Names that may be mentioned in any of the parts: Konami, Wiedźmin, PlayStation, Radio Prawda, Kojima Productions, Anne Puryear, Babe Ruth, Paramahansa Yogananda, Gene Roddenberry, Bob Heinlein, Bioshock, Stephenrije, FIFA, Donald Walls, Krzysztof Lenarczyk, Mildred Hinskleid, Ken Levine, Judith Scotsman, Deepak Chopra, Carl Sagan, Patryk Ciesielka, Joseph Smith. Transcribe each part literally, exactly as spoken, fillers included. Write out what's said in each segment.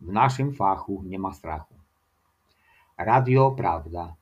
W naszym fachu nie ma strachu. Radio Prawda.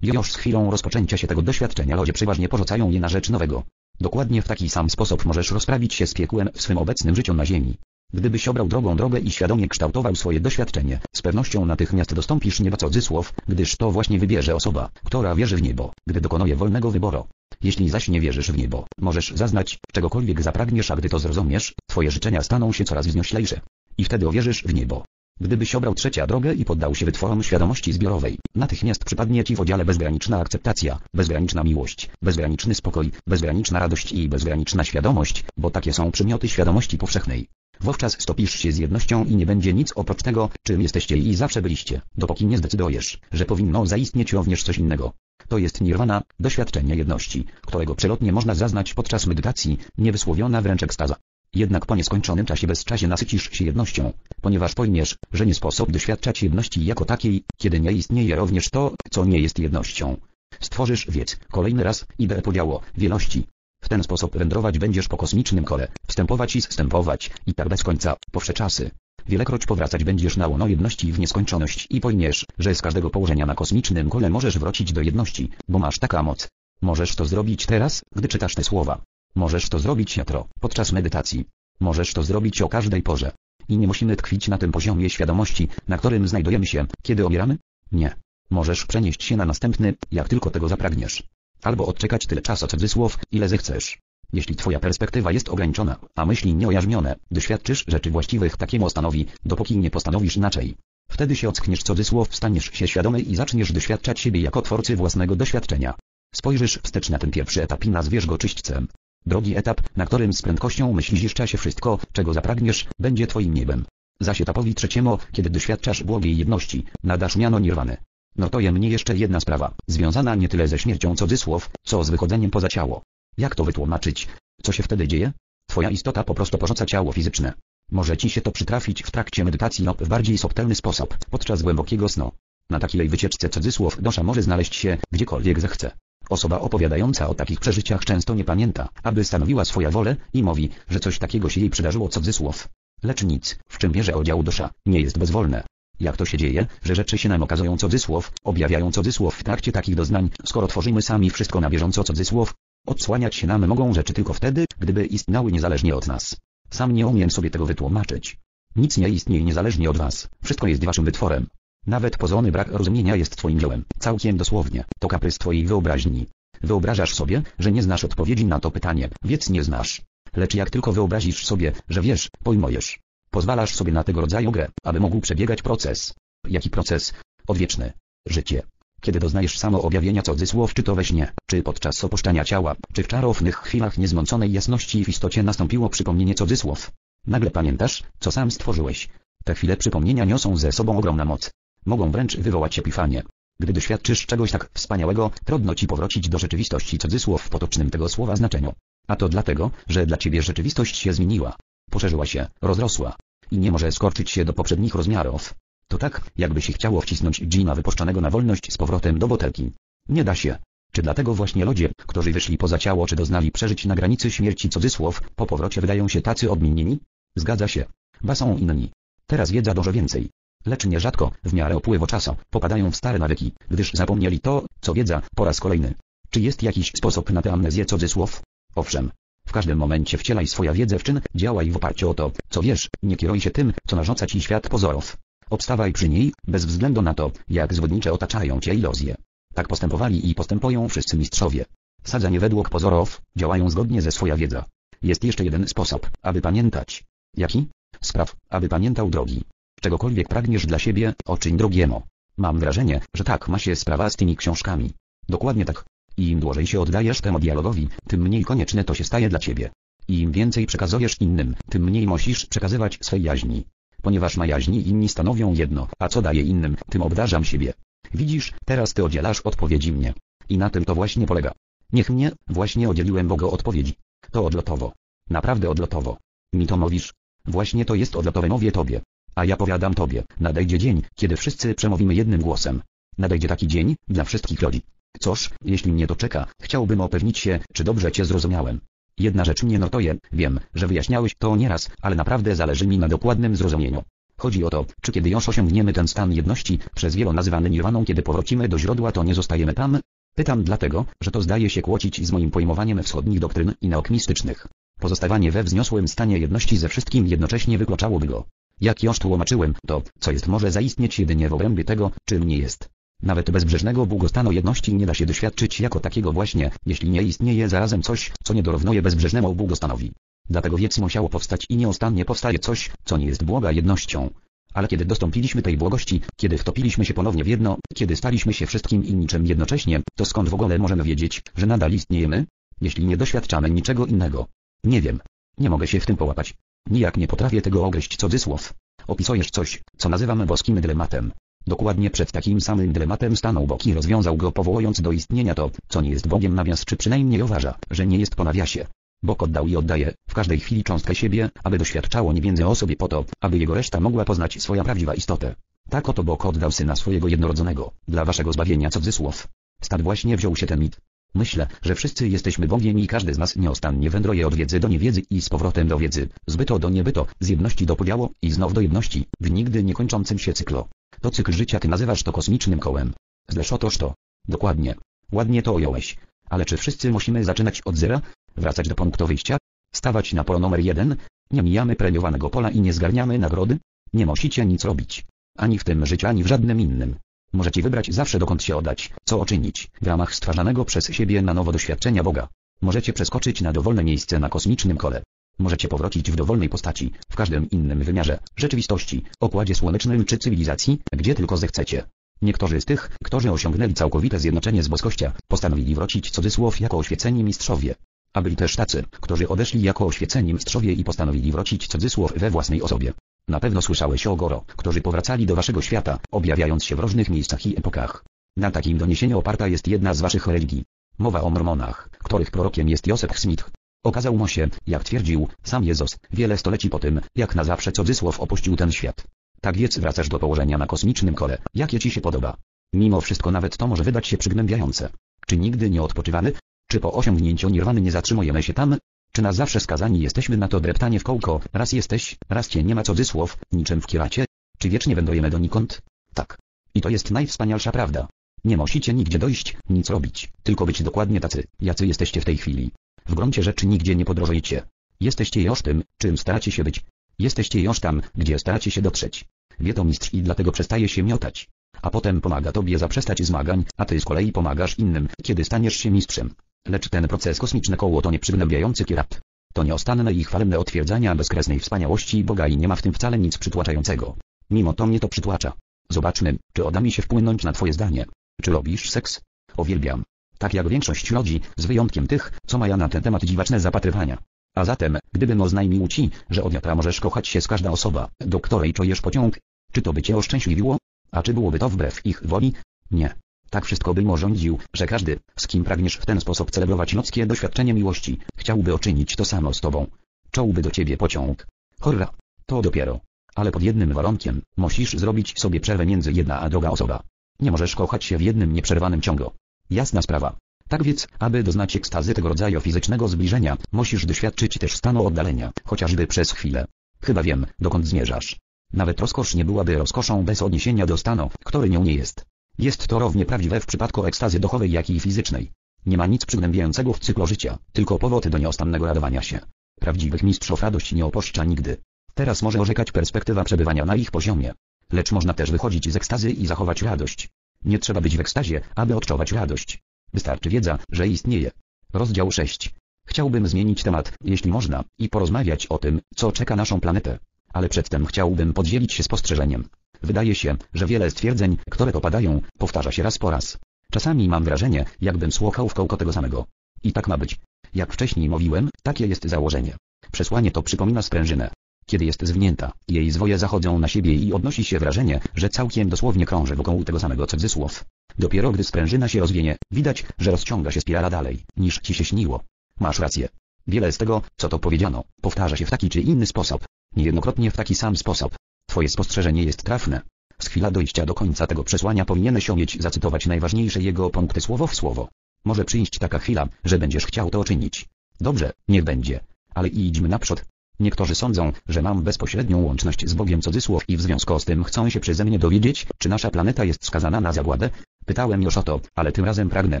Już z chwilą rozpoczęcia się tego doświadczenia ludzie przeważnie porzucają je na rzecz nowego. Dokładnie w taki sam sposób możesz rozprawić się z piekłem w swym obecnym życiu na ziemi. Gdybyś obrał drogą drogę i świadomie kształtował swoje doświadczenie, z pewnością natychmiast dostąpisz nieba cudzysłów, gdyż to właśnie wybierze osoba, która wierzy w niebo, gdy dokonuje wolnego wyboru. Jeśli zaś nie wierzysz w niebo, możesz zaznać, czegokolwiek zapragniesz, a gdy to zrozumiesz, twoje życzenia staną się coraz wznioślejsze. I wtedy uwierzysz w niebo. Gdybyś obrał trzecią drogę i poddał się wytworom świadomości zbiorowej, natychmiast przypadnie ci w udziale bezgraniczna akceptacja, bezgraniczna miłość, bezgraniczny spokój, bezgraniczna radość i bezgraniczna świadomość, bo takie są przymioty świadomości powszechnej. Wówczas stopisz się z jednością i nie będzie nic oprócz tego, czym jesteście i zawsze byliście, dopóki nie zdecydujesz, że powinno zaistnieć również coś innego. To jest nirwana, doświadczenie jedności, którego przelotnie można zaznać podczas medytacji, niewysłowiona wręcz ekstaza. Jednak po nieskończonym czasie bez czasie nasycisz się jednością, ponieważ pojmiesz, że nie sposób doświadczać jedności jako takiej, kiedy nie istnieje również to, co nie jest jednością. Stworzysz wiec, kolejny raz, ideę podziału, wielości. W ten sposób wędrować będziesz po kosmicznym kole, wstępować i zstępować, i tak bez końca, po wsze czasy. Wielekroć powracać będziesz na łono jedności w nieskończoność i pojmiesz, że z każdego położenia na kosmicznym kole możesz wrócić do jedności, bo masz taka moc. Możesz to zrobić teraz, gdy czytasz te słowa. Możesz to zrobić jutro, podczas medytacji. Możesz to zrobić o każdej porze. I nie musimy tkwić na tym poziomie świadomości, na którym znajdujemy się, kiedy umieramy? Nie. Możesz przenieść się na następny, jak tylko tego zapragniesz. Albo odczekać tyle czasu cudzysłów, ile zechcesz. Jeśli twoja perspektywa jest ograniczona, a myśli nieojarzmione, doświadczysz rzeczy właściwych takiemu stanowi, dopóki nie postanowisz inaczej. Wtedy się ockniesz cudzysłów, staniesz się świadomy i zaczniesz doświadczać siebie jako twórcy własnego doświadczenia. Spojrzysz wstecz na ten pierwszy etap i nazwiesz go czyśćcem. Drugi etap, na którym z prędkością myśli ziszcza się wszystko, czego zapragniesz, będzie twoim niebem. Zaś etapowi trzeciemu, kiedy doświadczasz błogiej jedności, nadasz miano nirwany. Notuje mnie jeszcze jedna sprawa, związana nie tyle ze śmiercią cudzysłów, co z wychodzeniem poza ciało. Jak to wytłumaczyć? Co się wtedy dzieje? Twoja istota po prostu porzuca ciało fizyczne. Może ci się to przytrafić w trakcie medytacji lub w bardziej subtelny sposób, podczas głębokiego snu. Na takiej wycieczce cudzysłów dosza może znaleźć się, gdziekolwiek zechce. Osoba opowiadająca o takich przeżyciach często nie pamięta, aby stanowiła swoją wolę i mówi, że coś takiego się jej przydarzyło cudzysłów. Lecz nic, w czym bierze udział dusza, nie jest bezwolne. Jak to się dzieje, że rzeczy się nam okazują cudzysłów, objawiają cudzysłów w trakcie takich doznań, skoro tworzymy sami wszystko na bieżąco cudzysłów? Odsłaniać się nam mogą rzeczy tylko wtedy, gdyby istniały niezależnie od nas. Sam nie umiem sobie tego wytłumaczyć. Nic nie istnieje niezależnie od was, wszystko jest waszym wytworem. Nawet pozorny brak rozumienia jest twoim dziełem, całkiem dosłownie, to kaprys twojej wyobraźni. Wyobrażasz sobie, że nie znasz odpowiedzi na to pytanie, więc nie znasz. Lecz jak tylko wyobrazisz sobie, że wiesz, pojmujesz. Pozwalasz sobie na tego rodzaju grę, aby mógł przebiegać proces. Jaki proces? Odwieczny. Życie. Kiedy doznajesz samoobjawienia cudzysłów, czy to we śnie, czy podczas opuszczania ciała, czy w czarownych chwilach niezmąconej jasności w istocie nastąpiło przypomnienie cudzysłów. Nagle pamiętasz, co sam stworzyłeś. Te chwile przypomnienia niosą ze sobą ogromną moc. Mogą wręcz wywołać epifanię. Gdy doświadczysz czegoś tak wspaniałego, trudno ci powrócić do rzeczywistości cudzysłów w potocznym tego słowa znaczeniu. A to dlatego, że dla ciebie rzeczywistość się zmieniła. Poszerzyła się, rozrosła. I nie może skorczyć się do poprzednich rozmiarów. To tak, jakby się chciało wcisnąć dżina wypuszczonego na wolność z powrotem do butelki. Nie da się. Czy dlatego właśnie ludzie, którzy wyszli poza ciało czy doznali przeżyć na granicy śmierci cudzysłów, po powrocie wydają się tacy odmienieni? Zgadza się. Ba są inni. Teraz wiedza dużo więcej. Lecz nierzadko, w miarę upływu czasu, popadają w stare nawyki, gdyż zapomnieli to, co wiedza, po raz kolejny. Czy jest jakiś sposób na tę amnezję cudzysłów? Owszem. W każdym momencie wcielaj swoją wiedzę w czyn, działaj w oparciu o to, co wiesz, nie kieruj się tym, co narzuca ci świat pozorów. Obstawaj przy niej, bez względu na to, jak zwodnicze otaczają cię iluzje. Tak postępowali i postępują wszyscy mistrzowie. Sadzenie według pozorów, działają zgodnie ze swoją wiedzą. Jest jeszcze jeden sposób, aby pamiętać. Jaki? Spraw, aby pamiętał drogi. Czegokolwiek pragniesz dla siebie, oczyń drugiemu. Mam wrażenie, że tak ma się sprawa z tymi książkami. Dokładnie tak. I im dłużej się oddajesz temu dialogowi, tym mniej konieczne to się staje dla ciebie. I im więcej przekazujesz innym, tym mniej musisz przekazywać swej jaźni. Ponieważ na jaźni inni stanowią jedno, a co daję innym, tym obdarzam siebie. Widzisz, teraz ty oddzielasz odpowiedzi mnie. I na tym to właśnie polega. Niech mnie, właśnie oddzieliłem Boga odpowiedzi. To odlotowo. Naprawdę odlotowo. Mi to mówisz. Właśnie to jest odlotowe, mówię tobie. A ja powiadam tobie, nadejdzie dzień, kiedy wszyscy przemówimy jednym głosem. Nadejdzie taki dzień, dla wszystkich ludzi. Cóż, jeśli mnie to czeka, chciałbym upewnić się, czy dobrze cię zrozumiałem. Jedna rzecz mnie notuje, wiem, że wyjaśniałeś to nieraz, ale naprawdę zależy mi na dokładnym zrozumieniu. Chodzi o to, czy kiedy już osiągniemy ten stan jedności, przez wielu nazywany nirwaną, kiedy powrócimy do źródła, to nie zostajemy tam? Pytam dlatego, że to zdaje się kłócić z moim pojmowaniem wschodnich doktryn i nauk mistycznych. Pozostawanie we wzniosłym stanie jedności ze wszystkim jednocześnie wykluczałoby go. Jak już tłumaczyłem, to, co jest, może zaistnieć jedynie w obrębie tego, czym nie jest. Nawet bezbrzeżnego błogostanu jedności nie da się doświadczyć jako takiego właśnie, jeśli nie istnieje zarazem coś, co nie dorównuje bezbrzeżnemu błogostanowi. Dlatego więc musiało powstać i nieustannie powstaje coś, co nie jest błoga jednością. Ale kiedy dostąpiliśmy tej błogości, kiedy wtopiliśmy się ponownie w jedno, kiedy staliśmy się wszystkim i niczym jednocześnie, to skąd w ogóle możemy wiedzieć, że nadal istniejemy? Jeśli nie doświadczamy niczego innego. Nie wiem. Nie mogę się w tym połapać. Nijak nie potrafię tego ogryźć, cudzysłów. Opisujesz coś, co nazywam boskim dylematem. Dokładnie przed takim samym dylematem stanął Bóg i rozwiązał go, powołując do istnienia to, co nie jest Bogiem, nawias, czy przynajmniej uważa, że nie jest po nawiasie. Bóg oddał i oddaje, w każdej chwili cząstkę siebie, aby doświadczało niewiedzę o sobie po to, aby jego reszta mogła poznać swoją prawdziwą istotę. Tak oto Bóg oddał Syna swojego jednorodzonego, dla waszego zbawienia, cudzysłów. Stąd właśnie wziął się ten mit. Myślę, że wszyscy jesteśmy Bogiem i każdy z nas nieustannie wędruje od wiedzy do niewiedzy i z powrotem do wiedzy, z byto do niebyto, z jedności do podziału i znów do jedności, w nigdy niekończącym się cyklu. To cykl życia, ty nazywasz to kosmicznym kołem. Zresztą toż to. Dokładnie. Ładnie to ująłeś. Ale czy wszyscy musimy zaczynać od zera? Wracać do punktu wyjścia? Stawać na polu numer jeden? Nie mijamy premiowanego pola i nie zgarniamy nagrody? Nie musicie nic robić. Ani w tym życiu, ani w żadnym innym. Możecie wybrać zawsze, dokąd się oddać, co uczynić, w ramach stwarzanego przez siebie na nowo doświadczenia Boga. Możecie przeskoczyć na dowolne miejsce na kosmicznym kole. Możecie powrócić w dowolnej postaci, w każdym innym wymiarze, rzeczywistości, okładzie słonecznym czy cywilizacji, gdzie tylko zechcecie. Niektórzy z tych, którzy osiągnęli całkowite zjednoczenie z boskością, postanowili wrócić, cudzysłów, jako oświeceni mistrzowie. A byli też tacy, którzy odeszli jako oświeceni mistrzowie i postanowili wrócić, cudzysłów, we własnej osobie. Na pewno słyszałeś o Goro, którzy powracali do waszego świata, objawiając się w różnych miejscach i epokach. Na takim doniesieniu oparta jest jedna z waszych religii. Mowa o mormonach, których prorokiem jest Joseph Smith. Okazał mu się, jak twierdził, sam Jezus, wiele stoleci po tym, jak na zawsze, cudzysłów, opuścił ten świat. Tak więc wracasz do położenia na kosmicznym kole, jakie ci się podoba. Mimo wszystko nawet to może wydać się przygnębiające. Czy nigdy nie odpoczywamy? Czy po osiągnięciu nirwany nie zatrzymujemy się tam? Czy na zawsze skazani jesteśmy na to dreptanie w kółko, raz jesteś, raz cię nie ma, cudzysłów, niczym w kieracie? Czy wiecznie wędrujemy donikąd? Tak. I to jest najwspanialsza prawda. Nie musicie nigdzie dojść, nic robić, tylko być dokładnie tacy, jacy jesteście w tej chwili. W gruncie rzeczy nigdzie nie podróżujecie. Jesteście już tym, czym staracie się być. Jesteście już tam, gdzie staracie się dotrzeć. Wie to mistrz i dlatego przestaje się miotać. A potem pomaga tobie zaprzestać zmagań, a ty z kolei pomagasz innym, kiedy staniesz się mistrzem. Lecz ten proces kosmiczny koło to nie przygnębiający kierat. To nieustanne i chwalebne otwierdzania bezkresnej wspaniałości Boga i nie ma w tym wcale nic przytłaczającego. Mimo to mnie to przytłacza. Zobaczmy, czy uda mi się wpłynąć na twoje zdanie. Czy robisz seks? Uwielbiam. Tak jak większość ludzi, z wyjątkiem tych, co mają na ten temat dziwaczne zapatrywania. A zatem, gdybym oznajmił ci, że od jutra możesz kochać się z każda osoba, do której czujesz pociąg, czy to by cię oszczęśliwiło? A czy byłoby to wbrew ich woli? Nie. Tak wszystko bym urządził, że każdy, z kim pragniesz w ten sposób celebrować ludzkie doświadczenie miłości, chciałby uczynić to samo z tobą. Czułby do ciebie pociąg. Hurra! To dopiero. Ale pod jednym warunkiem, musisz zrobić sobie przerwę między jedna a druga osoba. Nie możesz kochać się w jednym nieprzerwanym ciągu. Jasna sprawa. Tak więc, aby doznać ekstazy tego rodzaju fizycznego zbliżenia, musisz doświadczyć też stanu oddalenia, chociażby przez chwilę. Chyba wiem, dokąd zmierzasz. Nawet rozkosz nie byłaby rozkoszą bez odniesienia do stanu, który nią nie jest. Jest to równie prawdziwe w przypadku ekstazy duchowej, jak i fizycznej. Nie ma nic przygnębiającego w cyklu życia, tylko powody do nieustannego radowania się. Prawdziwych mistrzów radość nie opuszcza nigdy. Teraz może orzekać perspektywa przebywania na ich poziomie. Lecz można też wychodzić z ekstazy i zachować radość. Nie trzeba być w ekstazie, aby odczuwać radość. Wystarczy wiedza, że istnieje. Rozdział sześć. Chciałbym zmienić temat, jeśli można, i porozmawiać o tym, co czeka naszą planetę. Ale przedtem chciałbym podzielić się spostrzeżeniem. Wydaje się, że wiele stwierdzeń, które to padają, powtarza się raz po raz. Czasami mam wrażenie, jakbym słuchał w kółko tego samego. I tak ma być. Jak wcześniej mówiłem, takie jest założenie. Przesłanie to przypomina sprężynę. Kiedy jest zwinięta, jej zwoje zachodzą na siebie i odnosi się wrażenie, że całkiem dosłownie krąży wokół tego samego cudzysłów. Dopiero gdy sprężyna się rozwinie, widać, że rozciąga się spirala dalej, niż ci się śniło. Masz rację. Wiele z tego, co to powiedziano, powtarza się w taki czy inny sposób. Niejednokrotnie w taki sam sposób. Twoje spostrzeżenie jest trafne. Z chwila dojścia do końca tego przesłania powinieneś umieć zacytować najważniejsze jego punkty słowo w słowo. Może przyjść taka chwila, że będziesz chciał to uczynić. Dobrze, niech będzie. Ale idźmy naprzód. Niektórzy sądzą, że mam bezpośrednią łączność z Bogiem cudzysłów i w związku z tym chcą się przeze mnie dowiedzieć, czy nasza planeta jest skazana na zagładę? Pytałem już o to, ale tym razem pragnę,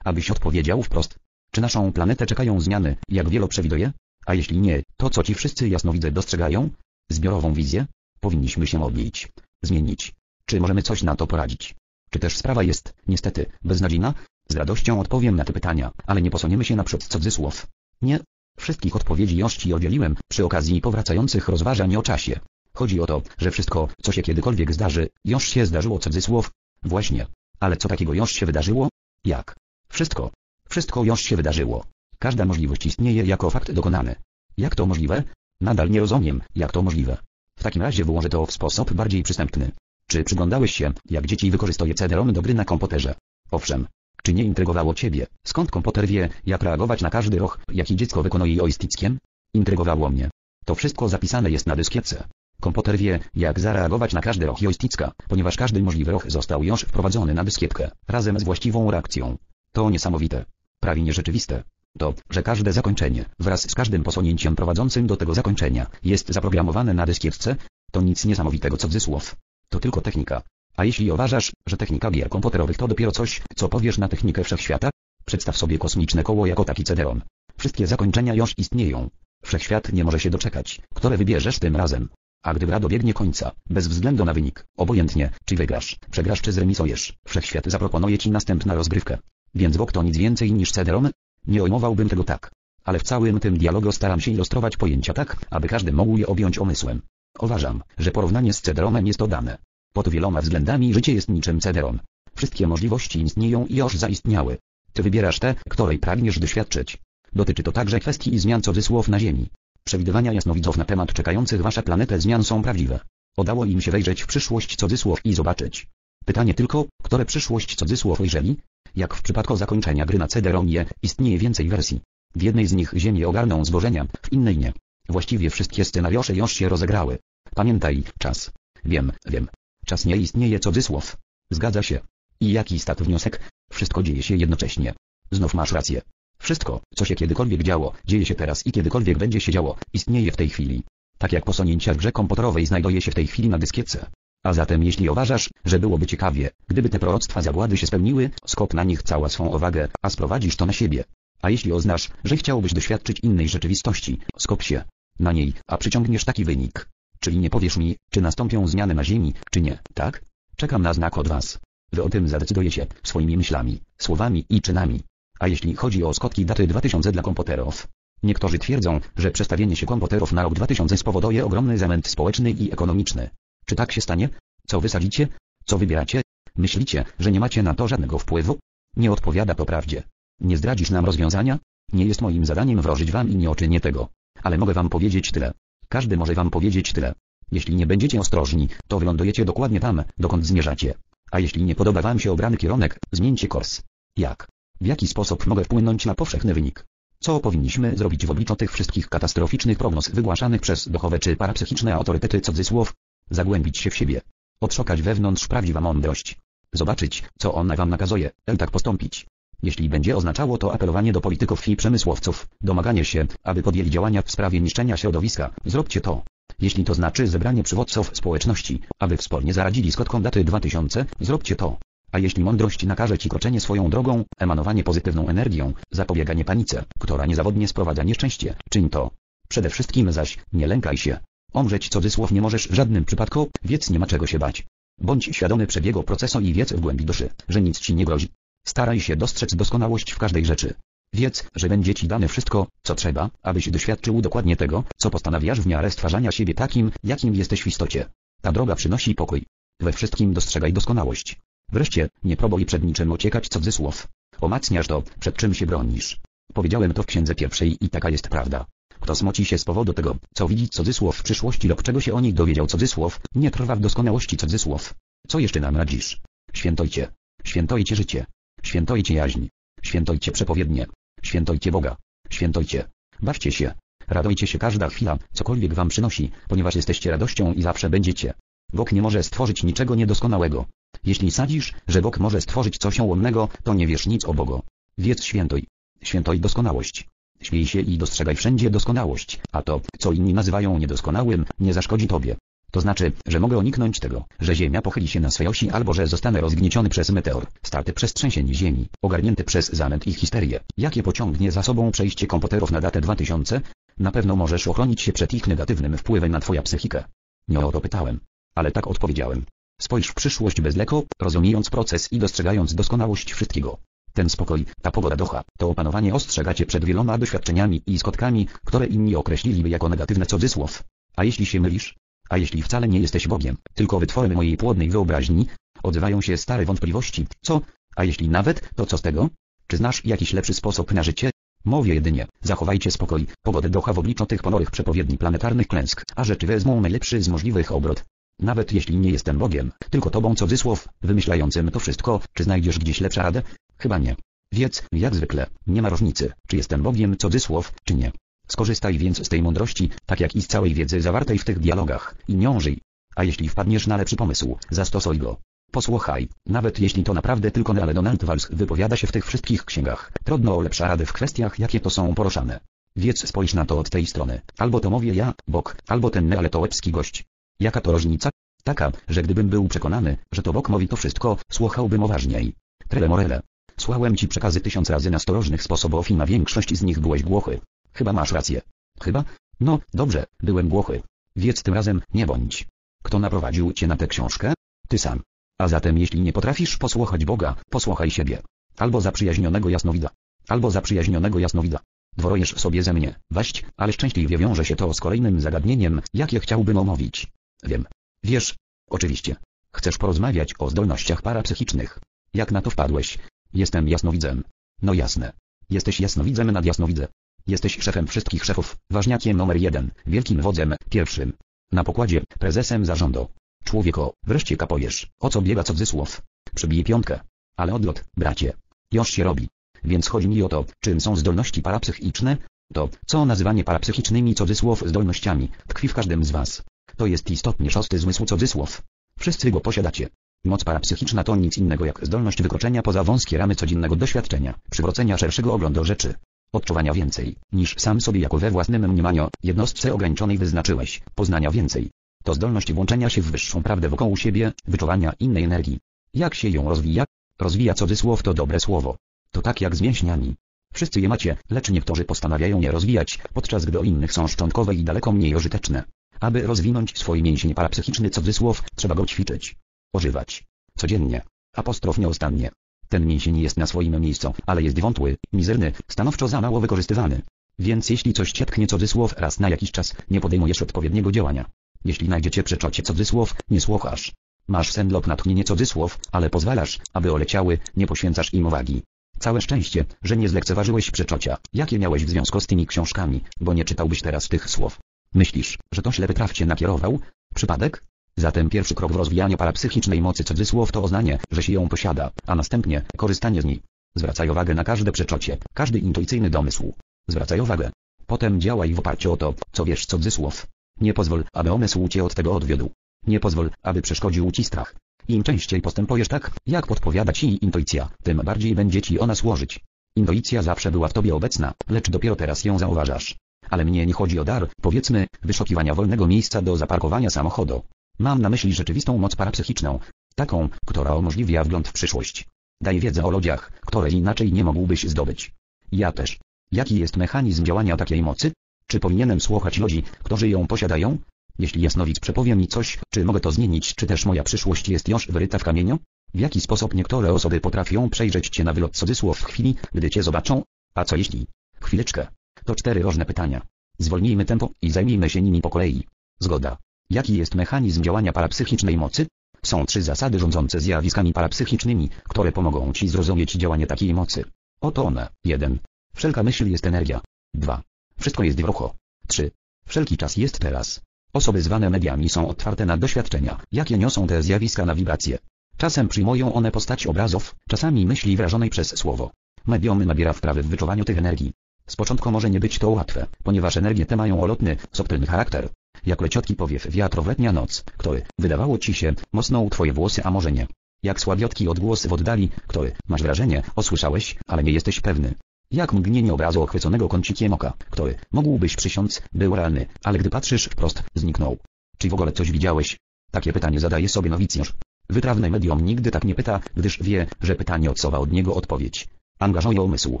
abyś odpowiedział wprost. Czy naszą planetę czekają zmiany, jak wielu przewiduje? A jeśli nie, to co ci wszyscy jasnowidze dostrzegają? Zbiorową wizję? Powinniśmy się modlić. Zmienić. Czy możemy coś na to poradzić? Czy też sprawa jest, niestety, beznadziejna? Z radością odpowiem na te pytania, ale nie posuniemy się naprzód cudzysłów. Nie. Wszystkich odpowiedzi już ci oddzieliłem przy okazji powracających rozważań o czasie. Chodzi o to, że wszystko, co się kiedykolwiek zdarzy, już się zdarzyło cudzysłów. Właśnie. Ale co takiego już się wydarzyło? Jak? Wszystko. Wszystko już się wydarzyło. Każda możliwość istnieje jako fakt dokonany. Jak to możliwe? Nadal nie rozumiem, jak to możliwe. W takim razie wyłożę to w sposób bardziej przystępny. Czy przyglądałeś się, jak dzieci wykorzystuje C D-ROM do gry na komputerze? Owszem. Czy nie intrygowało ciebie, skąd komputer wie, jak reagować na każdy ruch, jaki dziecko wykonuje joystickiem? Intrygowało mnie. To wszystko zapisane jest na dyskietce. Komputer wie, jak zareagować na każdy ruch joysticka, ponieważ każdy możliwy ruch został już wprowadzony na dyskietkę, razem z właściwą reakcją. To niesamowite. Prawie nierzeczywiste. To, że każde zakończenie, wraz z każdym posunięciem prowadzącym do tego zakończenia, jest zaprogramowane na dyskietce, to nic niesamowitego cudzysłów. To tylko technika. A jeśli uważasz, że technika gier komputerowych to dopiero coś, co powiesz na technikę wszechświata? Przedstaw sobie kosmiczne koło jako taki cederon. Wszystkie zakończenia już istnieją. Wszechświat nie może się doczekać, które wybierzesz tym razem. A gdy gra dobiegnie końca, bez względu na wynik, obojętnie, czy wygrasz, przegrasz czy zremisujesz, wszechświat zaproponuje ci następną rozgrywkę. Więc wok to nic więcej niż cederon? Nie ujmowałbym tego tak. Ale w całym tym dialogu staram się ilustrować pojęcia tak, aby każdy mógł je objąć umysłem. Uważam, że porównanie z cederonem jest dodane. Pod wieloma względami życie jest niczym cederon. Wszystkie możliwości istnieją i już zaistniały. Ty wybierasz te, której pragniesz doświadczyć. Dotyczy to także kwestii zmian cudzysłów na Ziemi. Przewidywania jasnowidzów na temat czekających waszą planetę zmian są prawdziwe. Udało im się wejrzeć w przyszłość cudzysłów i zobaczyć. Pytanie tylko, które przyszłość cudzysłów ujrzeli? Jak w przypadku zakończenia gry na cederonie, istnieje więcej wersji. W jednej z nich Ziemię ogarną zbożenia, w innej nie. Właściwie wszystkie scenariusze już się rozegrały. Pamiętaj, czas. Wiem, wiem. Czas nie istnieje cudzysłów. Zgadza się. I jaki stąd wniosek? Wszystko dzieje się jednocześnie. Znów masz rację. Wszystko, co się kiedykolwiek działo, dzieje się teraz i kiedykolwiek będzie się działo, istnieje w tej chwili. Tak jak posunięcia w grze komputerowej znajduje się w tej chwili na dyskietce. A zatem jeśli uważasz, że byłoby ciekawie, gdyby te proroctwa zagłady się spełniły, skop na nich całą swą uwagę, a sprowadzisz to na siebie. A jeśli uznasz, że chciałbyś doświadczyć innej rzeczywistości, skop się na niej, a przyciągniesz taki wynik. Czyli nie powiesz mi, czy nastąpią zmiany na Ziemi, czy nie, tak? Czekam na znak od was. Wy o tym zadecydujecie, swoimi myślami, słowami i czynami. A jeśli chodzi o skutki daty dwa tysiące dla komputerów? Niektórzy twierdzą, że przestawienie się komputerów na rok dwa tysiące spowoduje ogromny zamęt społeczny i ekonomiczny. Czy tak się stanie? Co wysadzicie? Co wybieracie? Myślicie, że nie macie na to żadnego wpływu? Nie odpowiada to prawdzie. Nie zdradzisz nam rozwiązania? Nie jest moim zadaniem wróżyć wam i nie uczynię tego. Ale mogę wam powiedzieć tyle. Każdy może wam powiedzieć tyle. Jeśli nie będziecie ostrożni, to wylądujecie dokładnie tam, dokąd zmierzacie. A jeśli nie podoba wam się obrany kierunek, zmieńcie kurs. Jak? W jaki sposób mogę wpłynąć na powszechny wynik? Co powinniśmy zrobić w obliczu tych wszystkich katastroficznych prognoz wygłaszanych przez duchowe czy parapsychiczne autorytety cudzysłów? Zagłębić się w siebie. Odszukać wewnątrz prawdziwa mądrość. Zobaczyć, co ona wam nakazuje, i tak postąpić. Jeśli będzie oznaczało to apelowanie do polityków i przemysłowców, domaganie się, aby podjęli działania w sprawie niszczenia środowiska, zróbcie to. Jeśli to znaczy zebranie przywódców społeczności, aby wspólnie zaradzili skutkom daty dwa tysiące, zróbcie to. A jeśli mądrość nakaże ci kroczenie swoją drogą, emanowanie pozytywną energią, zapobieganie panice, która niezawodnie sprowadza nieszczęście, czyń to. Przede wszystkim zaś, nie lękaj się. Umrzeć cudzysłów nie możesz w żadnym przypadku, więc nie ma czego się bać. Bądź świadomy przebiegu procesu i wiedz w głębi duszy, że nic ci nie grozi. Staraj się dostrzec doskonałość w każdej rzeczy. Wiedz, że będzie Ci dane wszystko, co trzeba, abyś doświadczył dokładnie tego, co postanawiasz w miarę stwarzania siebie takim, jakim jesteś w istocie. Ta droga przynosi pokój. We wszystkim dostrzegaj doskonałość. Wreszcie, nie próbuj przed niczym uciekać cudzysłów. Omacniasz to, przed czym się bronisz. Powiedziałem to w księdze pierwszej i taka jest prawda. Kto smoci się z powodu tego, co widzi cudzysłów w przyszłości lub czego się o niej dowiedział cudzysłów, nie trwa w doskonałości cudzysłów. Co jeszcze nam radzisz? Świętojcie. Świętojcie życie. Świętojcie jaźń. Świętojcie przepowiednie. Świętojcie Boga. Świętojcie. Bawcie się. Radujcie się każda chwila, cokolwiek wam przynosi, ponieważ jesteście radością i zawsze będziecie. Bóg nie może stworzyć niczego niedoskonałego. Jeśli sadzisz, że Bóg może stworzyć coś ułomnego, to nie wiesz nic o Bogu. Wiedz świętoj. Świętoj doskonałość. Śmiej się i dostrzegaj wszędzie doskonałość, a to, co inni nazywają niedoskonałym, nie zaszkodzi tobie. To znaczy, że mogę uniknąć tego, że Ziemia pochyli się na swej osi albo że zostanę rozgnieciony przez meteor, starty przez trzęsienie ziemi, ogarnięty przez zamęt i histerię, jakie pociągnie za sobą przejście komputerów na datę dwa tysiące? Na pewno możesz ochronić się przed ich negatywnym wpływem na twoją psychikę. Nie o to pytałem, ale tak odpowiedziałem. Spójrz w przyszłość bez lęku, rozumiejąc proces i dostrzegając doskonałość wszystkiego. Ten spokój, ta pogoda ducha, to opanowanie ostrzega cię przed wieloma doświadczeniami i skutkami, które inni określiliby jako negatywne cudzysłów. A jeśli się mylisz? A jeśli wcale nie jesteś Bogiem, tylko wytworem mojej płodnej wyobraźni? Odzywają się stare wątpliwości. Co? A jeśli nawet, to co z tego? Czy znasz jakiś lepszy sposób na życie? Mówię jedynie, zachowajcie spokój, pogodę ducha w obliczu tych ponurych przepowiedni planetarnych klęsk, a rzeczy wezmą najlepszy z możliwych obrot. Nawet jeśli nie jestem Bogiem, tylko tobą cudzysłów, wymyślającym to wszystko, czy znajdziesz gdzieś lepszą radę? Chyba nie. Wiedz, jak zwykle, nie ma różnicy, czy jestem Bogiem cudzysłów, czy nie. Skorzystaj więc z tej mądrości, tak jak i z całej wiedzy zawartej w tych dialogach, i nią żyj. A jeśli wpadniesz na lepszy pomysł, zastosuj go. Posłuchaj, nawet jeśli to naprawdę tylko ale Donald Walls wypowiada się w tych wszystkich księgach, trudno o lepsze rady w kwestiach, jakie to są poruszane. Wiedz, spójrz na to od tej strony, albo to mówię ja, Bóg, albo ten ale to łebski gość. Jaka to różnica? Taka, że gdybym był przekonany, że to Bóg mówi to wszystko, słuchałbym uważniej. Trele morele. Słałem ci przekazy tysiąc razy na sto różnych sposobów i na większość z nich byłeś głuchy. Chyba masz rację. Chyba? No, dobrze, byłem głuchy. Wiedz tym razem, nie bądź. Kto naprowadził cię na tę książkę? Ty sam. A zatem jeśli nie potrafisz posłuchać Boga, posłuchaj siebie. Albo zaprzyjaźnionego jasnowida. Albo zaprzyjaźnionego jasnowida. Dworujesz sobie ze mnie, waść, ale szczęśliwie wiąże się to z kolejnym zagadnieniem, jakie chciałbym omówić. Wiem. Wiesz? Oczywiście. Chcesz porozmawiać o zdolnościach parapsychicznych. Jak na to wpadłeś? Jestem jasnowidzem. No jasne. Jesteś jasnowidzem nad jasnowidzę. Jesteś szefem wszystkich szefów, ważniakiem numer jeden, wielkim wodzem, pierwszym. Na pokładzie, prezesem zarządu. Człowieko, wreszcie kapojesz, o co biega cudzysłów. Przybij piątkę. Ale odlot, bracie. Już się robi. Więc chodzi mi o to, czym są zdolności parapsychiczne? To, co nazywanie parapsychicznymi cudzysłów zdolnościami, tkwi w każdym z was. To jest istotnie szósty zmysł cudzysłów. Wszyscy go posiadacie. Moc parapsychiczna to nic innego jak zdolność wykroczenia poza wąskie ramy codziennego doświadczenia, przywrócenia szerszego oglądu rzeczy. Odczuwania więcej, niż sam sobie jako we własnym mniemaniu, jednostce ograniczonej wyznaczyłeś, poznania więcej. To zdolność włączenia się w wyższą prawdę wokół siebie, wyczuwania innej energii. Jak się ją rozwija? Rozwija cudzysłów to dobre słowo. To tak jak z mięśniami. Wszyscy je macie, lecz niektórzy postanawiają je rozwijać, podczas gdy o innych są szczątkowe i daleko mniej użyteczne. Aby rozwinąć swój mięsień parapsychiczny cudzysłów, trzeba go ćwiczyć. Używać. Codziennie. Apostrof nieustannie. Ten mięsień jest na swoim miejscu, ale jest wątły, mizerny, stanowczo za mało wykorzystywany. Więc jeśli coś cię tknie cudzysłów raz na jakiś czas, nie podejmujesz odpowiedniego działania. Jeśli znajdziecie przeczocie cudzysłów, nie słuchasz. Masz sen lub natchnienie cudzysłów, ale pozwalasz, aby oleciały, nie poświęcasz im uwagi. Całe szczęście, że nie zlekceważyłeś przeczocia, jakie miałeś w związku z tymi książkami, bo nie czytałbyś teraz tych słów. Myślisz, że to ślepy traf cię nakierował? Przypadek? Zatem pierwszy krok w rozwijaniu parapsychicznej mocy cudzysłów to oznanie, że się ją posiada, a następnie korzystanie z niej. Zwracaj uwagę na każde przeczocie, każdy intuicyjny domysł. Zwracaj uwagę. Potem działaj w oparciu o to, co wiesz cudzysłów. Nie pozwól, aby umysł cię od tego odwiódł. Nie pozwól, aby przeszkodził ci strach. Im częściej postępujesz tak, jak podpowiada ci intuicja, tym bardziej będzie ci ona służyć. Intuicja zawsze była w tobie obecna, lecz dopiero teraz ją zauważasz. Ale mnie nie chodzi o dar, powiedzmy, wyszukiwania wolnego miejsca do zaparkowania samochodu. Mam na myśli rzeczywistą moc parapsychiczną, taką, która umożliwia wgląd w przyszłość. Daje wiedzę o ludziach, której inaczej nie mógłbyś zdobyć. Ja też. Jaki jest mechanizm działania takiej mocy? Czy powinienem słuchać ludzi, którzy ją posiadają? Jeśli jasnowidz przepowie mi coś, czy mogę to zmienić, czy też moja przyszłość jest już wyryta w kamieniu? W jaki sposób niektóre osoby potrafią przejrzeć cię na wylot cudzysłów w chwili, gdy cię zobaczą? A co jeśli? Chwileczkę. To cztery różne pytania. Zwolnijmy tempo i zajmijmy się nimi po kolei. Zgoda. Jaki jest mechanizm działania parapsychicznej mocy? Są trzy zasady rządzące zjawiskami parapsychicznymi, które pomogą Ci zrozumieć działanie takiej mocy. Oto one. jeden. Wszelka myśl jest energia. dwa. Wszystko jest w ruchu. trzy. Wszelki czas jest teraz. Osoby zwane mediami są otwarte na doświadczenia, jakie niosą te zjawiska na wibracje. Czasem przyjmują one postać obrazów, czasami myśli wyrażonej przez słowo. Medium nabiera wprawy w wyczuwaniu tych energii. Z początku może nie być to łatwe, ponieważ energie te mają ulotny, subtelny charakter. Jak leciutki powiew wiatru w letnia noc, który, wydawało ci się, mocnął twoje włosy, a może nie. Jak słabiutki odgłos w oddali, który, masz wrażenie, osłyszałeś, ale nie jesteś pewny. Jak mgnienie obrazu ochwyconego kącikiem oka, który, mógłbyś przysiąc, był realny, ale gdy patrzysz wprost, zniknął. Czy w ogóle coś widziałeś? Takie pytanie zadaje sobie nowicjusz. Wytrawny medium nigdy tak nie pyta, gdyż wie, że pytanie odsuwa od niego odpowiedź. Angażuje umysł,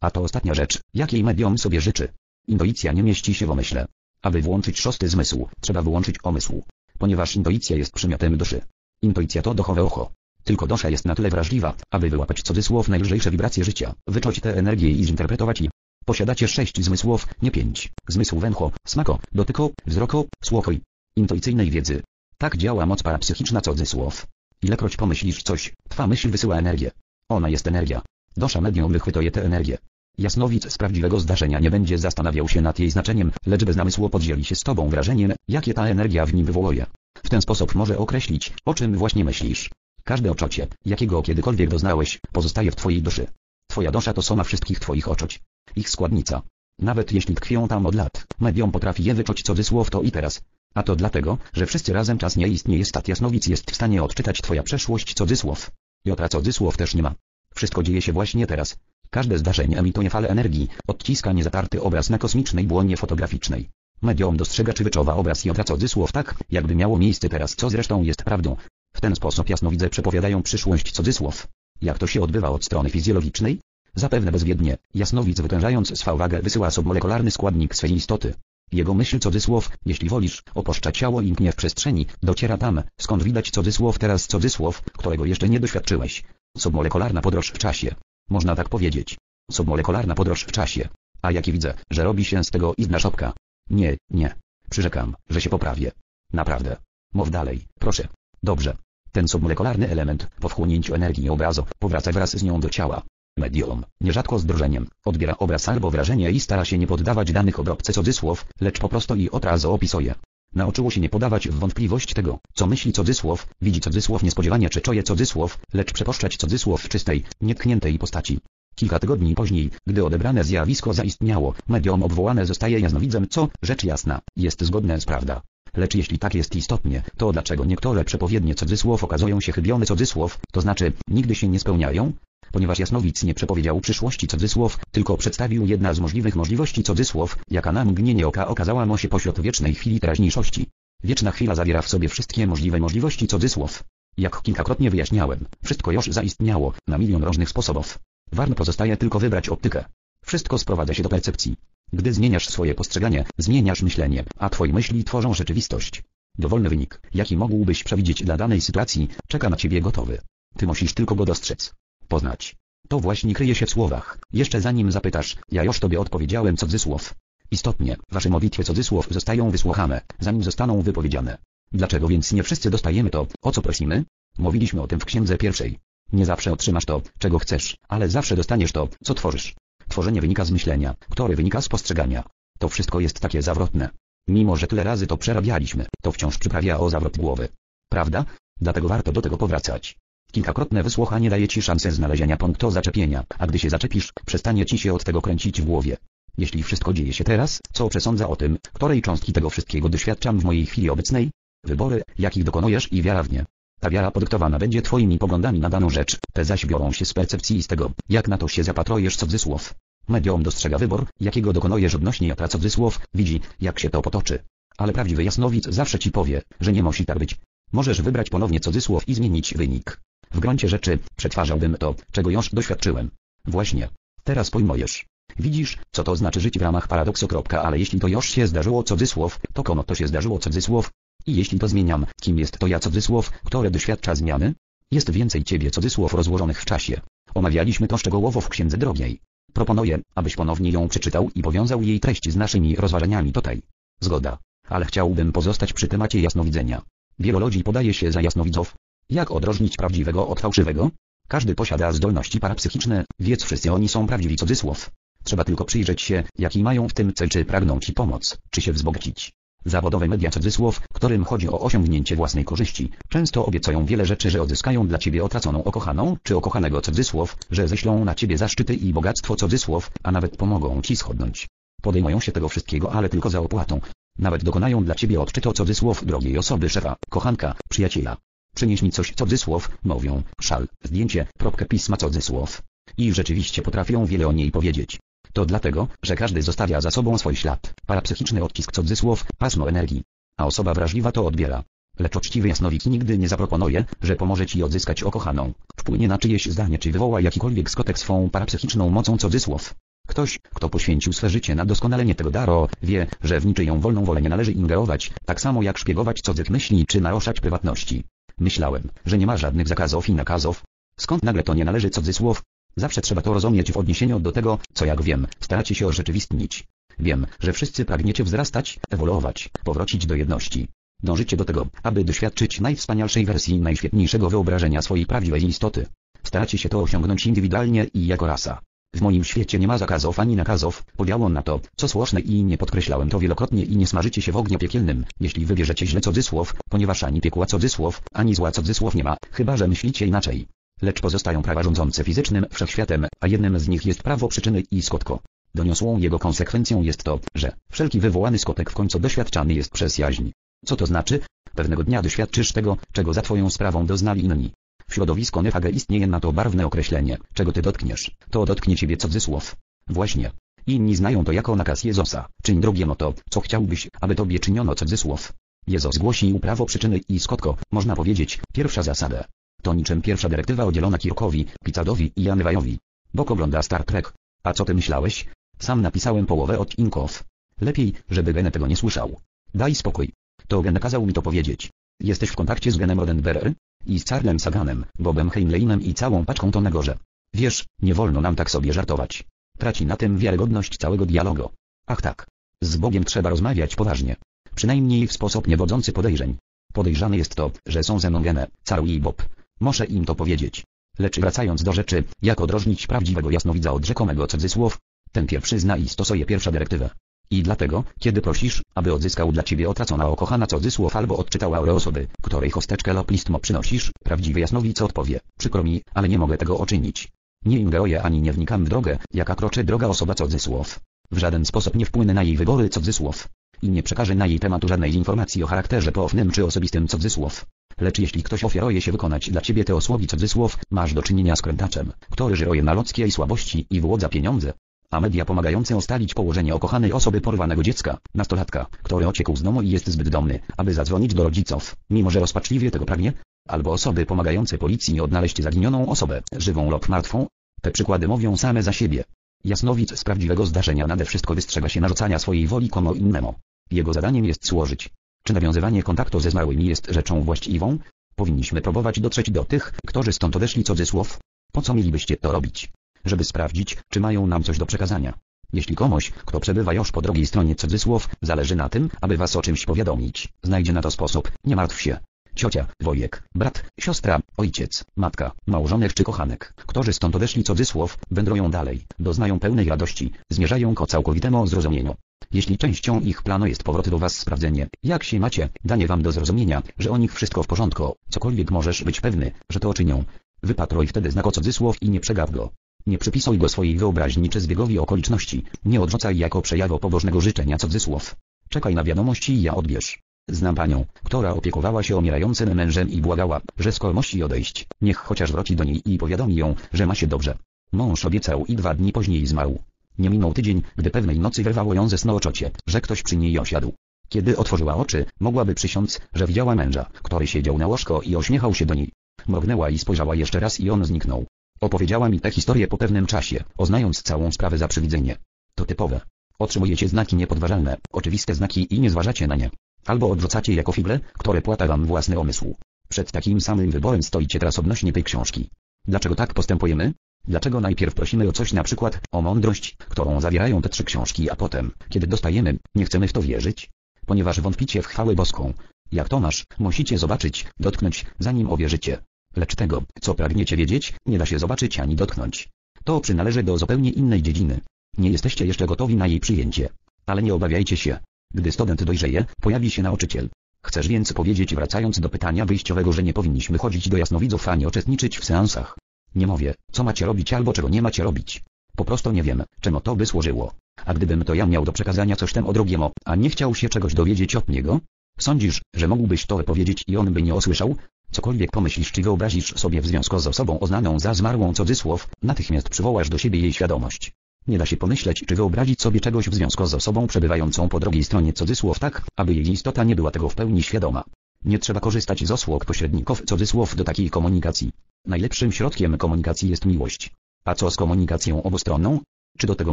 a to ostatnia rzecz, jakiej medium sobie życzy. Intuicja nie mieści się w omyśle. Aby włączyć szósty zmysł, trzeba wyłączyć omysł. Ponieważ intuicja jest przymiotem duszy. Intuicja to duchowe ucho. Tylko dusza jest na tyle wrażliwa, aby wyłapać cudzysłów najlżejsze wibracje życia, wyczuć te energie i zinterpretować je. Posiadacie sześć zmysłów, nie pięć. Zmysł węcho, smako, dotyko, wzroko, słucho i intuicyjnej wiedzy. Tak działa moc parapsychiczna cudzysłów. Ilekroć pomyślisz coś, twa myśl wysyła energię. Ona jest energia. Dusza medium wychwytuje tę energię. Jasnowic z prawdziwego zdarzenia nie będzie zastanawiał się nad jej znaczeniem, lecz bez namysłu podzieli się z tobą wrażeniem, jakie ta energia w nim wywołuje. W ten sposób może określić, o czym właśnie myślisz. Każde oczocie, jakiego kiedykolwiek doznałeś, pozostaje w twojej duszy. Twoja dusza to suma wszystkich twoich oczoć. Ich składnica. Nawet jeśli tkwią tam od lat, medium potrafi je wyczuć cudzysłów to i teraz. A to dlatego, że wszyscy razem czas nie istnieje, stat jasnowic jest w stanie odczytać twoja przeszłość cudzysłów. Jotra cudzysłów też nie ma. Wszystko dzieje się właśnie teraz. Każde zdarzenie emituje falę energii, odciska niezatarty obraz na kosmicznej błonie fotograficznej. Medium dostrzega czy wyczuwa obraz jotra cudzysłów tak, jakby miało miejsce teraz, co zresztą jest prawdą. W ten sposób jasnowidze przepowiadają przyszłość cudzysłów. Jak to się odbywa od strony fizjologicznej? Zapewne bezwiednie, jasnowidz wytężając swą uwagę wysyła submolekularny składnik swej istoty. Jego myśl cudzysłów, jeśli wolisz, opuszcza ciało i mknie w przestrzeni, dociera tam, skąd widać cudzysłów teraz cudzysłów, którego jeszcze nie doświadczyłeś. Submolekularna podróż w czasie. Można tak powiedzieć. Submolekularna podróż w czasie. A jakie widzę, że robi się z tego izna szopka. Nie, nie. Przyrzekam, że się poprawię. Naprawdę. Mów dalej, proszę. Dobrze. Ten submolekularny element, po wchłonięciu energii obrazu, powraca wraz z nią do ciała. Medium, nierzadko z drżeniem, odbiera obraz albo wrażenie i stara się nie poddawać danych obróbce cudzysłów, lecz po prostu i od razu opisuje. Nauczyło się nie podawać w wątpliwość tego, co myśli cudzysłów, widzi cudzysłów niespodziewanie czy czuje cudzysłów, lecz przepuszczać cudzysłów w czystej, nietkniętej postaci. Kilka tygodni później, gdy odebrane zjawisko zaistniało, medium obwołane zostaje jasnowidzem, co, rzecz jasna, jest zgodne z prawdą. Lecz jeśli tak jest istotnie, to dlaczego niektóre przepowiednie cudzysłów okazują się chybione cudzysłów, to znaczy, nigdy się nie spełniają? Ponieważ jasnowidz nie przepowiedział przyszłości cudzysłów, tylko przedstawił jedna z możliwych możliwości cudzysłów, jaka na mgnienie oka okazała mu się pośród wiecznej chwili teraźniejszości. Wieczna chwila zawiera w sobie wszystkie możliwe możliwości cudzysłów. Jak kilkakrotnie wyjaśniałem, wszystko już zaistniało, na milion różnych sposobów. Warto pozostaje tylko wybrać optykę. Wszystko sprowadza się do percepcji. Gdy zmieniasz swoje postrzeganie, zmieniasz myślenie, a twoje myśli tworzą rzeczywistość. Dowolny wynik, jaki mógłbyś przewidzieć dla danej sytuacji, czeka na ciebie gotowy. Ty musisz tylko go dostrzec. Poznać. To właśnie kryje się w słowach. Jeszcze zanim zapytasz, ja już tobie odpowiedziałem cudzysłów. Istotnie, wasze modlitwy cudzysłów zostają wysłuchane, zanim zostaną wypowiedziane. Dlaczego więc nie wszyscy dostajemy to, o co prosimy? Mówiliśmy o tym w księdze pierwszej. Nie zawsze otrzymasz to, czego chcesz, ale zawsze dostaniesz to, co tworzysz. Tworzenie wynika z myślenia, które wynika z postrzegania. To wszystko jest takie zawrotne. Mimo że tyle razy to przerabialiśmy, to wciąż przyprawia o zawrot głowy. Prawda? Dlatego warto do tego powracać. Kilkakrotne wysłuchanie daje ci szansę znalezienia punktu zaczepienia, a gdy się zaczepisz, przestanie ci się od tego kręcić w głowie. Jeśli wszystko dzieje się teraz, co przesądza o tym, której cząstki tego wszystkiego doświadczam w mojej chwili obecnej? Wybory, jakich dokonujesz i wiara w nie. Ta wiara podyktowana będzie twoimi poglądami na daną rzecz, te zaś biorą się z percepcji i z tego, jak na to się zapatrujesz cudzysłów. Medium dostrzega wybór, jakiego dokonujesz odnośnie jatra cudzysłów, widzi, jak się to potoczy. Ale prawdziwy jasnowidz zawsze ci powie, że nie musi tak być. Możesz wybrać ponownie cudzysłów i zmienić wynik. W gruncie rzeczy, przetwarzałbym to, czego już doświadczyłem. Właśnie. Teraz pojmujesz. Widzisz, co to znaczy żyć w ramach paradoksu. Ale jeśli to już się zdarzyło cudzysłów, to komu to się zdarzyło cudzysłów? I jeśli to zmieniam, kim jest to ja cudzysłów, które doświadcza zmiany? Jest więcej ciebie cudzysłów rozłożonych w czasie. Omawialiśmy to szczegółowo w Księdze Drogiej. Proponuję, abyś ponownie ją przeczytał i powiązał jej treść z naszymi rozważaniami tutaj. Zgoda. Ale chciałbym pozostać przy temacie jasnowidzenia. Wielu ludzi podaje się za jasnowidzów. Jak odróżnić prawdziwego od fałszywego? Każdy posiada zdolności parapsychiczne, więc wszyscy oni są prawdziwi cudzysłów. Trzeba tylko przyjrzeć się, jaki mają w tym cel, czy pragną ci pomóc, czy się wzbogacić. Zawodowe media cudzysłów, którym chodzi o osiągnięcie własnej korzyści, często obiecają wiele rzeczy, że odzyskają dla ciebie utraconą okochaną, czy okochanego cudzysłów, że ześlą na ciebie zaszczyty i bogactwo cudzysłów, a nawet pomogą ci schodnąć. Podejmują się tego wszystkiego, ale tylko za opłatą. Nawet dokonają dla ciebie odczytu cudzysłów drogiej osoby, szefa, kochanka, przyjaciela. Przynieś mi coś cudzysłów, mówią, szal, zdjęcie, kropkę pisma cudzysłów. I rzeczywiście potrafią wiele o niej powiedzieć. To dlatego, że każdy zostawia za sobą swój ślad, parapsychiczny odcisk cudzysłów, pasmo energii. A osoba wrażliwa to odbiera. Lecz uczciwy jasnowidz nigdy nie zaproponuje, że pomoże ci odzyskać okochaną, wpłynie na czyjeś zdanie czy wywoła jakikolwiek skutek swą parapsychiczną mocą cudzysłów. Ktoś, kto poświęcił swe życie na doskonalenie tego daru, wie, że w niczyją wolną wolę nie należy ingerować, tak samo jak szpiegować cudzych myśli czy naruszać prywatności. Myślałem, że nie ma żadnych zakazów i nakazów. Skąd nagle to nie należy cudzysłów? Zawsze trzeba to rozumieć w odniesieniu do tego, co jak wiem, staracie się urzeczywistnić. Wiem, że wszyscy pragniecie wzrastać, ewoluować, powrócić do jedności. Dążycie do tego, aby doświadczyć najwspanialszej wersji najświetniejszego wyobrażenia swojej prawdziwej istoty. Staracie się to osiągnąć indywidualnie i jako rasa. W moim świecie nie ma zakazów ani nakazów, podziału na to, co słuszne i nie podkreślałem to wielokrotnie i nie smażycie się w ogniu piekielnym, jeśli wybierzecie źle cudzysłów, ponieważ ani piekła cudzysłów, ani zła cudzysłów nie ma, chyba że myślicie inaczej. Lecz pozostają prawa rządzące fizycznym wszechświatem, a jednym z nich jest prawo przyczyny i skutku. Doniosłą jego konsekwencją jest to, że wszelki wywołany skutek w końcu doświadczany jest przez jaźń. Co to znaczy? Pewnego dnia doświadczysz tego, czego za twoją sprawą doznali inni. W środowisku nefage istnieje na to barwne określenie, czego ty dotkniesz, to dotknie ciebie cudzysłów. Właśnie. Inni znają to jako nakaz Jezusa, czyń drugiemu to, co chciałbyś, aby tobie czyniono cudzysłów. Jezus głosił prawo przyczyny i skutku, można powiedzieć, pierwsza zasada. To niczym pierwsza dyrektywa udzielona Kirkowi, Pizzadowi i Janewajowi. Bok ogląda Star Trek. A co ty myślałeś? Sam napisałem połowę odcinków. Lepiej, żeby Gene tego nie słyszał. Daj spokój. To Gene kazał mi to powiedzieć. Jesteś w kontakcie z Genem Roddenberry? I z Carlem Saganem, Bobem Heinleinem i całą paczką to na gorze. Wiesz, nie wolno nam tak sobie żartować. Traci na tym wiarygodność całego dialogu. Ach tak. Z Bogiem trzeba rozmawiać poważnie. Przynajmniej w sposób niewodzący podejrzeń. Podejrzane jest to, że są ze mną Gene, Carl i Bob. Muszę im to powiedzieć. Lecz wracając do rzeczy, jak odróżnić prawdziwego jasnowidza od rzekomego cudzysłów? Ten pierwszy zna i stosuje pierwszą dyrektywę. I dlatego, kiedy prosisz, aby odzyskał dla ciebie utracona okochana cudzysłów albo odczytał aurę osoby, której chusteczkę lub listmo przynosisz, prawdziwy jasnowidz odpowie, przykro mi, ale nie mogę tego uczynić. Nie ingeruję ani nie wnikam w drogę, jaka kroczy droga osoba cudzysłów. W żaden sposób nie wpłynę na jej wybory cudzysłów. I nie przekaże na jej tematu żadnej informacji o charakterze poufnym czy osobistym cudzysłów. Lecz jeśli ktoś ofiaruje się wykonać dla ciebie te osłowi cudzysłów, masz do czynienia z krętaczem, który żyruje na ludzkiej słabości i wyłudza pieniądze. A media pomagające ustalić położenie okochanej osoby porwanego dziecka, nastolatka, który uciekł z domu i jest zbyt dumny, aby zadzwonić do rodziców, mimo że rozpaczliwie tego pragnie, albo osoby pomagające policji odnaleźć zaginioną osobę, żywą lub martwą. Te przykłady mówią same za siebie. Jasnowidz z prawdziwego zdarzenia nade wszystko wystrzega się narzucania swojej woli komu innemu. Jego zadaniem jest służyć. Czy nawiązywanie kontaktu ze zmarłymi jest rzeczą właściwą? Powinniśmy próbować dotrzeć do tych, którzy stąd odeszli cudzysłów. Po co mielibyście to robić? Żeby sprawdzić, czy mają nam coś do przekazania. Jeśli komuś, kto przebywa już po drugiej stronie cudzysłów, zależy na tym, aby was o czymś powiadomić, znajdzie na to sposób, nie martw się. Ciocia, wujek, brat, siostra, ojciec, matka, małżonek czy kochanek, którzy stąd odeszli cudzysłów, wędrują dalej, doznają pełnej radości, zmierzają ku całkowitemu zrozumieniu. Jeśli częścią ich planu jest powrót do was sprawdzenie, jak się macie, danie wam do zrozumienia, że o nich wszystko w porządku, cokolwiek możesz być pewny, że to czynią. Wypatruj wtedy znaku cudzysłów i nie przegap go. Nie przypisuj go swojej wyobraźni czy zbiegowi okoliczności, nie odrzucaj jako przejawu pobożnego życzenia cudzysłów. Czekaj na wiadomości i ja odbierz. Znam panią, która opiekowała się umierającym mężem i błagała, że skoro musi odejść, niech chociaż wróci do niej i powiadomi ją, że ma się dobrze. Mąż obiecał i dwa dni później zmarł. Nie minął tydzień, gdy pewnej nocy wyrwało ją ze snu uczucie, że ktoś przy niej osiadł. Kiedy otworzyła oczy, mogłaby przysiąc, że widziała męża, który siedział na łóżku i uśmiechał się do niej. Mrugnęła i spojrzała jeszcze raz i on zniknął. Opowiedziała mi tę historię po pewnym czasie, oznając całą sprawę za przywidzenie. To typowe. Otrzymujecie znaki niepodważalne, oczywiste znaki i nie zważacie na nie. Albo odrzucacie jako figle, które płata wam własny umysł. Przed takim samym wyborem stoicie teraz odnośnie tej książki. Dlaczego tak postępujemy? Dlaczego najpierw prosimy o coś, na przykład o mądrość, którą zawierają te trzy książki, a potem, kiedy dostajemy, nie chcemy w to wierzyć? Ponieważ wątpicie w chwałę boską. Jak Tomasz, musicie zobaczyć, dotknąć, zanim uwierzycie. Lecz tego, co pragniecie wiedzieć, nie da się zobaczyć ani dotknąć. To przynależy do zupełnie innej dziedziny. Nie jesteście jeszcze gotowi na jej przyjęcie. Ale nie obawiajcie się. Gdy student dojrzeje, pojawi się nauczyciel. Chcesz więc powiedzieć, wracając do pytania wyjściowego, że nie powinniśmy chodzić do jasnowidzów ani uczestniczyć w seansach. Nie mówię, co macie robić albo czego nie macie robić. Po prostu nie wiem, czemu to by służyło. A gdybym to ja miał do przekazania coś temu drugiemu, a nie chciał się czegoś dowiedzieć od niego? Sądzisz, że mógłbyś to powiedzieć i on by nie osłyszał? Cokolwiek pomyślisz czy wyobrazisz sobie w związku z osobą oznaną za zmarłą cudzysłów, natychmiast przywołasz do siebie jej świadomość. Nie da się pomyśleć czy wyobrazić sobie czegoś w związku z osobą przebywającą po drugiej stronie cudzysłów tak, aby jej istota nie była tego w pełni świadoma. Nie trzeba korzystać z usług pośredników cudzysłów do takiej komunikacji. Najlepszym środkiem komunikacji jest miłość. A co z komunikacją obustronną? Czy do tego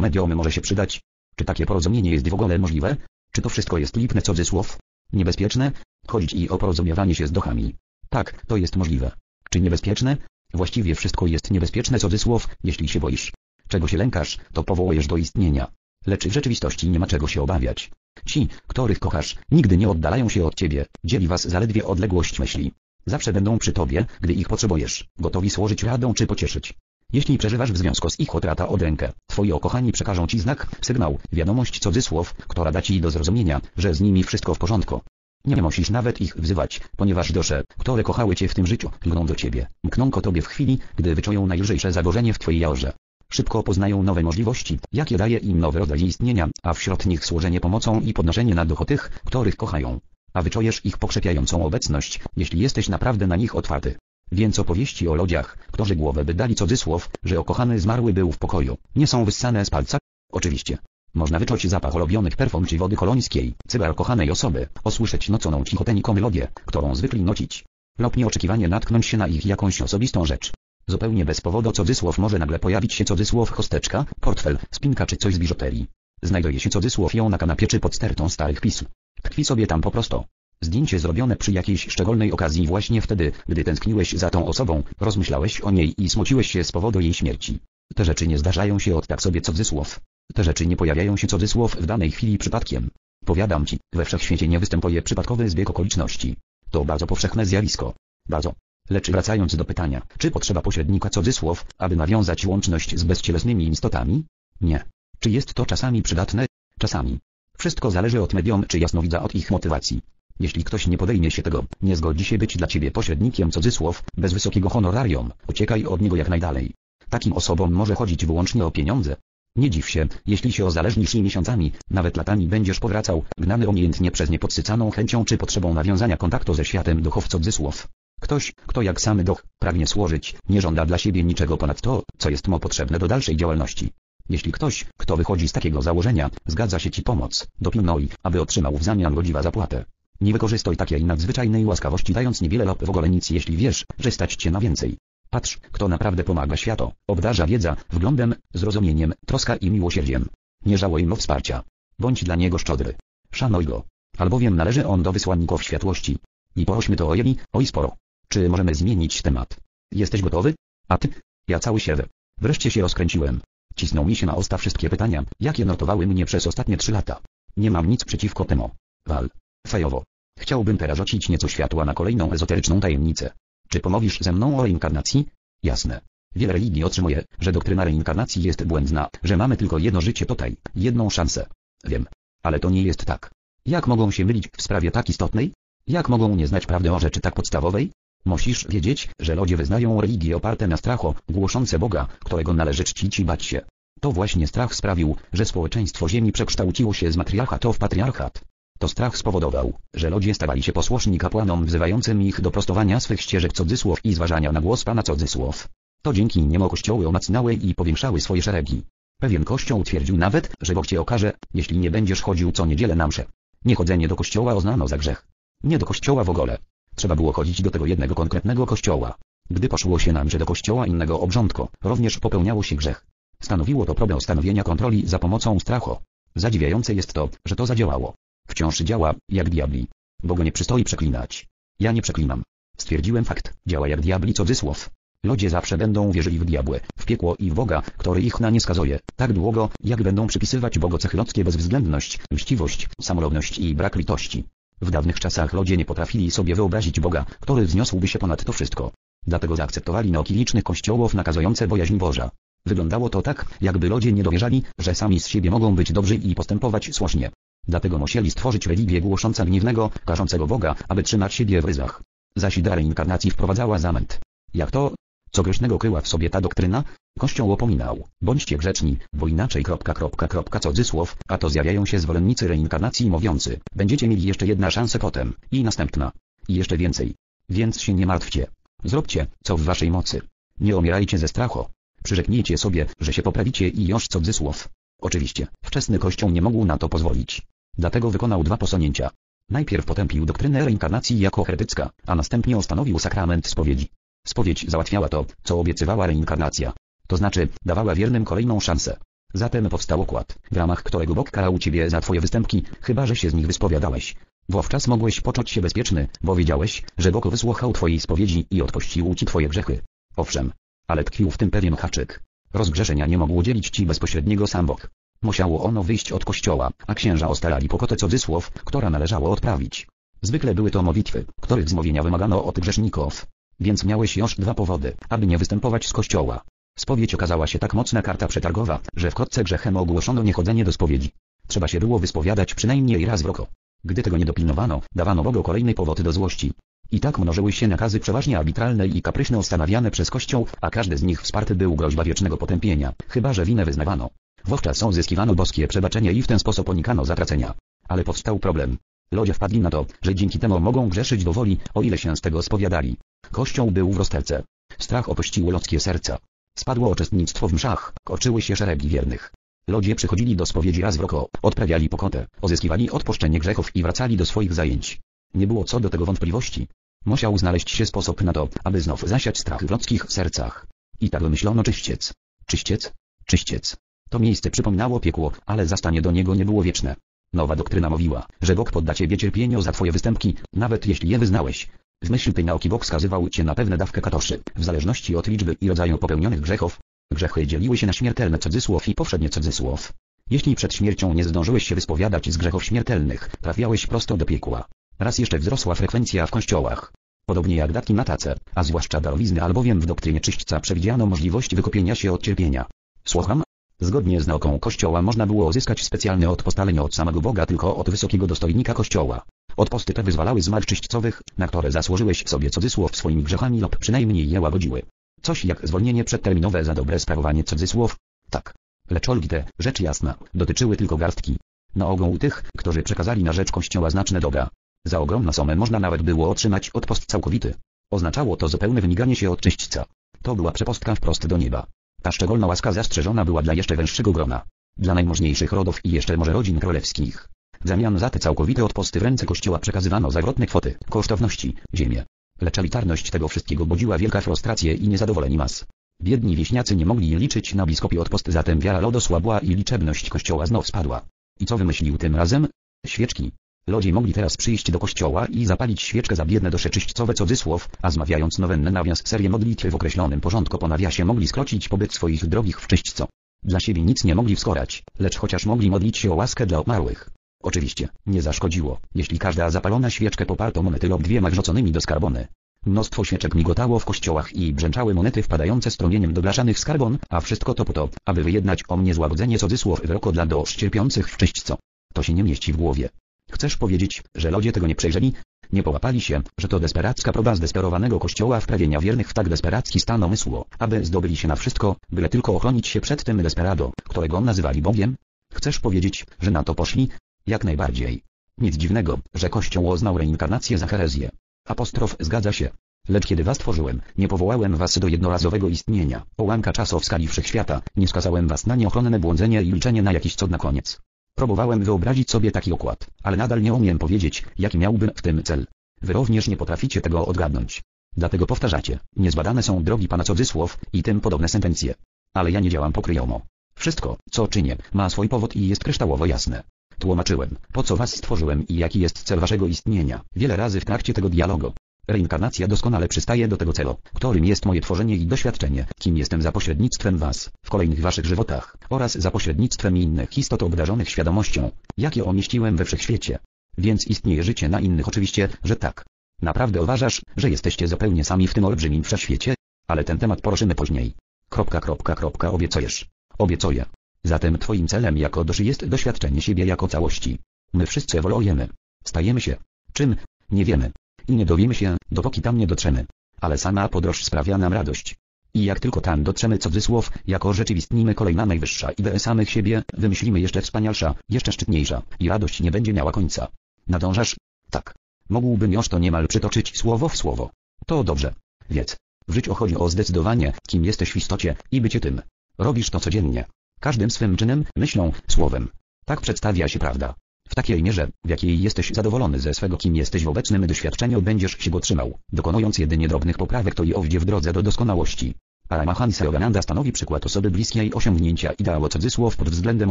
medium może się przydać? Czy takie porozumienie jest w ogóle możliwe? Czy to wszystko jest lipne cudzysłów? Niebezpieczne? Chodzić i o porozumiewanie się z duchami. Tak, to jest możliwe. Czy niebezpieczne? Właściwie wszystko jest niebezpieczne cudzysłów, jeśli się boisz. Czego się lękasz, to powołujesz do istnienia. Lecz w rzeczywistości nie ma czego się obawiać. Ci, których kochasz, nigdy nie oddalają się od ciebie, dzieli was zaledwie odległość myśli. Zawsze będą przy tobie, gdy ich potrzebujesz, gotowi służyć radą czy pocieszyć. Jeśli przeżywasz w związku z ich utratą od rękę, twoi ukochani przekażą ci znak, sygnał, wiadomość cudzysłów, która da ci do zrozumienia, że z nimi wszystko w porządku. Nie musisz nawet ich wzywać, ponieważ dusze, które kochały cię w tym życiu, lgną do ciebie, mkną ku tobie w chwili, gdy wyczują najlżejsze zaburzenie w twojej aurze. Szybko poznają nowe możliwości, jakie daje im nowy rodzaj istnienia, a wśród nich służenie pomocą i podnoszenie na duchu tych, których kochają. A wyczujesz ich pokrzepiającą obecność, jeśli jesteś naprawdę na nich otwarty. Więc opowieści o ludziach, którzy głowę by dali cudzysłów, że ukochany zmarły był w pokoju, nie są wyssane z palca? Oczywiście. Można wyczuć zapach ulubionych perfum czy wody kolońskiej, cygar kochanej osoby, osłyszeć noconą cichotę i melodię, którą zwykli nocić. Lub nieoczekiwanie natknąć się na ich jakąś osobistą rzecz. Zupełnie bez powodu cudzysłów może nagle pojawić się cudzysłów chusteczka, portfel, spinka czy coś z biżuterii. Znajduje się cudzysłów ją na kanapie czy pod stertą starych pism. Tkwi sobie tam po prostu. Zdjęcie zrobione przy jakiejś szczególnej okazji właśnie wtedy, gdy tęskniłeś za tą osobą, rozmyślałeś o niej i smuciłeś się z powodu jej śmierci. Te rzeczy nie zdarzają się od tak sobie cudzysłów. Te rzeczy nie pojawiają się cudzysłów w danej chwili przypadkiem. Powiadam ci, we wszechświecie nie występuje przypadkowy zbieg okoliczności. To bardzo powszechne zjawisko. Bardzo. Lecz wracając do pytania, czy potrzeba pośrednika cudzysłów, aby nawiązać łączność z bezcielesnymi istotami? Nie. Czy jest to czasami przydatne? Czasami. Wszystko zależy od medium czy jasnowidza od ich motywacji. Jeśli ktoś nie podejmie się tego, nie zgodzi się być dla ciebie pośrednikiem cudzysłów, bez wysokiego honorarium, uciekaj od niego jak najdalej. Takim osobom może chodzić wyłącznie o pieniądze. Nie dziw się, jeśli się ozależnisz i miesiącami, nawet latami będziesz powracał, gnany umiejętnie przez niepodsycaną chęcią czy potrzebą nawiązania kontaktu ze światem duchów cudzysłów. Ktoś, kto jak sam duch, pragnie służyć, nie żąda dla siebie niczego ponad to, co jest mu potrzebne do dalszej działalności. Jeśli ktoś, kto wychodzi z takiego założenia, zgadza się ci pomóc, dopilnuj, aby otrzymał w zamian godziwą zapłatę. Nie wykorzystuj takiej nadzwyczajnej łaskawości dając niewiele lub w ogóle nic, jeśli wiesz, że stać cię na więcej. Patrz, kto naprawdę pomaga światu, obdarza wiedza, wglądem, zrozumieniem, troska i miłosierdziem. Nie żałuj mu wsparcia. Bądź dla niego szczodry. Szanuj go. Albowiem należy on do wysłanników światłości. I pośmy to ojęli, oj sporo. Czy możemy zmienić temat? Jesteś gotowy? A ty? Ja cały siwy. Wreszcie się rozkręciłem. Cisną mi się na usta wszystkie pytania, jakie notowały mnie przez ostatnie trzy lata. Nie mam nic przeciwko temu. Wal. Fajowo. Chciałbym teraz rzucić nieco światła na kolejną ezoteryczną tajemnicę. Czy pomówisz ze mną o reinkarnacji? Jasne. Wiele religii otrzymuje, że doktryna reinkarnacji jest błędna, że mamy tylko jedno życie tutaj, jedną szansę. Wiem. Ale to nie jest tak. Jak mogą się mylić w sprawie tak istotnej? Jak mogą nie znać prawdy o rzeczy tak podstawowej? Musisz wiedzieć, że ludzie wyznają religie oparte na strachu, głoszące Boga, którego należy czcić i bać się. To właśnie strach sprawił, że społeczeństwo Ziemi przekształciło się z matriarchatu w patriarchat. To strach spowodował, że ludzie stawali się posłuszni kapłanom wzywającym ich do prostowania swych ścieżek cudzysłów i zważania na głos Pana cudzysłów. To dzięki niemu kościoły umacniały i powiększały swoje szeregi. Pewien kościół twierdził nawet, że Bóg cię okaże, jeśli nie będziesz chodził co niedzielę na mszę. Niechodzenie do kościoła uznano za grzech. Nie do kościoła w ogóle. Trzeba było chodzić do tego jednego konkretnego kościoła. Gdy poszło się na mszę do kościoła innego obrządku, również popełniało się grzech. Stanowiło to próbę stanowienia kontroli za pomocą strachu. Zadziwiające jest to, że to zadziałało. Wciąż działa, jak diabli. Bogu nie przystoi przeklinać. Ja nie przeklinam. Stwierdziłem fakt, działa jak diabli cudzysłów. Ludzie zawsze będą wierzyli w diabły, w piekło i w Boga, który ich na nie skazuje, tak długo, jak będą przypisywać Bogu cechy ludzkie: bezwzględność, mściwość, samolubność i brak litości. W dawnych czasach ludzie nie potrafili sobie wyobrazić Boga, który wzniósłby się ponad to wszystko. Dlatego zaakceptowali nauki licznych kościołów nakazujące bojaźń Boża. Wyglądało to tak, jakby ludzie nie dowierzali, że sami z siebie mogą być dobrzy i postępować słusznie. Dlatego musieli stworzyć religię głoszącą gniewnego, karzącego Boga, aby trzymać siebie w ryzach. Zaś idea reinkarnacji wprowadzała zamęt. Jak to? Co grzesznego kryła w sobie ta doktryna? Kościół opominał: bądźcie grzeczni, bo inaczej... Kropka, kropka, kropka, cudzysłów, a to zjawiają się zwolennicy reinkarnacji mówiący: będziecie mieli jeszcze jedna szansę, potem i następna. I jeszcze więcej. Więc się nie martwcie. Zróbcie, co w waszej mocy. Nie umierajcie ze strachu. Przyrzeknijcie sobie, że się poprawicie i już... cudzysłów. Oczywiście, wczesny Kościół nie mógł na to pozwolić. Dlatego wykonał dwa posunięcia. Najpierw potępił doktrynę reinkarnacji jako heretycka, a następnie ustanowił sakrament spowiedzi. Spowiedź załatwiała to, co obiecywała reinkarnacja. To znaczy, dawała wiernym kolejną szansę. Zatem powstał układ, w ramach którego Bóg karał ciebie za twoje występki, chyba że się z nich wyspowiadałeś. Wówczas mogłeś poczuć się bezpieczny, bo wiedziałeś, że Bóg wysłuchał twojej spowiedzi i odpuścił ci twoje grzechy. Owszem, ale tkwił w tym pewien haczyk. Rozgrzeszenia nie mogło dzielić ci bezpośredniego sam Bóg. Musiało ono wyjść od Kościoła, a księża ustalali pokutę, cudzysłów, która należało odprawić. Zwykle były to modlitwy, których zmówienia wymagano od grzeszników. Więc miałeś już dwa powody, aby nie występować z Kościoła. Spowiedź okazała się tak mocna karta przetargowa, że w kotce grzechem ogłoszono niechodzenie do spowiedzi. Trzeba się było wyspowiadać przynajmniej raz w roku. Gdy tego nie dopilnowano, dawano Bogu kolejny powód do złości. I tak mnożyły się nakazy przeważnie arbitralne i kapryśne ustanawiane przez Kościół, a każdy z nich wsparty był groźba wiecznego potępienia, chyba że winę wyznawano. Wówczas uzyskiwano boskie przebaczenie i w ten sposób unikano zatracenia. Ale powstał problem. Ludzie wpadli na to, że dzięki temu mogą grzeszyć do woli, o ile się z tego spowiadali. Kościół był w rozterce. Strach opuścił ludzkie serca. Spadło uczestnictwo w mszach, koczyły się szeregi wiernych. Ludzie przychodzili do spowiedzi raz w roku, odprawiali pokutę, uzyskiwali odpuszczenie grzechów i wracali do swoich zajęć. Nie było co do tego wątpliwości. Musiał znaleźć się sposób na to, aby znów zasiać strach w ludzkich sercach. I tak wymyślono czyściec. Czyściec? Czyściec. To miejsce przypominało piekło, ale zastanie do niego nie było wieczne. Nowa doktryna mówiła, że Bóg podda ciebie cierpieniu za twoje występki, nawet jeśli je wyznałeś. W myśl tej nauki Bóg skazywał cię na pewne dawkę katoszy, w zależności od liczby i rodzaju popełnionych grzechów. Grzechy dzieliły się na śmiertelne, cudzysłów, i powszednie, cudzysłów. Jeśli przed śmiercią nie zdążyłeś się wyspowiadać z grzechów śmiertelnych, trafiałeś prosto do piekła. Raz jeszcze wzrosła frekwencja w kościołach. Podobnie jak datki na tace, a zwłaszcza darowizny, albowiem w doktrynie czyśćca przewidziano możliwość wykupienia się od cierpienia. Słucham? Zgodnie z nauką Kościoła można było uzyskać specjalny odpostalenie nie od samego Boga, tylko od wysokiego dostojnika Kościoła. Odposty te wyzwalały z mar czyśćcowych, na które zasłużyłeś sobie, cudzysłów, swoimi grzechami, lub przynajmniej je łagodziły. Coś jak zwolnienie przedterminowe za dobre sprawowanie, cudzysłów. Tak. Lecz olgi te, rzecz jasna, dotyczyły tylko garstki. Na ogół tych, którzy przekazali na rzecz Kościoła znaczne dobra. Za ogromną sumę można nawet było otrzymać odpost całkowity. Oznaczało to zupełne wymiganie się od czyśćca. To była przepustka wprost do nieba. Ta szczególna łaska zastrzeżona była dla jeszcze węższego grona. Dla najmożniejszych rodów i jeszcze może rodzin królewskich. W zamian za te całkowite odposty w ręce Kościoła przekazywano zawrotne kwoty, kosztowności, ziemię. Lecz elitarność tego wszystkiego budziła wielką frustrację i niezadowolenie mas. Biedni wieśniacy nie mogli liczyć na biskopie odpost, zatem wiara lodo słabła i liczebność Kościoła znów spadła. I co wymyślił tym razem? Świeczki. Ludzie mogli teraz przyjść do kościoła i zapalić świeczkę za biedne dusze czyśćcowe, cudzysłów, a zmawiając nowennę nawias serię modlitwy w określonym porządku po nawiasie mogli skrócić pobyt swoich drogich w czyśćco. Dla siebie nic nie mogli wskorać, lecz chociaż mogli modlić się o łaskę dla umarłych. Oczywiście, nie zaszkodziło, jeśli każda zapalona świeczkę poparto monety lub dwiema wrzuconymi do skarbony. Mnóstwo świeczek migotało w kościołach i brzęczały monety wpadające strumieniem do blaszanych skarbon, a wszystko to po to, aby wyjednać o mnie złagodzenie, cudzysłów, wyroku dla dusz cierpiących w czyśćco. To się nie mieści w głowie. Chcesz powiedzieć, że ludzie tego nie przejrzeli? Nie połapali się, że to desperacka próba zdesperowanego Kościoła wprawienia wiernych w tak desperacki stan umysłu, aby zdobyli się na wszystko, byle tylko ochronić się przed tym desperado, którego nazywali Bogiem? Chcesz powiedzieć, że na to poszli? Jak najbardziej. Nic dziwnego, że Kościół uznał reinkarnację za herezję. Apostrof zgadza się. Lecz kiedy was tworzyłem, nie powołałem was do jednorazowego istnienia, połamka czasu w skali wszechświata, nie skazałem was na nieochronione błądzenie i liczenie na jakiś cud na koniec. Próbowałem wyobrazić sobie taki układ, ale nadal nie umiem powiedzieć, jaki miałbym w tym cel. Wy również nie potraficie tego odgadnąć. Dlatego powtarzacie: niezbadane są drogi Pana, cudzysłów, i tym podobne sentencje. Ale ja nie działam po kryjomu. Wszystko, co czynię, ma swój powód i jest kryształowo jasne. Tłumaczyłem, po co was stworzyłem i jaki jest cel waszego istnienia, wiele razy w trakcie tego dialogu. Reinkarnacja doskonale przystaje do tego celu, którym jest moje tworzenie i doświadczenie, kim jestem za pośrednictwem was, w kolejnych waszych żywotach, oraz za pośrednictwem innych istot obdarzonych świadomością, jakie omieściłem we wszechświecie. Więc istnieje życie na innych. Oczywiście, że tak. Naprawdę uważasz, że jesteście zupełnie sami w tym olbrzymim wszechświecie? Ale ten temat poruszymy później. Kropka, kropka, kropka, obiecujesz. Obiecuję. Zatem twoim celem jako duszy jest doświadczenie siebie jako całości. My wszyscy ewoluujemy. Stajemy się. Czym? Nie wiemy. I nie dowiemy się, dopóki tam nie dotrzemy. Ale sama podróż sprawia nam radość. I jak tylko tam dotrzemy, cudzysłów, jako rzeczywistnimy kolejna najwyższa ideę samych siebie, wymyślimy jeszcze wspanialsza, jeszcze szczytniejsza, i radość nie będzie miała końca. Nadążasz? Tak. Mógłbym już to niemal przytoczyć słowo w słowo. To dobrze. Wiedz. W życiu chodzi o zdecydowanie, kim jesteś w istocie, i bycie tym. Robisz to codziennie. Każdym swym czynem, myślą, słowem. Tak przedstawia się prawda. W takiej mierze, w jakiej jesteś zadowolony ze swego kim jesteś w obecnym doświadczeniu, będziesz się go trzymał, dokonując jedynie drobnych poprawek to i owdzie w drodze do doskonałości. Paramahansa Yogananda stanowi przykład osoby bliskiej osiągnięcia ideału cudzysłów pod względem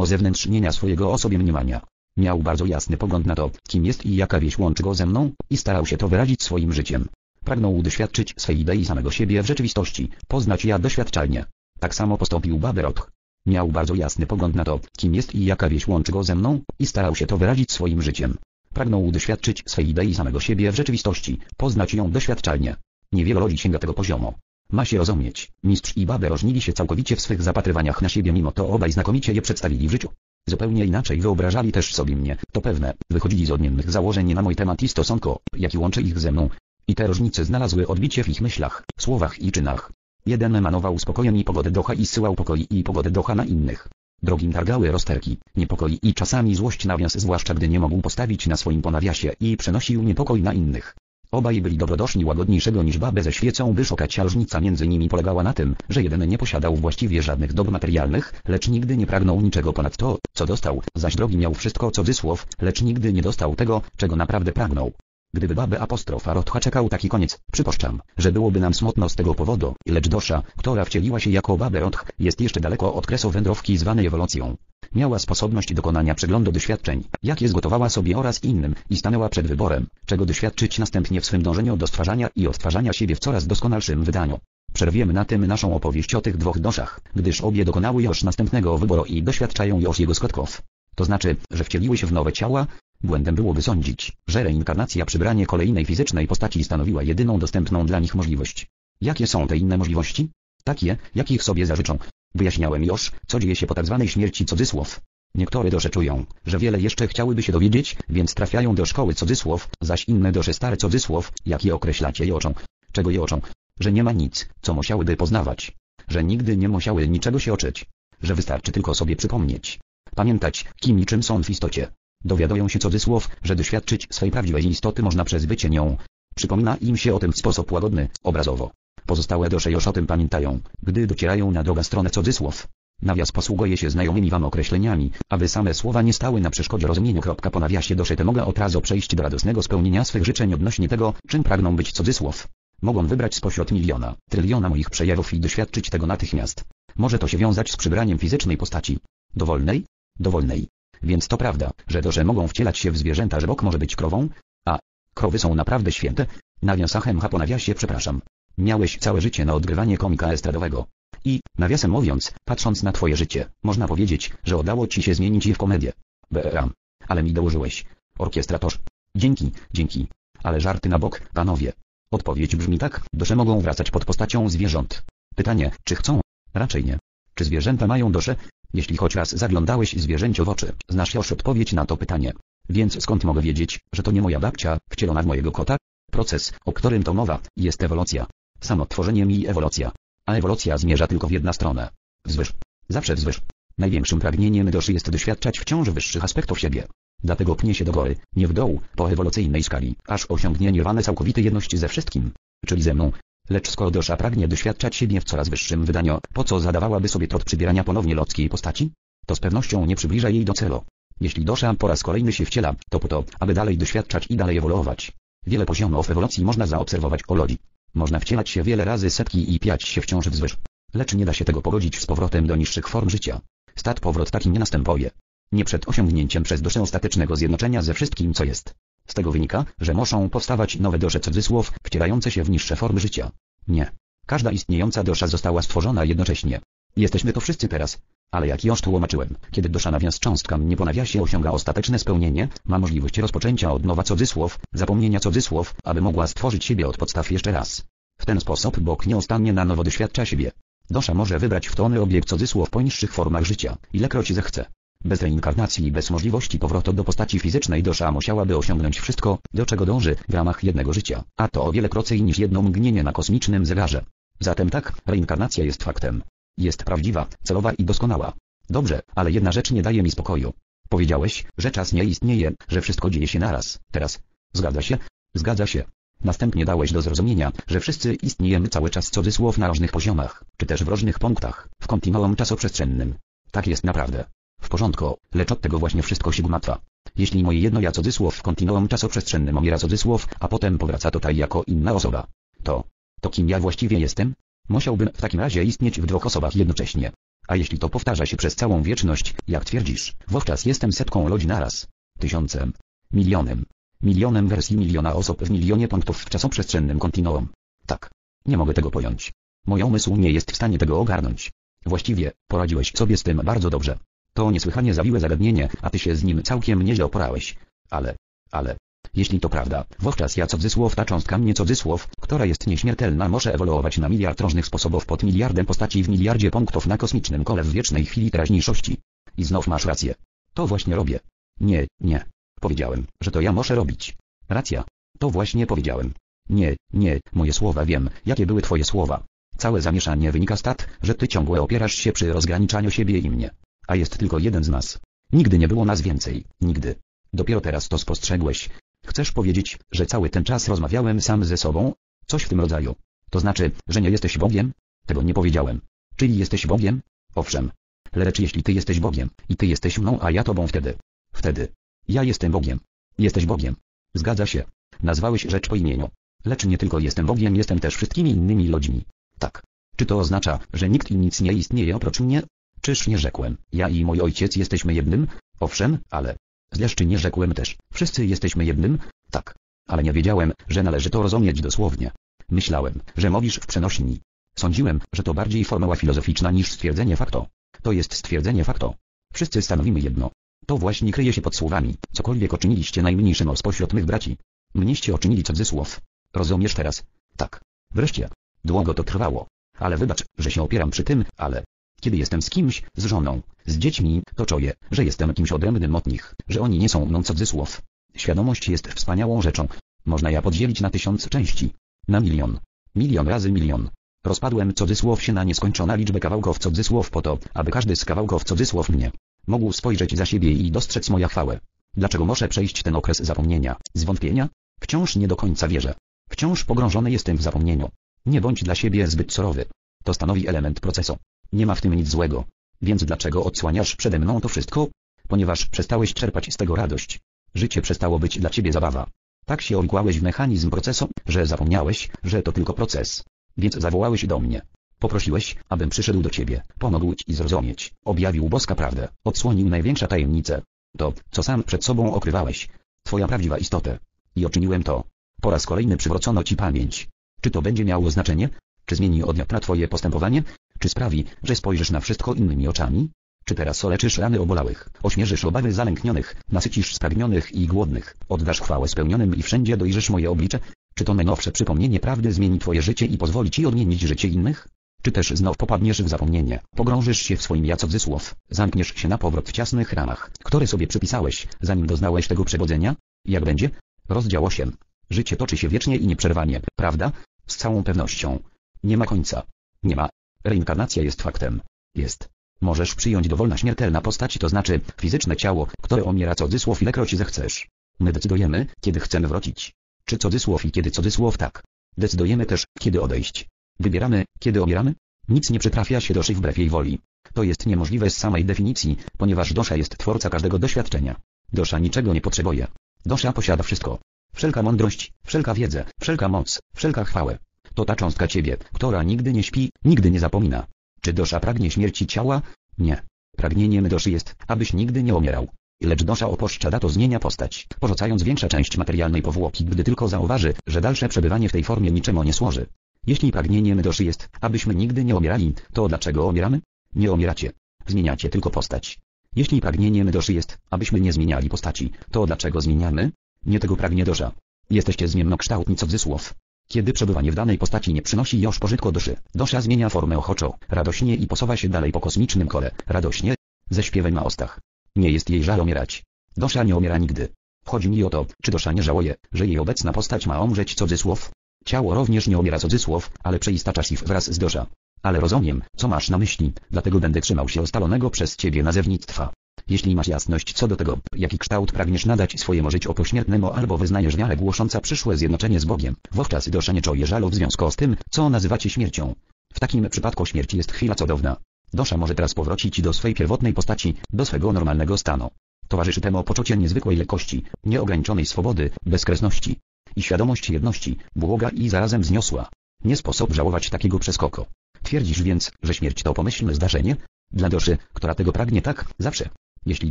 ozewnętrznienia swojego o sobie mniemania. Miał bardzo jasny pogląd na to, kim jest i jaka wieś łączy go ze mną, i starał się to wyrazić swoim życiem. Pragnął doświadczyć swej idei samego siebie w rzeczywistości, poznać ja doświadczalnie. Tak samo postąpił Babe Ruth. Miał bardzo jasny pogląd na to, kim jest i jaka wieś łączy go ze mną, i starał się to wyrazić swoim życiem. Pragnął doświadczyć swej idei samego siebie w rzeczywistości, poznać ją doświadczalnie. Niewielu ludzi sięga tego poziomu. Ma się rozumieć, mistrz i Babe różnili się całkowicie w swych zapatrywaniach na siebie, mimo to obaj znakomicie je przedstawili w życiu. Zupełnie inaczej wyobrażali też sobie mnie, to pewne, wychodzili z odmiennych założeń na mój temat i stosunku, jaki łączy ich ze mną. I te różnice znalazły odbicie w ich myślach, słowach i czynach. Jeden emanował spokojem i pogodę ducha i zsyłał pokoi i pogodę ducha na innych. Drugim targały rozterki, niepokoi i czasami złość nawias, zwłaszcza gdy nie mógł postawić na swoim ponawiasie i przenosił niepokój na innych. Obaj byli dobrodoszni łagodniejszego niż Babe ze świecą by szukać, a różnica między nimi polegała na tym, że jeden nie posiadał właściwie żadnych dóbr materialnych, lecz nigdy nie pragnął niczego ponad to, co dostał, zaś drugi miał wszystko cudzysłów, lecz nigdy nie dostał tego, czego naprawdę pragnął. Gdyby Babe apostrofa Rotha czekał taki koniec, przypuszczam, że byłoby nam smutno z tego powodu, lecz dosza, która wcieliła się jako Babe Roth, jest jeszcze daleko od kresu wędrówki zwanej ewolucją. Miała sposobność dokonania przeglądu doświadczeń, jakie zgotowała sobie oraz innym, i stanęła przed wyborem, czego doświadczyć następnie w swym dążeniu do stwarzania i odtwarzania siebie w coraz doskonalszym wydaniu. Przerwiemy na tym naszą opowieść o tych dwóch doszach, gdyż obie dokonały już następnego wyboru i doświadczają już jego skutków. To znaczy, że wcieliły się w nowe ciała. Błędem byłoby sądzić, że reinkarnacja, przybranie kolejnej fizycznej postaci, stanowiła jedyną dostępną dla nich możliwość. Jakie są te inne możliwości? Takie, jakich sobie zażyczą. Wyjaśniałem już, co dzieje się po tak zwanej śmierci cudzysłów. Niektóre dosze czują, że wiele jeszcze chciałyby się dowiedzieć, więc trafiają do szkoły cudzysłów, zaś inne dosze stare cudzysłów, jak je określacie, je oczą. Czego je oczą? Że nie ma nic, co musiałyby poznawać. Że nigdy nie musiały niczego się oczyć. Że wystarczy tylko sobie przypomnieć. Pamiętać, kim i czym są w istocie. Dowiadują się cudzysłów, że doświadczyć swej prawdziwej istoty można przez bycie nią. Przypomina im się o tym w sposób łagodny, obrazowo. Pozostałe dosze już o tym pamiętają, gdy docierają na drugą stronę cudzysłów. Nawias posługuje się znajomymi wam określeniami, aby same słowa nie stały na przeszkodzie rozumieniu. Po nawiasie dosze te mogą od razu przejść do radosnego spełnienia swych życzeń odnośnie tego, czym pragną być cudzysłów. Mogą wybrać spośród miliona, tryliona moich przejawów i doświadczyć tego natychmiast. Może to się wiązać z przybraniem fizycznej postaci. Dowolnej? Dowolnej. Więc to prawda, że dosze mogą wcielać się w zwierzęta, że bok może być krową? A krowy są naprawdę święte? Nawiasachem ha po nawiasie, przepraszam. Miałeś całe życie na odgrywanie komika estradowego. I, nawiasem mówiąc, patrząc na twoje życie, można powiedzieć, że udało ci się zmienić je w komedię. Bram. Ale mi dołożyłeś. Orkiestrator. Dzięki, dzięki. Ale żarty na bok, panowie. Odpowiedź brzmi tak, dosze mogą wracać pod postacią zwierząt. Pytanie, czy chcą? Raczej nie. Czy zwierzęta mają dosze? Jeśli choć raz zaglądałeś zwierzęciu w oczy, znasz już odpowiedź na to pytanie. Więc skąd mogę wiedzieć, że to nie moja babcia, wcielona w mojego kota? Proces, o którym to mowa, jest ewolucja. Samo tworzenie mi ewolucja. A ewolucja zmierza tylko w jedną stronę. Wzwyż. Zawsze wzwyż. Największym pragnieniem doszy jest doświadczać wciąż wyższych aspektów siebie. Dlatego pnie się do góry, nie w dół, po ewolucyjnej skali, aż osiągnie nirwanę całkowitej jedności ze wszystkim. Czyli ze mną. Lecz skoro dosza pragnie doświadczać siebie w coraz wyższym wydaniu, po co zadawałaby sobie trud przybierania ponownie ludzkiej postaci? To z pewnością nie przybliża jej do celu. Jeśli dosza po raz kolejny się wciela, to po to, aby dalej doświadczać i dalej ewoluować. Wiele poziomów ewolucji można zaobserwować u ludzi. Można wcielać się wiele razy setki i piać się wciąż wzwyż. Lecz nie da się tego pogodzić z powrotem do niższych form życia. Stad powrót taki nie następuje. Nie przed osiągnięciem przez duszę ostatecznego zjednoczenia ze wszystkim, co jest. Z tego wynika, że muszą powstawać nowe do cudzysłów, wcierające się w niższe formy życia. Nie. Każda istniejąca dosza została stworzona jednocześnie. Jesteśmy to wszyscy teraz. Ale jak już tłumaczyłem, kiedy dosza nawias cząstka mnie po nawiasie osiąga ostateczne spełnienie, ma możliwość rozpoczęcia od nowa cudzysłów, zapomnienia cudzysłów, aby mogła stworzyć siebie od podstaw jeszcze raz. W ten sposób Bóg nieustannie na nowo doświadcza siebie. Dosza może wybrać wtórny obiekt cudzysłów po niższych formach życia, ilekroć zechce. Bez reinkarnacji i bez możliwości powrotu do postaci fizycznej dosza musiałaby osiągnąć wszystko, do czego dąży, w ramach jednego życia, a to o wiele krocej niż jedno mgnienie na kosmicznym zegarze. Zatem tak, reinkarnacja jest faktem. Jest prawdziwa, celowa i doskonała. Dobrze, ale jedna rzecz nie daje mi spokoju. Powiedziałeś, że czas nie istnieje, że wszystko dzieje się naraz, teraz. Zgadza się? Zgadza się. Następnie dałeś do zrozumienia, że wszyscy istniejemy cały czas cudzysłów na różnych poziomach, czy też w różnych punktach, w kontinuum czasoprzestrzennym. Tak jest naprawdę. W porządku, lecz od tego właśnie wszystko się gmatwa. Jeśli moje jedno ja cudzysłów w kontinuum czasoprzestrzennym omiera cudzysłów, a potem powraca tutaj jako inna osoba. To... to kim ja właściwie jestem? Musiałbym w takim razie istnieć w dwóch osobach jednocześnie. A jeśli to powtarza się przez całą wieczność, jak twierdzisz, wówczas jestem setką ludzi naraz. Tysiącem. Milionem. Milionem wersji miliona osób w milionie punktów w czasoprzestrzennym kontinuum. Tak. Nie mogę tego pojąć. Mój umysł nie jest w stanie tego ogarnąć. Właściwie, poradziłeś sobie z tym bardzo dobrze. To niesłychanie zawiłe zagadnienie, a ty się z nim całkiem nieźle oporałeś. Ale, ale, jeśli to prawda, wówczas ja cudzysłów, ta cząstka mnie cudzysłów, która jest nieśmiertelna, może ewoluować na miliard różnych sposobów pod miliardem postaci w miliardzie punktów na kosmicznym kole w wiecznej chwili teraźniejszości. I znów masz rację. To właśnie robię. Nie, nie. Powiedziałem, że to ja muszę robić. Racja. To właśnie powiedziałem. Nie, nie, moje słowa wiem, jakie były twoje słowa. Całe zamieszanie wynika z tat, że ty ciągle opierasz się przy rozgraniczaniu siebie i mnie. A jest tylko jeden z nas. Nigdy nie było nas więcej, nigdy. Dopiero teraz to spostrzegłeś. Chcesz powiedzieć, że cały ten czas rozmawiałem sam ze sobą? Coś w tym rodzaju. To znaczy, że nie jesteś Bogiem? Tego nie powiedziałem. Czyli jesteś Bogiem? Owszem. Lecz jeśli ty jesteś Bogiem, i ty jesteś mną, a ja tobą wtedy. Wtedy. Ja jestem Bogiem. Jesteś Bogiem. Zgadza się. Nazwałeś rzecz po imieniu. Lecz nie tylko jestem Bogiem, jestem też wszystkimi innymi ludźmi. Tak. Czy to oznacza, że nikt i nic nie istnieje oprócz mnie? Czyż nie rzekłem, ja i mój ojciec jesteśmy jednym? Owszem, ale... Zleż czy nie rzekłem też, wszyscy jesteśmy jednym? Tak. Ale nie wiedziałem, że należy to rozumieć dosłownie. Myślałem, że mówisz w przenośni. Sądziłem, że to bardziej formuła filozoficzna niż stwierdzenie facto. To jest stwierdzenie facto. Wszyscy stanowimy jedno. To właśnie kryje się pod słowami, cokolwiek oczyniliście najmniejszym spośród mych braci. Mnieście oczynili cudzysłów. Rozumiesz teraz? Tak. Wreszcie. Długo to trwało. Ale wybacz, że się opieram przy tym, ale... Kiedy jestem z kimś, z żoną, z dziećmi, to czuję, że jestem kimś odrębnym od nich, że oni nie są mną cudzysłów. Świadomość jest wspaniałą rzeczą. Można ją podzielić na tysiąc części. Na milion. Milion razy milion. Rozpadłem cudzysłów się na nieskończona liczbę kawałków cudzysłów po to, aby każdy z kawałków cudzysłów mnie mógł spojrzeć za siebie i dostrzec moją chwałę. Dlaczego muszę przejść ten okres zapomnienia, zwątpienia? Wciąż nie do końca wierzę. Wciąż pogrążony jestem w zapomnieniu. Nie bądź dla siebie zbyt surowy. To stanowi element procesu. Nie ma w tym nic złego. Więc dlaczego odsłaniasz przede mną to wszystko? Ponieważ przestałeś czerpać z tego radość. Życie przestało być dla ciebie zabawa. Tak się uwikłałeś w mechanizm procesu, że zapomniałeś, że to tylko proces. Więc zawołałeś do mnie. Poprosiłeś, abym przyszedł do ciebie, pomógł ci zrozumieć, objawił boską prawdę, odsłonił największą tajemnicę. To, co sam przed sobą okrywałeś. Twoja prawdziwa istota. I uczyniłem to. Po raz kolejny przywrócono ci pamięć. Czy to będzie miało znaczenie? Czy zmieni od dnia na twoje postępowanie? Czy sprawi, że spojrzysz na wszystko innymi oczami? Czy teraz oleczysz rany obolałych, ośmierzysz obawy zalęknionych, nasycisz spragnionych i głodnych, oddasz chwałę spełnionym i wszędzie dojrzysz moje oblicze? Czy to najnowsze przypomnienie prawdy zmieni twoje życie i pozwoli ci odmienić życie innych? Czy też znów popadniesz w zapomnienie, pogrążysz się w swoim ja cudzysłów, zamkniesz się na powrót w ciasnych ramach, które sobie przypisałeś, zanim doznałeś tego przebudzenia? Jak będzie? Rozdział ósmy. Życie toczy się wiecznie i nieprzerwanie, prawda? Z całą pewnością. Nie ma końca. Nie ma. Reinkarnacja jest faktem. Jest. Możesz przyjąć dowolna śmiertelna postać, to znaczy fizyczne ciało, które omiera cudzysłów ilekroć zechcesz. My decydujemy, kiedy chcemy wrócić. Czy cudzysłów i kiedy cudzysłów tak. Decydujemy też, kiedy odejść. Wybieramy, kiedy omieramy? Nic nie przytrafia się doszy wbrew jej woli. To jest niemożliwe z samej definicji, ponieważ dosza jest twórca każdego doświadczenia. Dosza niczego nie potrzebuje. Dosza posiada wszystko. Wszelka mądrość, wszelka wiedza, wszelka moc, wszelka chwała. To ta cząstka ciebie, która nigdy nie śpi, nigdy nie zapomina. Czy dosza pragnie śmierci ciała? Nie. Pragnieniem doszy jest, abyś nigdy nie umierał. lecz dosza opuszcza to zmienia postać, porzucając większą część materialnej powłoki, gdy tylko zauważy, że dalsze przebywanie w tej formie niczemu nie służy. Jeśli pragnieniem doszy jest, abyśmy nigdy nie umierali, to dlaczego umieramy? Nie umieracie. Zmieniacie tylko postać. Jeśli pragnieniem doszy jest, abyśmy nie zmieniali postaci, to dlaczego zmieniamy? Nie tego pragnie dosza. Jesteście zmiennokształtni cudzysłów. Kiedy przebywanie w danej postaci nie przynosi już pożytku doszy, dosza zmienia formę ochoczo, radośnie i posuwa się dalej po kosmicznym kole, radośnie, ze śpiewem na ustach. Nie jest jej żal umierać. Dosza nie umiera nigdy. Chodzi mi o to, czy dosza nie żałuje, że jej obecna postać ma umrzeć cudzysłów. Ciało również nie umiera cudzysłów, ale przeistacza się wraz z dosza. Ale rozumiem, co masz na myśli, dlatego będę trzymał się ustalonego przez ciebie nazewnictwa. Jeśli masz jasność co do tego, jaki kształt pragniesz nadać swojemu życiu pośmiertnemu albo wyznajesz wiarę głosząca przyszłe zjednoczenie z Bogiem, wówczas dosza nie czuje żalu w związku z tym, co nazywacie śmiercią. W takim przypadku śmierć jest chwila cudowna. Dosza może teraz powrócić do swej pierwotnej postaci, do swego normalnego stanu. Towarzyszy temu poczucie niezwykłej lekkości, nieograniczonej swobody, bezkresności i świadomość jedności, błoga i zarazem wzniosła. Nie sposób żałować takiego przeskoku. Twierdzisz więc, że śmierć to pomyślne zdarzenie? Dla doszy, która tego pragnie tak, zawsze. Jeśli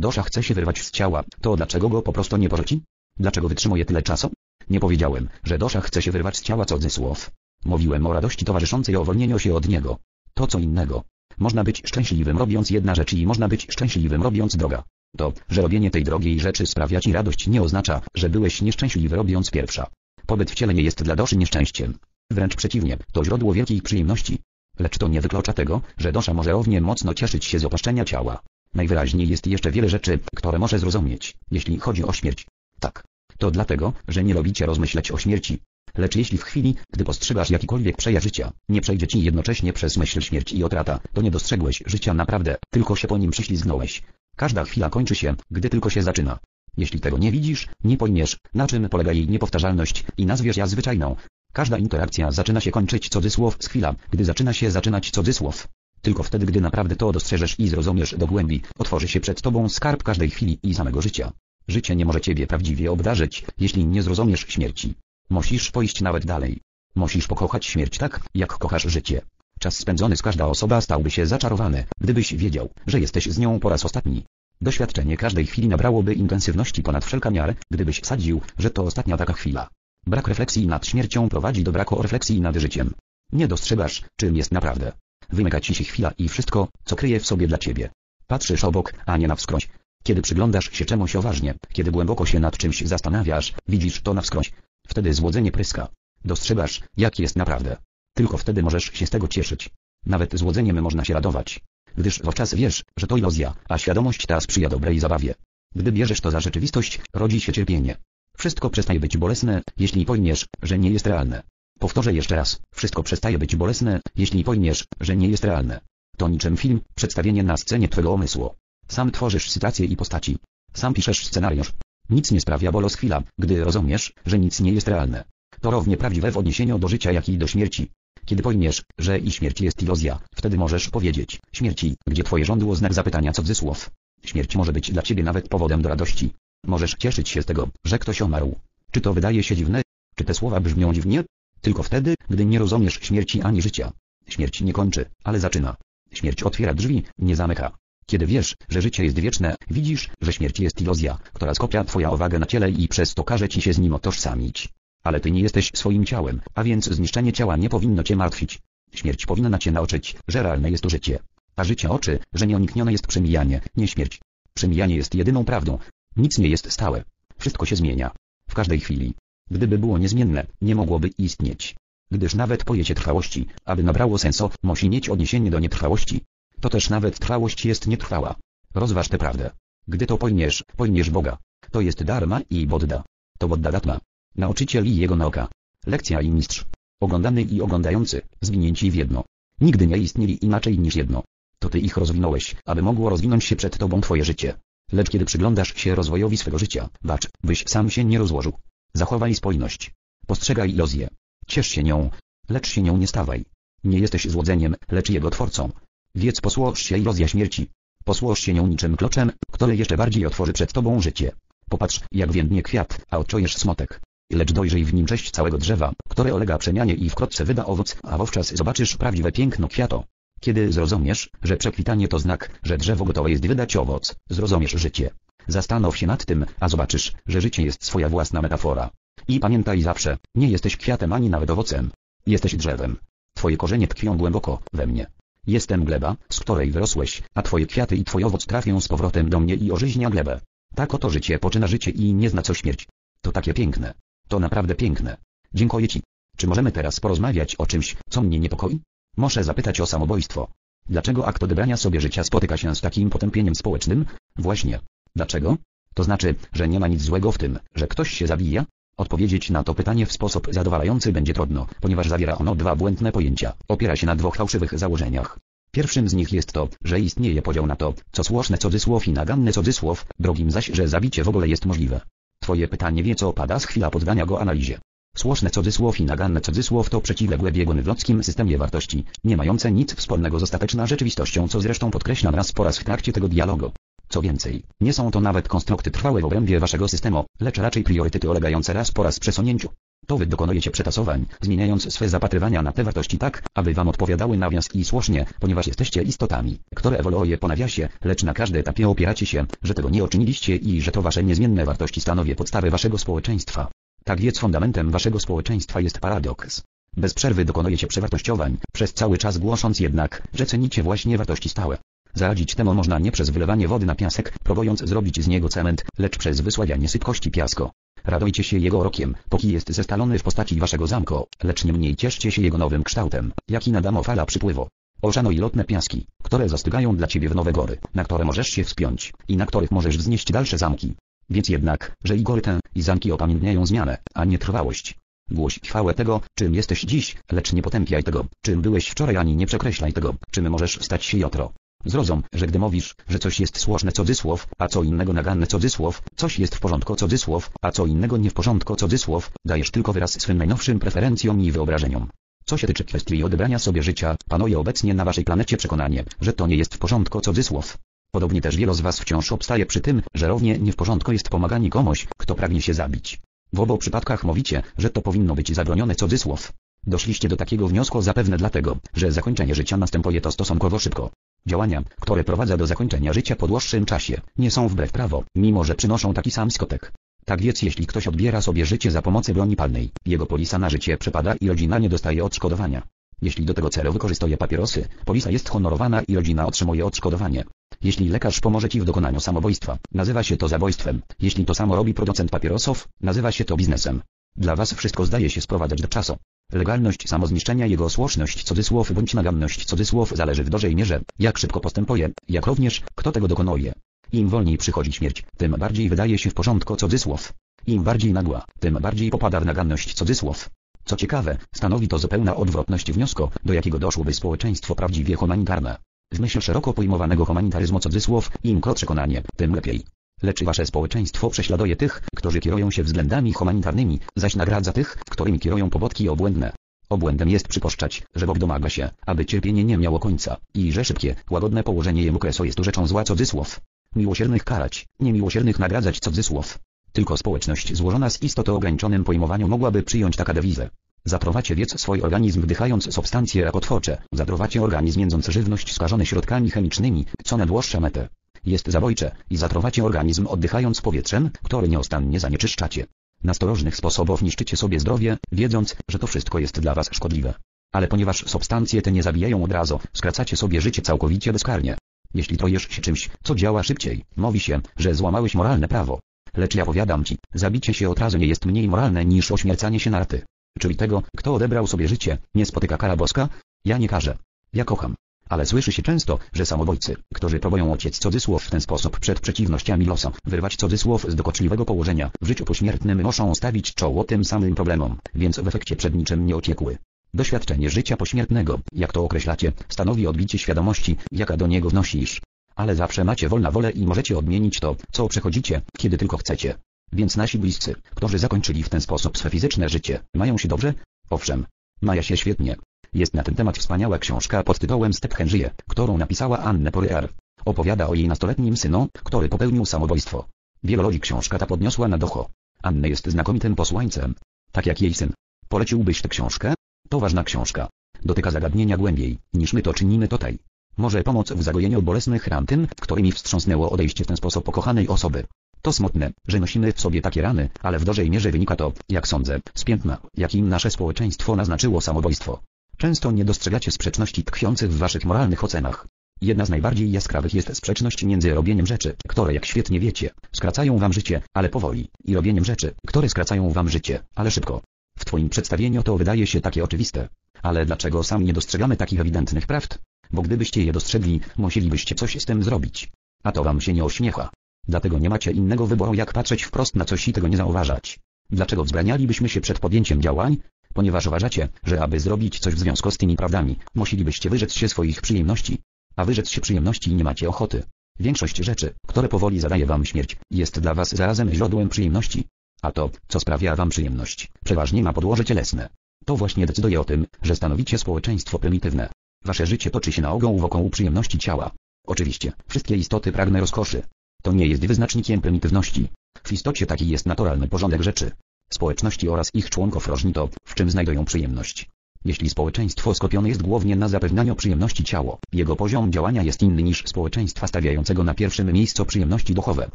dosza chce się wyrwać z ciała, to dlaczego go po prostu nie porzuci? Dlaczego wytrzymuje tyle czasu? Nie powiedziałem, że dosza chce się wyrwać z ciała cudzysłów. Mówiłem o radości towarzyszącej uwolnieniu się od niego. To co innego. Można być szczęśliwym robiąc jedna rzecz i można być szczęśliwym robiąc druga. To, że robienie tej drogiej rzeczy sprawia ci radość nie oznacza, że byłeś nieszczęśliwy robiąc pierwsza. Pobyt w ciele nie jest dla doszy nieszczęściem. Wręcz przeciwnie, to źródło wielkiej przyjemności. Lecz to nie wyklucza tego, że dosza może równie mocno cieszyć się z opuszczenia ciała. Najwyraźniej jest jeszcze wiele rzeczy, które może zrozumieć, jeśli chodzi o śmierć. Tak. To dlatego, że nie lubicie rozmyślać o śmierci. Lecz jeśli w chwili, gdy postrzegasz jakikolwiek przejaw życia, nie przejdzie ci jednocześnie przez myśl śmierć i utrata, to nie dostrzegłeś życia naprawdę, tylko się po nim przyślizgnąłeś. Każda chwila kończy się, gdy tylko się zaczyna. Jeśli tego nie widzisz, nie pojmiesz, na czym polega jej niepowtarzalność i nazwiesz ją zwyczajną. Każda interakcja zaczyna się kończyć cudzysłów z chwila, gdy zaczyna się zaczynać cudzysłów. Tylko wtedy, gdy naprawdę to dostrzeżesz i zrozumiesz do głębi, otworzy się przed tobą skarb każdej chwili i samego życia. Życie nie może ciebie prawdziwie obdarzyć, jeśli nie zrozumiesz śmierci. Musisz pójść nawet dalej. Musisz pokochać śmierć tak, jak kochasz życie. Czas spędzony z każda osoba stałby się zaczarowany, gdybyś wiedział, że jesteś z nią po raz ostatni. Doświadczenie każdej chwili nabrałoby intensywności ponad wszelką miarę, gdybyś sadził, że to ostatnia taka chwila. Brak refleksji nad śmiercią prowadzi do braku refleksji nad życiem. Nie dostrzegasz, czym jest naprawdę. Wymyka ci się chwila i wszystko, co kryje w sobie dla ciebie. Patrzysz obok, a nie na wskroś. Kiedy przyglądasz się czemuś uważnie, kiedy głęboko się nad czymś zastanawiasz, widzisz to na wskroś. Wtedy złudzenie pryska. Dostrzegasz, jak jest naprawdę. Tylko wtedy możesz się z tego cieszyć. Nawet złudzeniem można się radować. Gdyż wówczas wiesz, że to iluzja, a świadomość ta sprzyja dobrej zabawie. Gdy bierzesz to za rzeczywistość, rodzi się cierpienie. Wszystko przestaje być bolesne, jeśli pojmiesz, że nie jest realne. Powtórzę jeszcze raz, wszystko przestaje być bolesne, jeśli pojmiesz, że nie jest realne. To niczym film, przedstawienie na scenie twego umysłu. Sam tworzysz sytuacje i postaci. Sam piszesz scenariusz. Nic nie sprawia bólu z chwila, gdy rozumiesz, że nic nie jest realne. To równie prawdziwe w odniesieniu do życia, jak i do śmierci. Kiedy pojmiesz, że i śmierć jest iluzja, wtedy możesz powiedzieć, śmierci, gdzie twoje żądło znak zapytania cudzysłów. Śmierć może być dla ciebie nawet powodem do radości. Możesz cieszyć się z tego, że ktoś umarł. Czy to wydaje się dziwne? Czy te słowa brzmią dziwnie? Tylko wtedy, gdy nie rozumiesz śmierci ani życia. Śmierć nie kończy, ale zaczyna. Śmierć otwiera drzwi, nie zamyka. Kiedy wiesz, że życie jest wieczne, widzisz, że śmierć jest iluzja, która skupia twoją uwagę na ciele i przez to każe ci się z nim utożsamić. Ale ty nie jesteś swoim ciałem, a więc zniszczenie ciała nie powinno cię martwić. Śmierć powinna cię nauczyć, że realne jest to życie. A życie oczy, że nieuniknione jest przemijanie, nie śmierć. Przemijanie jest jedyną prawdą. Nic nie jest stałe. Wszystko się zmienia. W każdej chwili. Gdyby było niezmienne, nie mogłoby istnieć. Gdyż nawet pojęcie trwałości, aby nabrało sensu, musi mieć odniesienie do nietrwałości. To też nawet trwałość jest nietrwała. Rozważ tę prawdę. Gdy to pojmiesz, pojmiesz Boga. To jest Dharma i Bodda. To Boddadatma. Nauczyciel i jego nauka. Lekcja i mistrz. Oglądany i oglądający, zwinięci w jedno. Nigdy nie istnieli inaczej niż jedno. To ty ich rozwinąłeś, aby mogło rozwinąć się przed tobą twoje życie. Lecz kiedy przyglądasz się rozwojowi swego życia, bacz, byś sam się nie rozłożył. Zachowaj spójność. Postrzegaj iluzję. Ciesz się nią, lecz się nią nie stawaj. Nie jesteś złudzeniem, lecz jego twórcą. Więc posłuż się iluzja śmierci. Posłuż się nią niczym kloczem, który jeszcze bardziej otworzy przed tobą życie. Popatrz, jak więdnie kwiat, a odczujesz smutek. Lecz dojrzyj w nim cześć całego drzewa, które ulega przemianie i wkrótce wyda owoc, a wówczas zobaczysz prawdziwe piękno kwiatu. Kiedy zrozumiesz, że przekwitanie to znak, że drzewo gotowe jest wydać owoc, zrozumiesz życie. Zastanów się nad tym, a zobaczysz, że życie jest swoja własna metafora. I pamiętaj zawsze, nie jesteś kwiatem ani nawet owocem. Jesteś drzewem. Twoje korzenie tkwią głęboko, we mnie. Jestem gleba, z której wyrosłeś, a twoje kwiaty i twój owoc trafią z powrotem do mnie i orzyźnia glebę. Tak oto życie poczyna życie i nie zna co śmierć. To takie piękne. To naprawdę piękne. Dziękuję ci. Czy możemy teraz porozmawiać o czymś, co mnie niepokoi? Muszę zapytać o samobójstwo. Dlaczego akt odebrania sobie życia spotyka się z takim potępieniem społecznym? Właśnie. Dlaczego? To znaczy, że nie ma nic złego w tym, że ktoś się zabija? Odpowiedzieć na to pytanie w sposób zadowalający będzie trudno, ponieważ zawiera ono dwa błędne pojęcia. Opiera się na dwóch fałszywych założeniach. Pierwszym z nich jest to, że istnieje podział na to, co słuszne cudzysłów i naganne cudzysłów, drugim zaś, że zabicie w ogóle jest możliwe. Twoje pytanie wie co pada z chwila poddania go analizie. Słuszne cudzysłów i naganne cudzysłów to przeciwległe bieguny w ludzkim systemie wartości, nie mające nic wspólnego z ostateczną rzeczywistością, co zresztą podkreślam raz po raz w trakcie tego dialogu. Co więcej, nie są to nawet konstrukty trwałe w obrębie waszego systemu, lecz raczej priorytety ulegające raz po raz przesunięciu. To wy dokonujecie przetasowań, zmieniając swe zapatrywania na te wartości tak, aby wam odpowiadały nawias i słusznie, ponieważ jesteście istotami, które ewoluuje po nawiasie, lecz na każdym etapie opieracie się, że tego nie uczyniliście i że to wasze niezmienne wartości stanowią podstawę waszego społeczeństwa. Tak więc fundamentem waszego społeczeństwa jest paradoks. Bez przerwy dokonujecie przewartościowań, przez cały czas głosząc jednak, że cenicie właśnie wartości stałe. Zaradzić temu można nie przez wylewanie wody na piasek, próbując zrobić z niego cement, lecz przez wysławianie sypkości piasku. Radujcie się jego urokiem, póki jest zestalony w postaci waszego zamku, lecz nie mniej cieszcie się jego nowym kształtem, jaki nadamo fala przypływu. Oszanuj lotne piaski, które zastygają dla ciebie w nowe góry, na które możesz się wspiąć i na których możesz wznieść dalsze zamki. Wiedz jednak, że i góry te, i zamki opamiętniają zmianę, a nie trwałość. Głoś chwałę tego, czym jesteś dziś, lecz nie potępiaj tego, czym byłeś wczoraj, ani nie przekreślaj tego, czym możesz stać się jutro. Zrozum, że gdy mówisz, że coś jest słuszne cudzysłów, a co innego naganne cudzysłów, coś jest w porządku cudzysłów, a co innego nie w porządku cudzysłów, dajesz tylko wyraz swym najnowszym preferencjom i wyobrażeniom. Co się tyczy kwestii odebrania sobie życia, panuje obecnie na waszej planecie przekonanie, że to nie jest w porządku cudzysłów. Podobnie też wielu z was wciąż obstaje przy tym, że równie nie w porządku jest pomaganie komuś, kto pragnie się zabić. W obu przypadkach mówicie, że to powinno być zabronione cudzysłów. Doszliście do takiego wniosku zapewne dlatego, że zakończenie życia następuje to stosunkowo szybko. Działania, które prowadzą do zakończenia życia po dłuższym czasie, nie są wbrew prawo, mimo że przynoszą taki sam skutek. Tak więc jeśli ktoś odbiera sobie życie za pomocą broni palnej, jego polisa na życie przypada i rodzina nie dostaje odszkodowania. Jeśli do tego celu wykorzystuje papierosy, polisa jest honorowana i rodzina otrzymuje odszkodowanie. Jeśli lekarz pomoże ci w dokonaniu samobójstwa, nazywa się to zabójstwem. Jeśli to samo robi producent papierosów, nazywa się to biznesem. Dla was wszystko zdaje się sprowadzać do czasu. Legalność samozniszczenia, jego słuszność cudzysłów bądź naganność cudzysłów zależy w dużej mierze, jak szybko postępuje, jak również, kto tego dokonuje. Im wolniej przychodzi śmierć, tym bardziej wydaje się w porządku cudzysłów. Im bardziej nagła, tym bardziej popada w naganność cudzysłów. Co ciekawe, stanowi to zupełna odwrotność wniosku, do jakiego doszłoby społeczeństwo prawdziwie humanitarne. W myśl szeroko pojmowanego humanitaryzmu cudzysłów, im krótsze konanie, tym lepiej. Lecz wasze społeczeństwo prześladuje tych, którzy kierują się względami humanitarnymi, zaś nagradza tych, którymi kierują pobudki obłędne. Obłędem jest przypuszczać, że Bóg domaga się, aby cierpienie nie miało końca, i że szybkie, łagodne położenie jemu kresu jest rzeczą zła cudzysłów. Miłosiernych karać, niemiłosiernych nagradzać cudzysłów. Tylko społeczność złożona z istot o ograniczonym pojmowaniu mogłaby przyjąć taką dewizę. Zatruwacie więc swój organizm wdychając substancje rakotwórcze, zatruwacie organizm jedząc żywność skażony środkami chemicznymi, co na dłuższą metę jest zabójcze, i zatruwacie organizm oddychając powietrzem, który nieustannie zanieczyszczacie. Na sto różnych sposobów niszczycie sobie zdrowie, wiedząc, że to wszystko jest dla was szkodliwe. Ale ponieważ substancje te nie zabijają od razu, skracacie sobie życie całkowicie bezkarnie. Jeśli trujesz się czymś, co działa szybciej, mówi się, że złamałeś moralne prawo. Lecz ja powiadam ci, zabicie się od razu nie jest mniej moralne niż ośmiercanie się na raty. Czyli tego, kto odebrał sobie życie, nie spotyka kara boska? Ja nie karzę. Ja kocham. Ale słyszy się często, że samobójcy, którzy próbują uciec cudzysłów w ten sposób przed przeciwnościami losu, wyrwać cudzysłów z dokuczliwego położenia, w życiu pośmiertnym muszą stawić czoło tym samym problemom, więc w efekcie przed niczym nie uciekły. Doświadczenie życia pośmiertnego, jak to określacie, stanowi odbicie świadomości, jaka do niego wnosisz. Ale zawsze macie wolną wolę i możecie odmienić to, co przechodzicie, kiedy tylko chcecie. Więc nasi bliscy, którzy zakończyli w ten sposób swe fizyczne życie, mają się dobrze? Owszem. Mają się świetnie. Jest na ten temat wspaniała książka pod tytułem Stephenrije, którą napisała Anne Puryear. Opowiada o jej nastoletnim synu, który popełnił samobójstwo. Wielu ludzi książka ta podniosła na duchu. Anne jest znakomitym posłańcem. Tak jak jej syn. Poleciłbyś tę książkę? To ważna książka. dotyka zagadnienia głębiej, niż my to czynimy tutaj. Może pomóc w zagojeniu bolesnych ran tym, którymi wstrząsnęło odejście w ten sposób ukochanej osoby. To smutne, że nosimy w sobie takie rany, ale w dużej mierze wynika to, jak sądzę, z piętna, jakim nasze społeczeństwo naznaczyło samobójstwo. Często nie dostrzegacie sprzeczności tkwiących w waszych moralnych ocenach. Jedna z najbardziej jaskrawych jest sprzeczność między robieniem rzeczy, które, jak świetnie wiecie, skracają wam życie, ale powoli, i robieniem rzeczy, które skracają wam życie, ale szybko. W twoim przedstawieniu to wydaje się takie oczywiste. Ale dlaczego sami nie dostrzegamy takich ewidentnych prawd? Bo gdybyście je dostrzegli, musielibyście coś z tym zrobić. A to wam się nie ośmiecha. Dlatego nie macie innego wyboru, jak patrzeć wprost na coś i tego nie zauważać. Dlaczego wzbranialibyśmy się przed podjęciem działań? Ponieważ uważacie, że aby zrobić coś w związku z tymi prawdami, musielibyście wyrzec się swoich przyjemności. A wyrzec się przyjemności nie macie ochoty. Większość rzeczy, które powoli zadaje wam śmierć, jest dla was zarazem źródłem przyjemności. A to, co sprawia wam przyjemność, przeważnie ma podłoże cielesne. To właśnie decyduje o tym, że stanowicie społeczeństwo prymitywne. Wasze życie toczy się naogą wokół przyjemności ciała. Oczywiście, wszystkie istoty pragną rozkoszy. To nie jest wyznacznikiem prymitywności. W istocie taki jest naturalny porządek rzeczy. Społeczności oraz ich członków różni to, w czym znajdują przyjemność. Jeśli społeczeństwo skupione jest głównie na zapewnianiu przyjemności ciało, jego poziom działania jest inny niż społeczeństwa stawiającego na pierwszym miejscu przyjemności duchowe.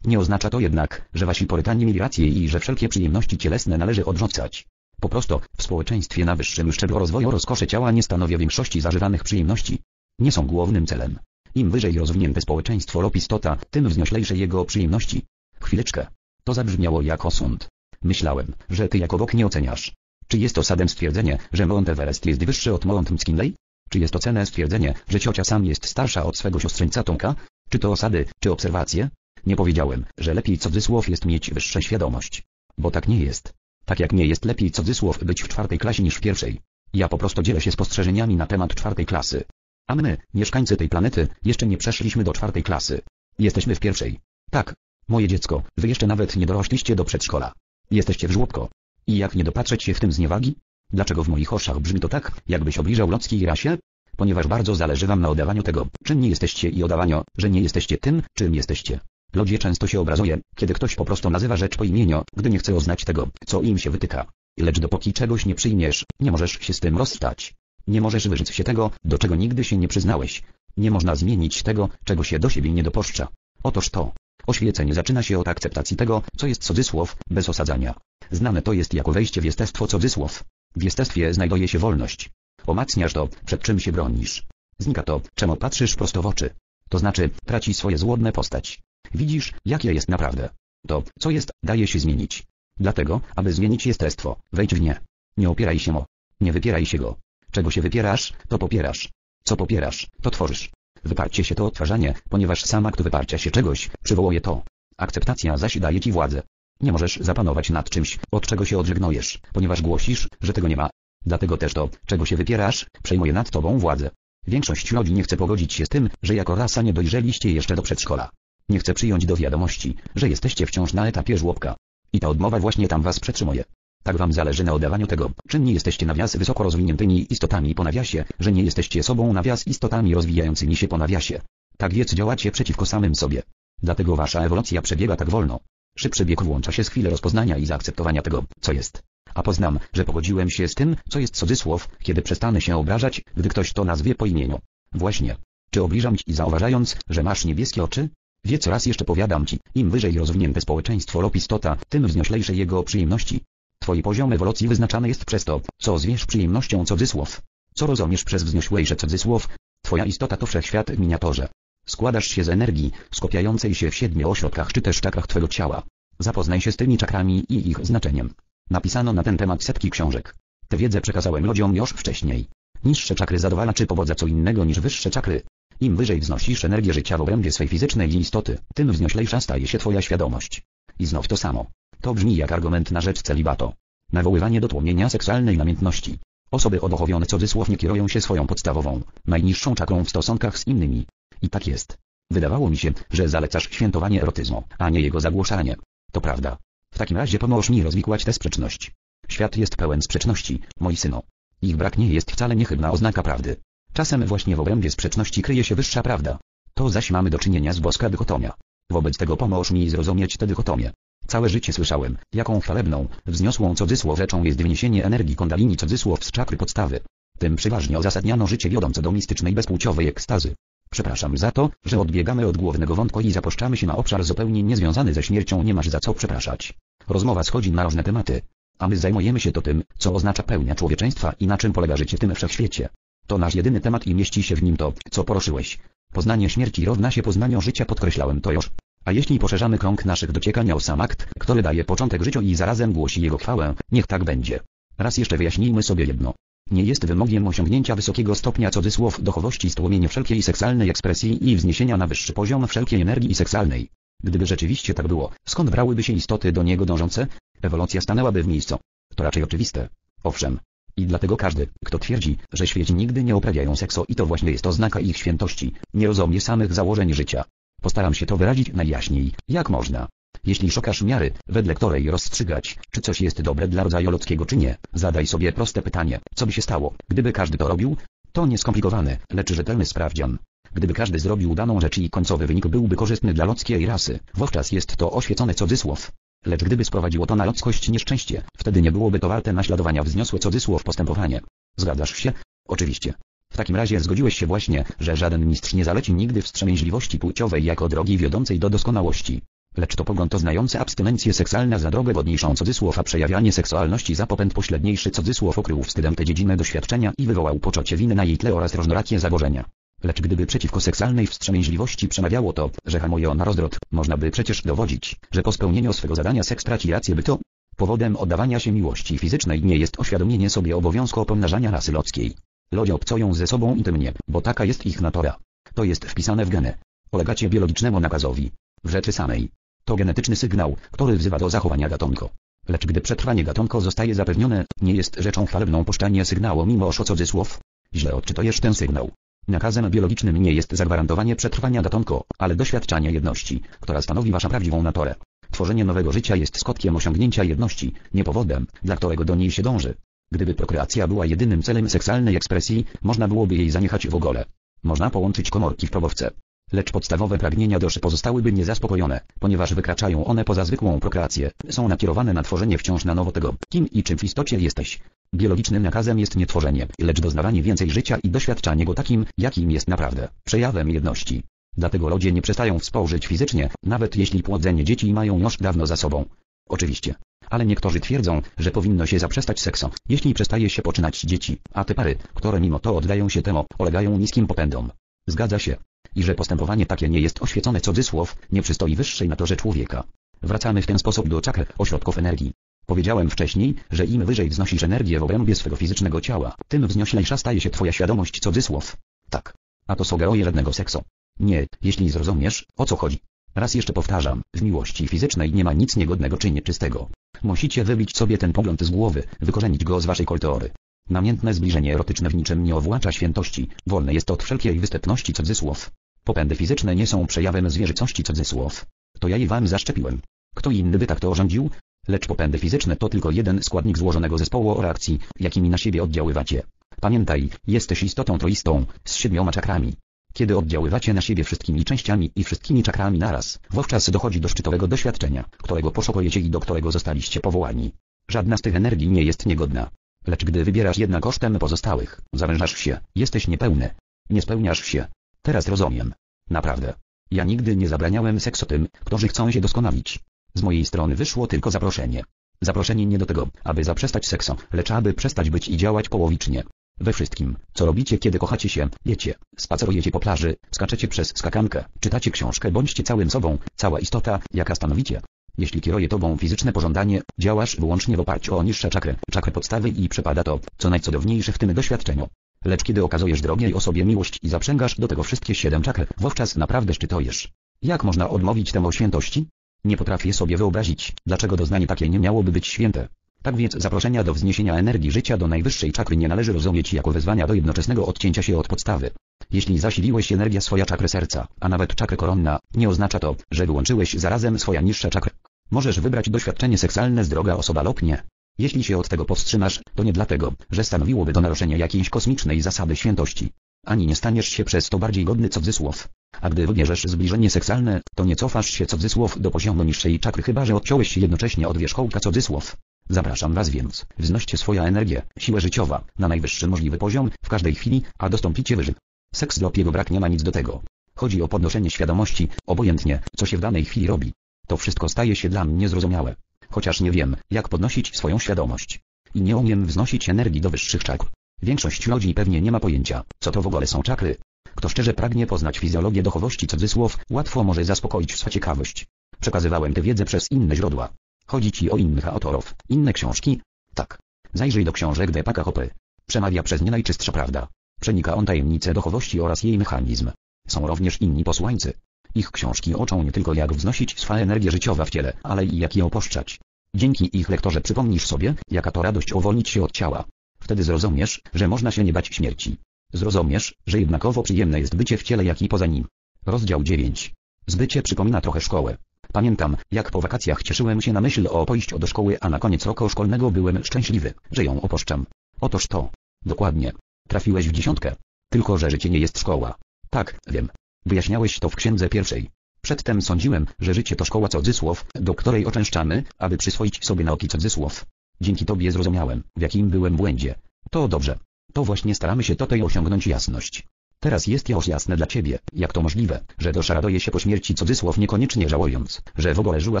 Nie oznacza to jednak, że wasi porytanie mieli rację i że wszelkie przyjemności cielesne należy odrzucać. Po prostu, w społeczeństwie na wyższym szczeblu rozwoju rozkosze ciała nie stanowią większości zażywanych przyjemności. Nie są głównym celem. Im wyżej rozwinięte społeczeństwo lub istota, tym wznioślejsze jego przyjemności. Chwileczkę. To zabrzmiało jak osąd. Myślałem, że ty jako bok nie oceniasz. Czy jest osadem stwierdzenie, że Mount Everest jest wyższy od Mount Mckinley? Czy jest ocenę stwierdzenie, że ciocia Sam jest starsza od swego siostrzeńca Tomka? Czy to osady, czy obserwacje? Nie powiedziałem, że lepiej cudzysłów jest mieć wyższą świadomość. Bo tak nie jest. Tak jak nie jest lepiej cudzysłów być w czwartej klasie niż w pierwszej. Ja po prostu dzielę się spostrzeżeniami na temat czwartej klasy. A my, mieszkańcy tej planety, jeszcze nie przeszliśmy do czwartej klasy. Jesteśmy w pierwszej. Tak. Moje dziecko, wy jeszcze nawet nie dorośliście do przedszkola. Jesteście w żłobko. I jak nie dopatrzeć się w tym zniewagi? Dlaczego w moich oczach brzmi to tak, jakbyś obliżał ludzkiej rasie? Ponieważ bardzo zależy wam na oddawaniu tego, czym nie jesteście i oddawaniu, że nie jesteście tym, czym jesteście. Ludzie często się obrazuje, kiedy ktoś po prostu nazywa rzecz po imieniu, gdy nie chce oznać tego, co im się wytyka. Lecz dopóki czegoś nie przyjmiesz, nie możesz się z tym rozstać. Nie możesz wyrzec się tego, do czego nigdy się nie przyznałeś. Nie można zmienić tego, czego się do siebie nie dopuszcza. Otóż to. Oświecenie zaczyna się od akceptacji tego, co jest cudzysłów, bez osadzania. Znane to jest jako wejście w jestestwo cudzysłów. W jestestwie znajduje się wolność. Omacniasz to, przed czym się bronisz. Znika to, czemu patrzysz prosto w oczy. To znaczy, traci swoje złudne postać. Widzisz, jakie jest naprawdę. To, co jest, daje się zmienić. Dlatego, aby zmienić jestestwo, wejdź w nie. Nie opieraj się o. Nie wypieraj się go. Czego się wypierasz, to popierasz. Co popierasz, to tworzysz. Wyparcie się to odtwarzanie, ponieważ sam akt wyparcia się czegoś przywołuje to. Akceptacja zaś daje ci władzę. Nie możesz zapanować nad czymś, od czego się odżegnujesz, ponieważ głosisz, że tego nie ma. Dlatego też to, czego się wypierasz, przejmuje nad tobą władzę. Większość ludzi nie chce pogodzić się z tym, że jako rasa nie dojrzeliście jeszcze do przedszkola. Nie chce przyjąć do wiadomości, że jesteście wciąż na etapie żłobka. I ta odmowa właśnie tam was przetrzymuje. Tak wam zależy na oddawaniu tego, czym nie jesteście nawias wysoko rozwiniętymi istotami po nawiasie, że nie jesteście sobą nawias istotami rozwijającymi się po nawiasie. Tak więc działacie przeciwko samym sobie. Dlatego wasza ewolucja przebiega tak wolno. Szybszy bieg włącza się z chwili rozpoznania i zaakceptowania tego, co jest. A poznam, że pogodziłem się z tym, co jest cudzysłów, kiedy przestanę się obrażać, gdy ktoś to nazwie po imieniu. Właśnie. Czy obliżam ci i zauważając, że masz niebieskie oczy? Wie co raz jeszcze powiadam ci, im wyżej rozwinięte społeczeństwo lub istota, tym wznioślejsze jego przyjemności. Twój poziom ewolucji wyznaczany jest przez to, co zwiesz przyjemnością cudzysłów. Co rozumiesz przez wznioślejsze cudzysłów? Twoja istota to wszechświat w miniaturze. Składasz się z energii, skupiającej się w siedmiu ośrodkach czy też czakrach twego ciała. Zapoznaj się z tymi czakrami i ich znaczeniem. Napisano na ten temat setki książek. Tę wiedzę przekazałem ludziom już wcześniej. Niższe czakry zadowala czy pobudza co innego niż wyższe czakry. Im wyżej wznosisz energię życia w obrębie swej fizycznej istoty, tym wznioślejsza staje się twoja świadomość. I znów to samo. To brzmi jak argument na rzecz celibatu. Nawoływanie do tłumienia seksualnej namiętności. Osoby oduchowione cudzysłów nie kierują się swoją podstawową, najniższą czakrą w stosunkach z innymi. I tak jest. Wydawało mi się, że zalecasz świętowanie erotyzmu, a nie jego zagłuszanie. To prawda. W takim razie pomóż mi rozwikłać tę sprzeczność. Świat jest pełen sprzeczności, moi synu. Ich brak nie jest wcale niechybna oznaka prawdy. Czasem właśnie w obrębie sprzeczności kryje się wyższa prawda. To zaś mamy do czynienia z boska dychotomia. Wobec tego pomóż mi zrozumieć tę dychotomię. Całe życie słyszałem, jaką chwalebną, wzniosłą cudzysłów rzeczą jest wyniesienie energii kundalini cudzysłów z czakry podstawy. Tym przeważnie uzasadniano życie wiodące do mistycznej bezpłciowej ekstazy. Przepraszam za to, że odbiegamy od głównego wątku i zapuszczamy się na obszar zupełnie niezwiązany ze śmiercią. Nie masz za co przepraszać. Rozmowa schodzi na różne tematy. A my zajmujemy się to tym, co oznacza pełnia człowieczeństwa i na czym polega życie w tym wszechświecie. To nasz jedyny temat i mieści się w nim to, co poruszyłeś. Poznanie śmierci równa się poznaniu życia, podkreślałem to już. A jeśli poszerzamy krąg naszych dociekań o sam akt, który daje początek życiu i zarazem głosi jego chwałę, niech tak będzie. Raz jeszcze wyjaśnijmy sobie jedno. Nie jest wymogiem osiągnięcia wysokiego stopnia cudzysłów dochowości stłumienie wszelkiej seksualnej ekspresji i wzniesienia na wyższy poziom wszelkiej energii seksualnej. Gdyby rzeczywiście tak było, skąd brałyby się istoty do niego dążące? Ewolucja stanęłaby w miejscu. To raczej oczywiste. Owszem. I dlatego każdy, kto twierdzi, że świeci nigdy nie uprawiają seksu i to właśnie jest oznaka ich świętości, nie rozumie samych założeń życia. Postaram się to wyrazić najjaśniej, jak można. Jeśli szukasz miary, wedle której rozstrzygać, czy coś jest dobre dla rodzaju ludzkiego czy nie, zadaj sobie proste pytanie, co by się stało, gdyby każdy to robił? To nieskomplikowany, lecz rzetelny sprawdzian. Gdyby każdy zrobił daną rzecz i końcowy wynik byłby korzystny dla ludzkiej rasy, wówczas jest to oświecone cudzysłów. Lecz gdyby sprowadziło to na ludzkość nieszczęście, wtedy nie byłoby to warte naśladowania wzniosłe cudzysłów postępowanie. Zgadzasz się? Oczywiście. W takim razie zgodziłeś się właśnie, że żaden mistrz nie zaleci nigdy wstrzemięźliwości płciowej jako drogi wiodącej do doskonałości. Lecz to pogląd uznający abstynencję seksualną za drogę wodniejszą cudzysłów, a przejawianie seksualności za popęd pośredniejszy cudzysłów okrył wstydem tę dziedzinę doświadczenia i wywołał poczucie winy na jej tle oraz różnorakie zaburzenia. Lecz gdyby przeciwko seksualnej wstrzemięźliwości przemawiało to, że hamuje ona rozrodek, można by przecież dowodzić, że po spełnieniu swego zadania seks traci rację bytu. Powodem oddawania się miłości fizycznej nie jest oświadomienie sobie obowiązku pomnażania rasy ludzkiej. Ludzie obcują ze sobą intymnie, bo taka jest ich natura. To jest wpisane w geny. Polegacie biologicznemu nakazowi. W rzeczy samej. To genetyczny sygnał, który wzywa do zachowania gatunku. Lecz gdy przetrwanie gatunku zostaje zapewnione, nie jest rzeczą chwalebną puszczanie sygnału mimo cudzysłów. Źle odczytujesz ten sygnał. Nakazem biologicznym nie jest zagwarantowanie przetrwania gatunku, ale doświadczanie jedności, która stanowi wasza prawdziwą naturę. Tworzenie nowego życia jest skutkiem osiągnięcia jedności, nie powodem, dla którego do niej się dąży. Gdyby prokreacja była jedynym celem seksualnej ekspresji, można byłoby jej zaniechać w ogóle. Można połączyć komórki w probowce. Lecz podstawowe pragnienia duszy pozostałyby niezaspokojone, ponieważ wykraczają one poza zwykłą prokreację, są nakierowane na tworzenie wciąż na nowo tego, kim i czym w istocie jesteś. Biologicznym nakazem jest nie tworzenie, lecz doznawanie więcej życia i doświadczanie go takim, jakim jest naprawdę, przejawem jedności. Dlatego ludzie nie przestają współżyć fizycznie, nawet jeśli płodzenie dzieci mają już dawno za sobą. Oczywiście. Ale niektórzy twierdzą, że powinno się zaprzestać seksu, jeśli przestaje się poczynać dzieci, a te pary, które mimo to oddają się temu, ulegają niskim popędom. Zgadza się. I że postępowanie takie nie jest oświecone cudzysłów, nie przystoi wyższej naturze człowieka. Wracamy w ten sposób do czakr, ośrodków energii. Powiedziałem wcześniej, że im wyżej wznosisz energię w obrębie swego fizycznego ciała, tym wznioślejsza staje się twoja świadomość cudzysłów. Tak. A to sugeruje żadnego seksu. Nie, jeśli zrozumiesz, o co chodzi. Raz jeszcze powtarzam, w miłości fizycznej nie ma nic niegodnego czy nieczystego. Musicie wybić sobie ten pogląd z głowy, wykorzenić go z waszej kultury. Namiętne zbliżenie erotyczne w niczym nie owłacza świętości, wolne jest od wszelkiej występności cudzysłów. Popędy fizyczne nie są przejawem zwierzycości cudzysłów. To ja je wam zaszczepiłem. Kto inny by tak to urządził? Lecz popędy fizyczne to tylko jeden składnik złożonego zespołu reakcji, jakimi na siebie oddziaływacie. Pamiętaj, jesteś istotą troistą, z siedmioma czakrami. Kiedy oddziaływacie na siebie wszystkimi częściami i wszystkimi czakrami naraz, wówczas dochodzi do szczytowego doświadczenia, którego poszukujecie i do którego zostaliście powołani. Żadna z tych energii nie jest niegodna. Lecz gdy wybierasz jedna kosztem pozostałych, zawężasz się, jesteś niepełny. Nie spełniasz się. Teraz rozumiem. Naprawdę. Ja nigdy nie zabraniałem seksu tym, którzy chcą się doskonalić. Z mojej strony wyszło tylko zaproszenie. Zaproszenie nie do tego, aby zaprzestać seksu, lecz aby przestać być i działać połowicznie. We wszystkim, co robicie, kiedy kochacie się, jecie, spacerujecie po plaży, skaczecie przez skakankę, czytacie książkę, bądźcie całym sobą, cała istota, jaka stanowicie. Jeśli kieruje tobą fizyczne pożądanie, działasz wyłącznie w oparciu o niższe czakry, czakry podstawy i przepada to, co najcudowniejsze w tym doświadczeniu. Lecz kiedy okazujesz drogiej osobie miłość i zaprzęgasz do tego wszystkie siedem czakr, wówczas naprawdę szczytojesz. Jak można odmówić temu świętości? Nie potrafię sobie wyobrazić, dlaczego doznanie takie nie miałoby być święte. Tak więc zaproszenia do wzniesienia energii życia do najwyższej czakry nie należy rozumieć jako wezwania do jednoczesnego odcięcia się od podstawy. Jeśli zasiliłeś energię swoja czakry serca, a nawet czakry koronna, nie oznacza to, że wyłączyłeś zarazem swoja niższa czakra. Możesz wybrać doświadczenie seksualne z droga osoba lub nie. Jeśli się od tego powstrzymasz, to nie dlatego, że stanowiłoby to naruszenie jakiejś kosmicznej zasady świętości. Ani nie staniesz się przez to bardziej godny cudzysłów. A gdy wybierzesz zbliżenie seksualne, to nie cofasz się cudzysłów do poziomu niższej czakry, chyba że odciąłeś się jednocześnie od wierzchołka cudzysłów. Zapraszam Was więc, wznoście swoją energię, siłę życiową, na najwyższy możliwy poziom, w każdej chwili, a dostąpicie wyżej. Seks lub jego brak nie ma nic do tego. Chodzi o podnoszenie świadomości, obojętnie, co się w danej chwili robi. To wszystko staje się dla mnie zrozumiałe. Chociaż nie wiem, jak podnosić swoją świadomość. I nie umiem wznosić energii do wyższych czakr. Większość ludzi pewnie nie ma pojęcia, co to w ogóle są czakry. Kto szczerze pragnie poznać fizjologię duchowości cudzysłów, łatwo może zaspokoić swą ciekawość. Przekazywałem tę wiedzę przez inne źródła. Chodzi Ci o innych autorów, inne książki? Tak. Zajrzyj do książek Deepaka Chopry. Przemawia przez nie najczystsza prawda. Przenika on tajemnicę duchowości oraz jej mechanizm. Są również inni posłańcy. Ich książki uczą nie tylko jak wznosić swą energię życiową w ciele, ale i jak je opuszczać. Dzięki ich lekturze przypomnisz sobie, jaka to radość uwolnić się od ciała. Wtedy zrozumiesz, że można się nie bać śmierci. Zrozumiesz, że jednakowo przyjemne jest bycie w ciele, jak i poza nim. Rozdział dziewiąty. Zbycie przypomina trochę szkołę. Pamiętam, jak po wakacjach cieszyłem się na myśl o pójściu do szkoły, a na koniec roku szkolnego byłem szczęśliwy, że ją opuszczam. Otóż to. Dokładnie. Trafiłeś w dziesiątkę. Tylko że życie nie jest szkoła. Tak, wiem. Wyjaśniałeś to w księdze pierwszej. Przedtem sądziłem, że życie to szkoła cudzysłów, do której oczęszczamy, aby przyswoić sobie nauki cudzysłów. Dzięki Tobie zrozumiałem, w jakim byłem błędzie. To dobrze. To właśnie staramy się tutaj osiągnąć jasność. Teraz jest już jasne dla Ciebie, jak to możliwe, że doszaradoje się po śmierci cudzysłów, niekoniecznie żałując, że w ogóle żyła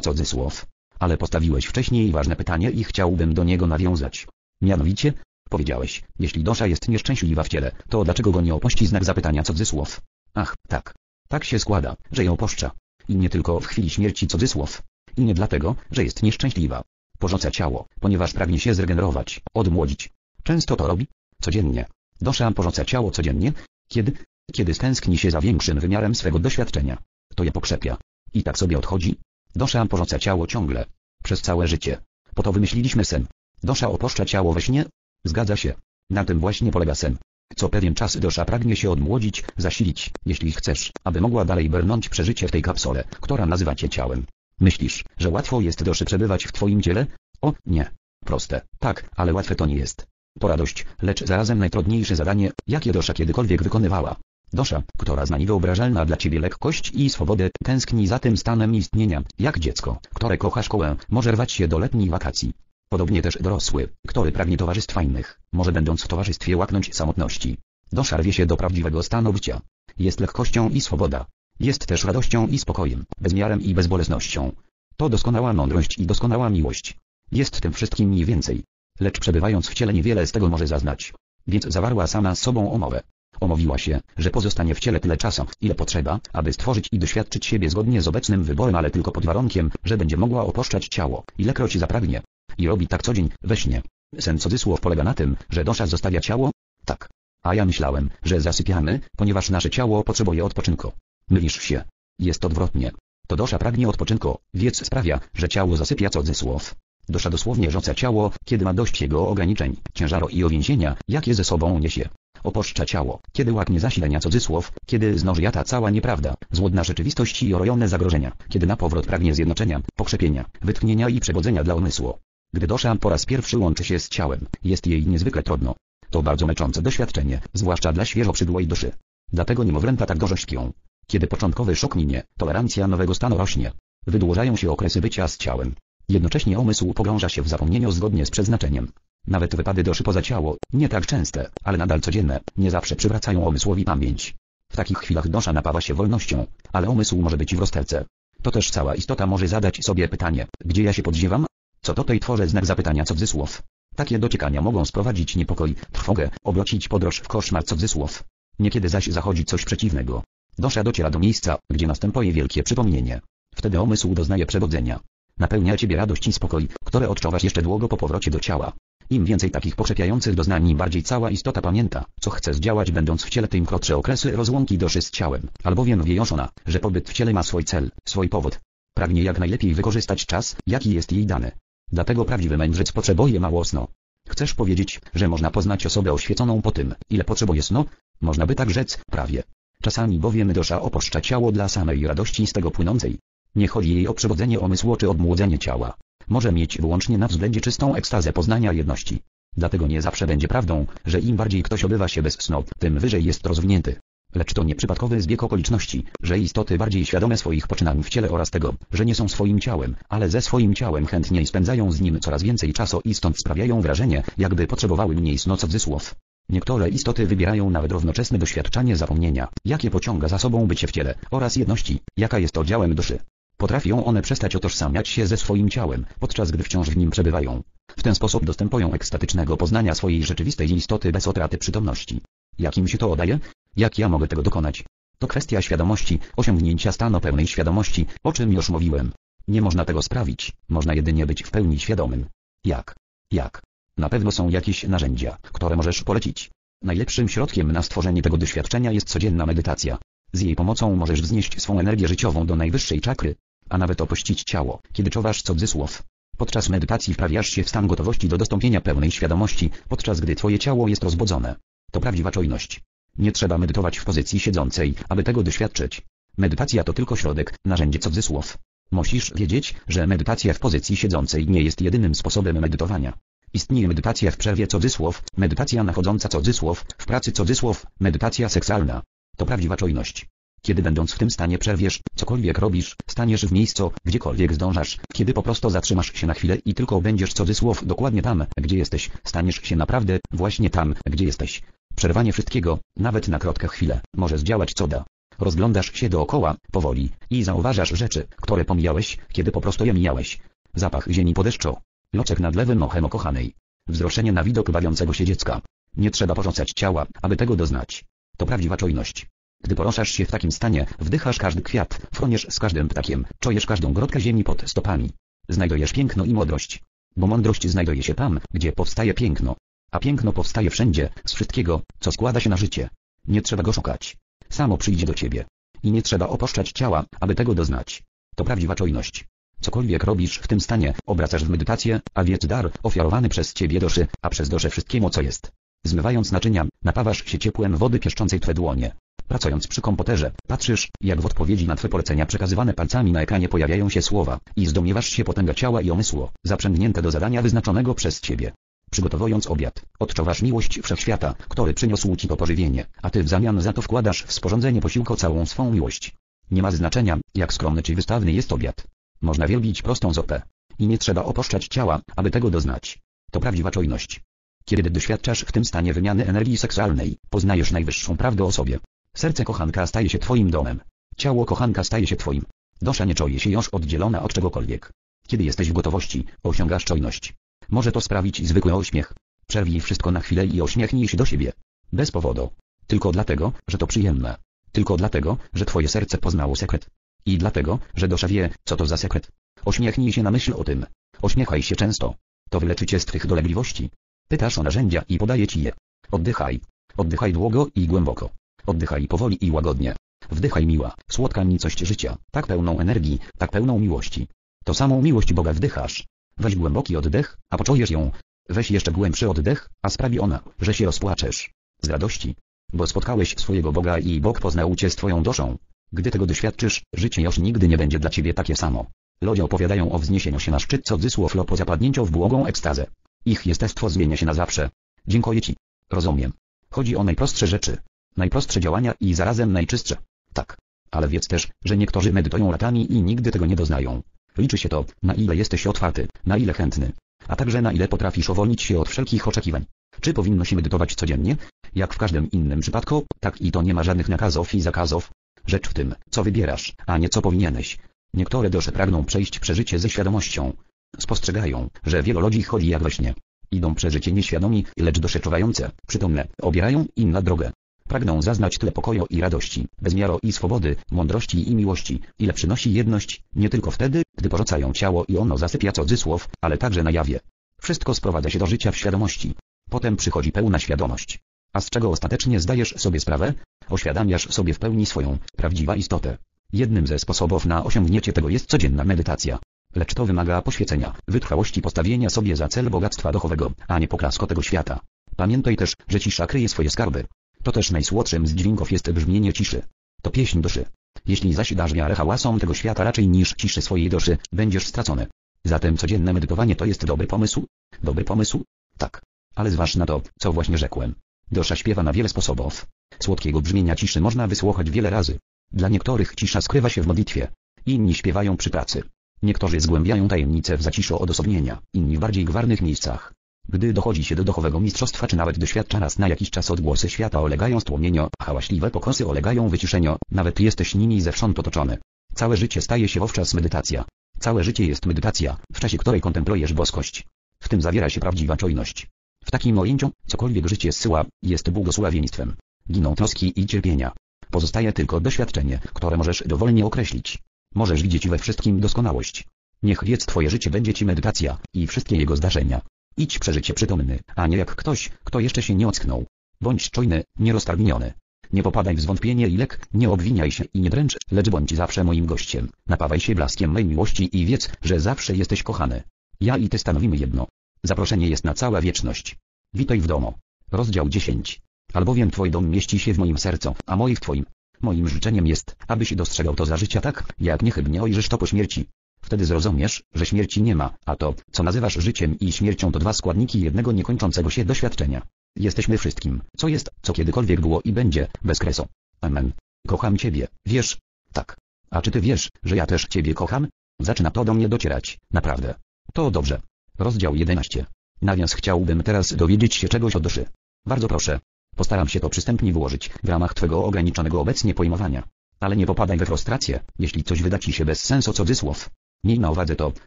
cudzysłów. Ale postawiłeś wcześniej ważne pytanie i chciałbym do niego nawiązać. Mianowicie, powiedziałeś, jeśli dosza jest nieszczęśliwa w ciele, to dlaczego go nie opuści znak zapytania cudzysłów? Ach, tak. Tak się składa, że ją opuszcza. I nie tylko w chwili śmierci cudzysłów. I nie dlatego, że jest nieszczęśliwa. Porzuca ciało, ponieważ pragnie się zregenerować, odmłodzić. Często to robi? Codziennie. Dosza porzuca ciało codziennie? Kiedy? Kiedy stęskni się za większym wymiarem swego doświadczenia. To je pokrzepia. I tak sobie odchodzi. Dosza porzuca ciało ciągle. Przez całe życie. Po to wymyśliliśmy sen. Dosza opuszcza ciało we śnie? Zgadza się. Na tym właśnie polega sen. Co pewien czas dosza pragnie się odmłodzić, zasilić, jeśli chcesz, aby mogła dalej brnąć przeżycie w tej kapsule, która nazywa cię ciałem. Myślisz, że łatwo jest doszy przebywać w twoim ciele? O, nie. Proste, tak, ale łatwe to nie jest. To radość, lecz zarazem najtrudniejsze zadanie, jakie dosza kiedykolwiek wykonywała. Dosza, która zna niewyobrażalna dla ciebie lekkość i swobodę, tęskni za tym stanem istnienia, jak dziecko, które kocha szkołę, może rwać się do letnich wakacji. Podobnie też dorosły, który pragnie towarzystwa innych, może będąc w towarzystwie łaknąć samotności. Dosza rwie się do prawdziwego stanu bycia. Jest lekkością i swoboda. Jest też radością i spokojem, bezmiarem i bezbolesnością. To doskonała mądrość i doskonała miłość. Jest tym wszystkim mniej więcej. Lecz przebywając w ciele niewiele z tego może zaznać. Więc zawarła sama z sobą umowę. Umówiła się, że pozostanie w ciele tyle czasu, ile potrzeba, aby stworzyć i doświadczyć siebie zgodnie z obecnym wyborem, ale tylko pod warunkiem, że będzie mogła opuszczać ciało, ilekroć zapragnie. I robi tak co dzień, we śnie. Sen cudzysłów polega na tym, że dosza zostawia ciało? Tak. A ja myślałem, że zasypiamy, ponieważ nasze ciało potrzebuje odpoczynku. Mylisz się. Jest odwrotnie. To dosza pragnie odpoczynku, więc sprawia, że ciało zasypia cudzysłów. Dosza dosłownie rzuca ciało, kiedy ma dość jego ograniczeń, ciężaru i uwięzienia, jakie ze sobą niesie. Opuszcza ciało, kiedy łaknie zasilenia cudzysłów, kiedy znoży jata cała nieprawda, złudna rzeczywistość i orojone zagrożenia, kiedy na powrót pragnie zjednoczenia, pokrzepienia, wytchnienia i przebudzenia dla umysłu. Gdy dosza po raz pierwszy łączy się z ciałem, jest jej niezwykle trudno. To bardzo męczące doświadczenie, zwłaszcza dla świeżo przydłej duszy. Dlatego niemowlęta tak gorzeźkią. Kiedy początkowy szok minie, tolerancja nowego stanu rośnie. Wydłużają się okresy bycia z ciałem. Jednocześnie umysł pogrąża się w zapomnieniu zgodnie z przeznaczeniem. Nawet wypady doszy poza ciało, nie tak częste, ale nadal codzienne, nie zawsze przywracają umysłowi pamięć. W takich chwilach dosza napawa się wolnością, ale umysł może być w rozterce. To też cała istota może zadać sobie pytanie, gdzie ja się podziewam? Co tutaj tworzę znak zapytania cudzysłów. Takie dociekania mogą sprowadzić niepokój, trwogę, obrócić podróż w koszmar cudzysłów. Niekiedy zaś zachodzi coś przeciwnego. Dosza dociera do miejsca, gdzie następuje wielkie przypomnienie. Wtedy umysł doznaje przebudzenia. Napełnia ciebie radość i spokój, które odczuwasz jeszcze długo po powrocie do ciała. Im więcej takich pokrzepiających doznań, im bardziej cała istota pamięta, co chce zdziałać będąc w ciele, tym krótsze okresy rozłąki doszy z ciałem, albowiem wie już ona, że pobyt w ciele ma swój cel, swój powód. Pragnie jak najlepiej wykorzystać czas, jaki jest jej dany. Dlatego prawdziwy mędrzec potrzebuje mało snu. Chcesz powiedzieć, że można poznać osobę oświeconą po tym, ile potrzebuje snu? Można by tak rzec, prawie. Czasami bowiem dosza opuszcza ciało dla samej radości z tego płynącej. Nie chodzi jej o przebudzenie umysłu czy odmłodzenie ciała. Może mieć wyłącznie na względzie czystą ekstazę poznania jedności. Dlatego nie zawsze będzie prawdą, że im bardziej ktoś obywa się bez snu, tym wyżej jest rozwinięty. Lecz to nieprzypadkowy zbieg okoliczności, że istoty bardziej świadome swoich poczynań w ciele oraz tego, że nie są swoim ciałem, ale ze swoim ciałem chętniej spędzają z nim coraz więcej czasu i stąd sprawiają wrażenie, jakby potrzebowały mniej snu cudzysłów. Niektóre istoty wybierają nawet równoczesne doświadczanie zapomnienia, jakie pociąga za sobą bycie w ciele, oraz jedności, jaka jest oddziałem duszy. Potrafią one przestać utożsamiać się ze swoim ciałem, podczas gdy wciąż w nim przebywają. W ten sposób dostępują ekstatycznego poznania swojej rzeczywistej istoty bez utraty przytomności. Jak im się to udaje? Jak ja mogę tego dokonać? To kwestia świadomości, osiągnięcia stanu pełnej świadomości, o czym już mówiłem. Nie można tego sprawić, można jedynie być w pełni świadomym. Jak? Jak? Na pewno są jakieś narzędzia, które możesz polecić. Najlepszym środkiem na stworzenie tego doświadczenia jest codzienna medytacja. Z jej pomocą możesz wznieść swą energię życiową do najwyższej czakry, a nawet opuścić ciało, kiedy czuwasz cudzysłów. Podczas medytacji wprawiasz się w stan gotowości do dostąpienia pełnej świadomości, podczas gdy twoje ciało jest rozbudzone. To prawdziwa czujność. Nie trzeba medytować w pozycji siedzącej, aby tego doświadczyć. Medytacja to tylko środek, narzędzie cudzysłów. Musisz wiedzieć, że medytacja w pozycji siedzącej nie jest jedynym sposobem medytowania. Istnieje medytacja w przerwie cudzysłów, medytacja nachodząca cudzysłów, w pracy cudzysłów, medytacja seksualna. To prawdziwa czujność. Kiedy będąc w tym stanie przerwiesz, cokolwiek robisz, staniesz w miejscu, gdziekolwiek zdążasz, kiedy po prostu zatrzymasz się na chwilę i tylko będziesz cudzysłów dokładnie tam, gdzie jesteś, staniesz się naprawdę, właśnie tam, gdzie jesteś. Przerwanie wszystkiego, nawet na krótką chwilę, może zdziałać cuda. Rozglądasz się dookoła, powoli, i zauważasz rzeczy, które pomijałeś, kiedy po prostu je mijałeś. Zapach ziemi po deszczu. Loczek nad lewym ochem ukochanej. Wzruszenie na widok bawiącego się dziecka. Nie trzeba porzucać ciała, aby tego doznać. To prawdziwa czujność. Gdy poruszasz się w takim stanie, wdychasz każdy kwiat, froniesz z każdym ptakiem, czujesz każdą grotkę ziemi pod stopami. Znajdujesz piękno i mądrość. Bo mądrość znajduje się tam, gdzie powstaje piękno. A piękno powstaje wszędzie, z wszystkiego, co składa się na życie. Nie trzeba go szukać. Samo przyjdzie do ciebie. I nie trzeba opuszczać ciała, aby tego doznać. To prawdziwa czujność. Cokolwiek robisz w tym stanie, obracasz w medytację, a wiedz dar ofiarowany przez ciebie doszy, a przez doszę wszystkiemu, co jest. Zmywając naczynia, napawasz się ciepłem wody pieszczącej twe dłonie. Pracując przy komputerze, patrzysz, jak w odpowiedzi na twe polecenia przekazywane palcami na ekranie pojawiają się słowa i zdumiewasz się potęga ciała i umysłu, zaprzęgnięte do zadania wyznaczonego przez ciebie. Przygotowując obiad, odczuwasz miłość wszechświata, który przyniósł ci to pożywienie, a ty w zamian za to wkładasz w sporządzenie posiłku całą swą miłość. Nie ma znaczenia, jak skromny czy wystawny jest obiad. Można wielbić prostą zupę. I nie trzeba opuszczać ciała, aby tego doznać. To prawdziwa czujność. Kiedy doświadczasz w tym stanie wymiany energii seksualnej, poznajesz najwyższą prawdę o sobie. Serce kochanka staje się twoim domem. Ciało kochanka staje się twoim. Dosza nie czuje się już oddzielona od czegokolwiek. Kiedy jesteś w gotowości, osiągasz czujność. Może to sprawić zwykły uśmiech. Przerwij wszystko na chwilę i uśmiechnij się do siebie. Bez powodu. Tylko dlatego, że to przyjemne. Tylko dlatego, że twoje serce poznało sekret. I dlatego, że dosza wie, co to za sekret. Uśmiechnij się na myśl o tym. Uśmiechaj się często. To wyleczy cię z twych dolegliwości. Pytasz o narzędzia i podaje ci je. Oddychaj. Oddychaj długo i głęboko. Oddychaj powoli i łagodnie. Wdychaj miła, słodka nicość życia, tak pełną energii, tak pełną miłości. To samą miłość Boga wdychasz. Weź głęboki oddech, a poczujesz ją. Weź jeszcze głębszy oddech, a sprawi ona, że się rozpłaczesz. Z radości. Bo spotkałeś swojego Boga i Bóg poznał cię z twoją duszą. Gdy tego doświadczysz, życie już nigdy nie będzie dla ciebie takie samo. Ludzie opowiadają o wzniesieniu się na szczyt cudzysłów lub o zapadnięciu w błogą ekstazę. Ich jestestwo zmienia się na zawsze. Dziękuję ci. Rozumiem. Chodzi o najprostsze rzeczy. Najprostsze działania i zarazem najczystsze. Tak. Ale wiedz też, że niektórzy medytują latami i nigdy tego nie doznają. Liczy się to, na ile jesteś otwarty, na ile chętny. A także na ile potrafisz uwolnić się od wszelkich oczekiwań. Czy powinno się medytować codziennie? Jak w każdym innym przypadku, tak i to nie ma żadnych nakazów i zakazów. Rzecz w tym, co wybierasz, a nie co powinieneś. Niektóre dusze pragną przejść przeżycie ze świadomością. Spostrzegają, że wielu ludzi chodzi jak we śnie. Idą przeżycie nieświadomi, lecz dusze czuwające, przytomne, obierają inną drogę. Pragną zaznać tyle pokoju i radości, bezmiaru i swobody, mądrości i miłości, ile przynosi jedność, nie tylko wtedy, gdy porzucają ciało i ono zasypia cudzysłów, ale także na jawie. Wszystko sprowadza się do życia w świadomości. Potem przychodzi pełna świadomość. A z czego ostatecznie zdajesz sobie sprawę? Oświadamiasz sobie w pełni swoją, prawdziwą istotę. Jednym ze sposobów na osiągnięcie tego jest codzienna medytacja. Lecz to wymaga poświęcenia, wytrwałości, postawienia sobie za cel bogactwa duchowego, a nie poklasku tego świata. Pamiętaj też, że cisza kryje swoje skarby. To też najsłodszym z dźwięków jest brzmienie ciszy. To pieśń duszy. Jeśli zaś dasz miarę hałasom tego świata raczej niż ciszy swojej duszy, będziesz stracony. Zatem codzienne medytowanie to jest dobry pomysł? Dobry pomysł? Tak. Ale zważ na to, co właśnie rzekłem. Dosza śpiewa na wiele sposobów. Słodkiego brzmienia ciszy można wysłuchać wiele razy. Dla niektórych cisza skrywa się w modlitwie. Inni śpiewają przy pracy. Niektórzy zgłębiają tajemnice w zaciszu odosobnienia, inni w bardziej gwarnych miejscach. Gdy dochodzi się do duchowego mistrzostwa czy nawet doświadcza nas na jakiś czas odgłosy świata olegają stłumieniu, hałaśliwe pokosy olegają wyciszeniu, nawet jesteś nimi zewsząd otoczony. Całe życie staje się wówczas medytacja. Całe życie jest medytacja, w czasie której kontemplujesz boskość. W tym zawiera się prawdziwa czujność. W takim ojęciu, cokolwiek życie zsyła, jest błogosławieństwem. Giną troski i cierpienia. Pozostaje tylko doświadczenie, które możesz dowolnie określić. Możesz widzieć we wszystkim doskonałość. Niech więc twoje życie będzie ci medytacja i wszystkie jego zdarzenia. Idź przeżycie przytomny, a nie jak ktoś, kto jeszcze się nie ocknął. Bądź czujny, nieroztargniony. Nie popadaj w zwątpienie i lek, nie obwiniaj się i nie dręcz, lecz bądź zawsze moim gościem. Napawaj się blaskiem mej miłości i wiedz, że zawsze jesteś kochany. Ja i ty stanowimy jedno. Zaproszenie jest na całą wieczność. Witaj w domu. Rozdział dziesięć. Albowiem twój dom mieści się w moim sercu, a moje w twoim. Moim życzeniem jest, abyś dostrzegał to za życia tak, jak niechybnie ojrzysz to po śmierci. Wtedy zrozumiesz, że śmierci nie ma, a to, co nazywasz życiem i śmiercią to dwa składniki jednego niekończącego się doświadczenia. Jesteśmy wszystkim, co jest, co kiedykolwiek było i będzie, bez kresu. Amen. Kocham ciebie, wiesz? Tak. A czy ty wiesz, że ja też ciebie kocham? Zaczyna to do mnie docierać, naprawdę. To dobrze. Rozdział jedenaście. Nawias chciałbym teraz dowiedzieć się czegoś o duszy. Bardzo proszę. Postaram się to przystępnie wyłożyć, w ramach twego ograniczonego obecnie pojmowania. Ale nie popadaj we frustrację, jeśli coś wyda ci się bez sensu cudzysłów. Miej na uwadze to,